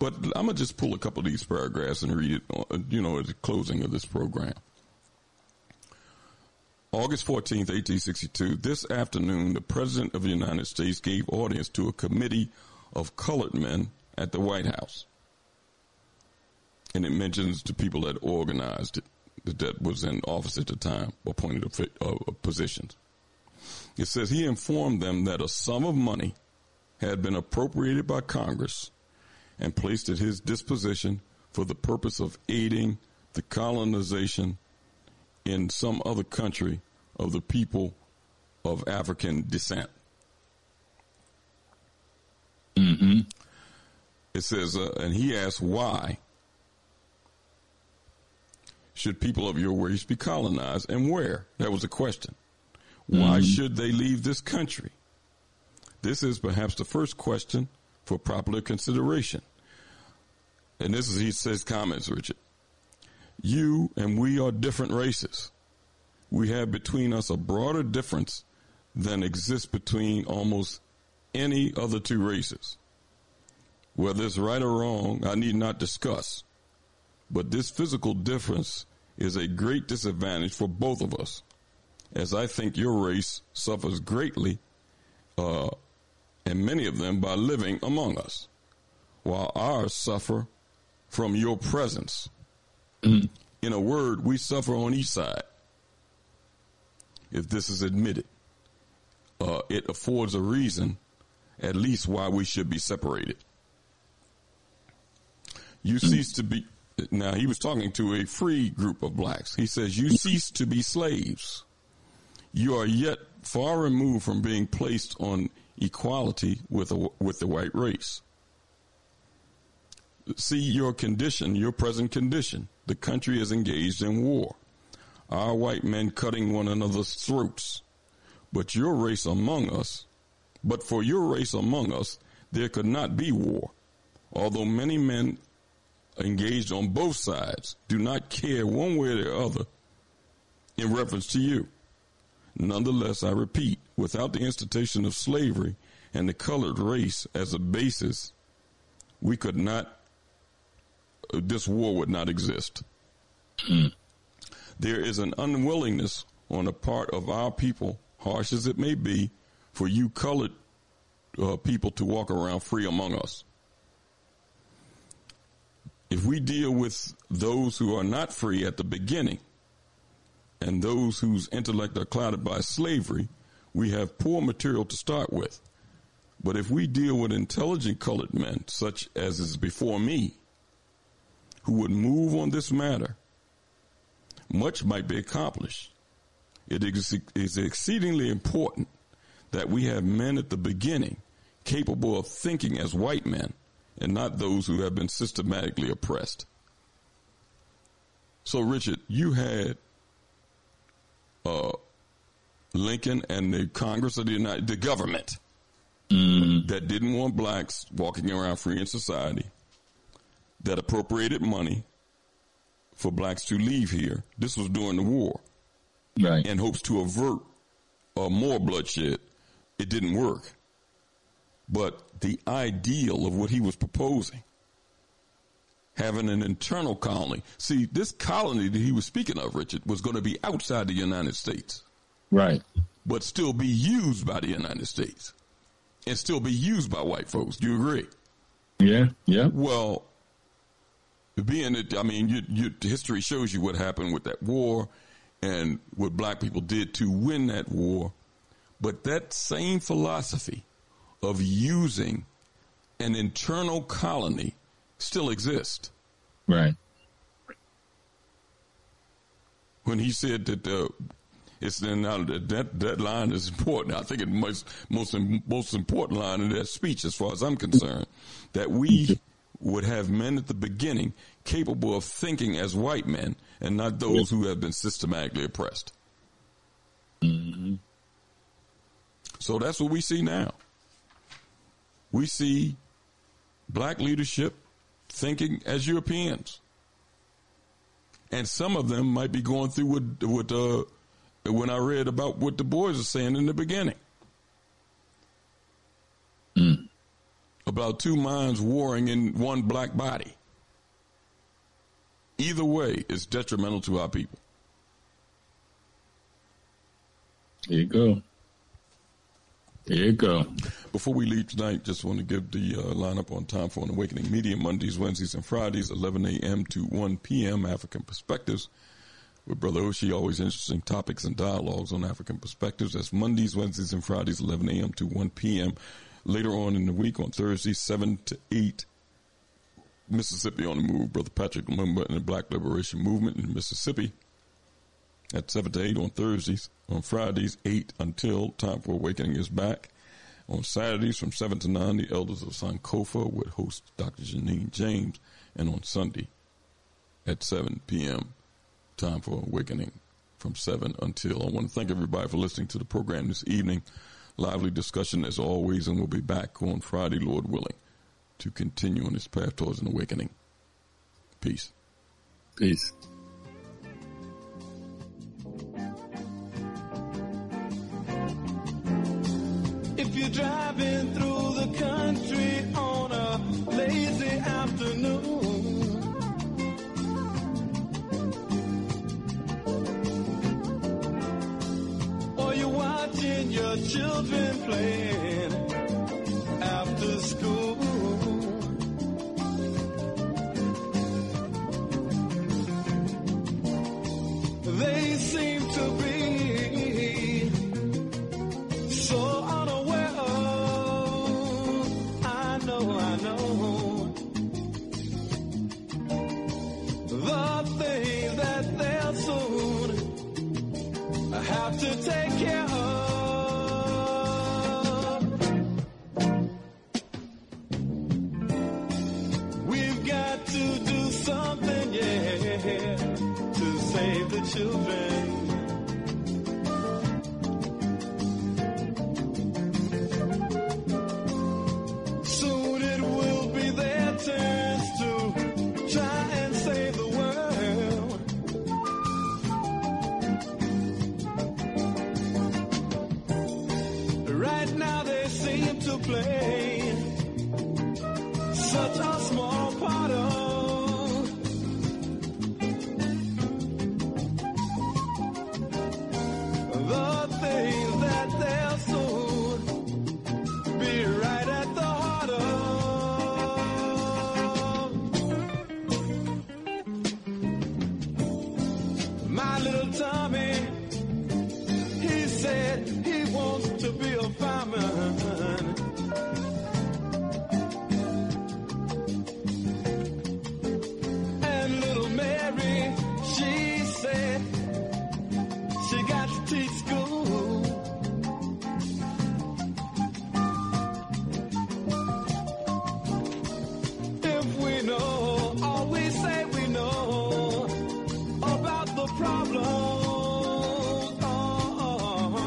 But I'm going to just pull a couple of these paragraphs and read it, you know, at the closing of this program. August fourteenth, eighteen sixty-two, this afternoon, the President of the United States gave audience to a committee of colored men at the White House. And it mentions the people that organized it, that was in office at the time, appointed uh, positions. It says he informed them that a sum of money had been appropriated by Congress and placed at his disposition for the purpose of aiding the colonization in some other country of the people of African descent. Mm-hmm. It says, uh, and he asked why should people of your race be colonized and where? That was the question. Why should they leave this country? This is perhaps the first question for popular consideration. And this is, he says, comments, Richard. You and we are different races. We have between us a broader difference than exists between almost any other two races. Whether it's right or wrong, I need not discuss. But this physical difference is a great disadvantage for both of us, as I think your race suffers greatly, uh, and many of them by living among us, while ours suffer from your presence. Mm. In a word, we suffer on each side. If this is admitted, uh, it affords a reason, at least why we should be separated. You mm. cease to be, now he was talking to a free group of blacks. He says, you cease to be slaves. You are yet far removed from being placed on equality with a, with the white race. See your condition, your present condition. The country is engaged in war. Our white men cutting one another's throats. But your race among us, but for your race among us, there could not be war. Although many men engaged on both sides do not care one way or the other in reference to you. Nonetheless, I repeat, without the institution of slavery and the colored race as a basis, we could not, uh, this war would not exist. Mm. There is an unwillingness on the part of our people, harsh as it may be, for you colored uh, people to walk around free among us. If we deal with those who are not free at the beginning, and those whose intellect are clouded by slavery, we have poor material to start with. But if we deal with intelligent colored men, such as is before me, who would move on this matter, much might be accomplished. It is exceedingly important that we have men at the beginning capable of thinking as white men and not those who have been systematically oppressed. So, Richard, you had Uh, Lincoln and the Congress of the United, the government mm. that didn't want blacks walking around free in society, that appropriated money for blacks to leave here. This was during the war, right? In hopes to avert uh, more bloodshed. It didn't work, but the ideal of what he was proposing, having an internal colony. See, this colony that he was speaking of, Richard, was going to be outside the United States. Right. But still be used by the United States. and still be used by white folks. Do you agree? Yeah, yeah. Well, being that, I mean, you, you, history shows you what happened with that war and what black people did to win that war. But that same philosophy of using an internal colony still exists. Right. When he said that uh, it's now that that line is important. I think it must most most important line in that speech, as far as I'm concerned, that we would have men at the beginning capable of thinking as white men and not those who have been systematically oppressed. Mm-hmm. So that's what we see now. We see black leadership thinking as Europeans. And some of them might be going through what, what uh, when I read about what Du Bois was saying in the beginning. Mm. About two minds warring in one black body. Either way, it's detrimental to our people. There you go. There you go. Before we leave tonight, just want to give the uh, lineup on Time for an Awakening Media, Mondays, Wednesdays, and Fridays, eleven a.m. to one p.m., African Perspectives. With Brother Oshie, always interesting topics and dialogues on African Perspectives. That's Mondays, Wednesdays, and Fridays, eleven a.m. to one p.m. Later on in the week, on Thursdays, seven to eight, Mississippi on the Move, Brother Patrick Lumumba and the Black Liberation Movement in Mississippi. At seven to eight on Thursdays. On Fridays, eight until Time for Awakening is back. On Saturdays, from seven to nine, the Elders of Sankofa with host Doctor Janine James. And on Sunday, at seven p.m., Time for Awakening from seven until. I want to thank everybody for listening to the program this evening. Lively discussion as always, and we'll be back on Friday, Lord willing, to continue on this path towards an awakening. Peace. Peace. If you're driving through the country on a lazy afternoon, or you're watching your children playing after school, they seem to be so to take care of. We've got to do something, yeah, to save the children. Soon it will be their turns to try and save the world. Play such a small part of the things that they'll soon be right at the heart of. My little Tommy, he said he wants to be a fireman. Problems, oh, oh, oh.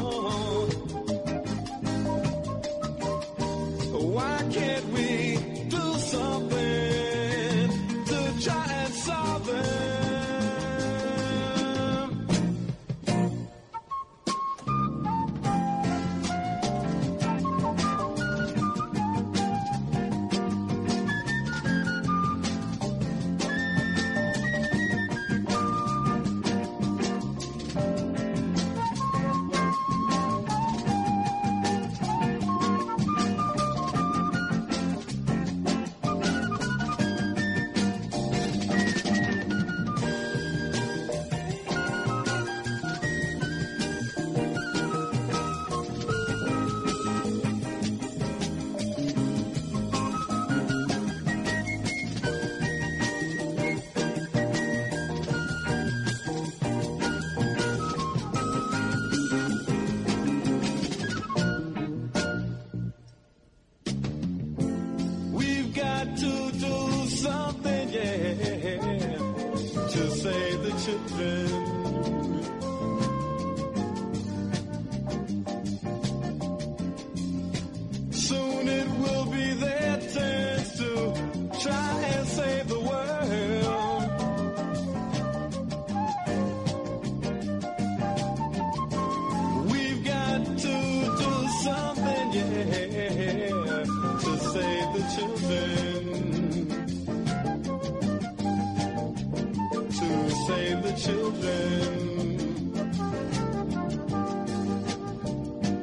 children,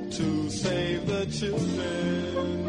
to save the children.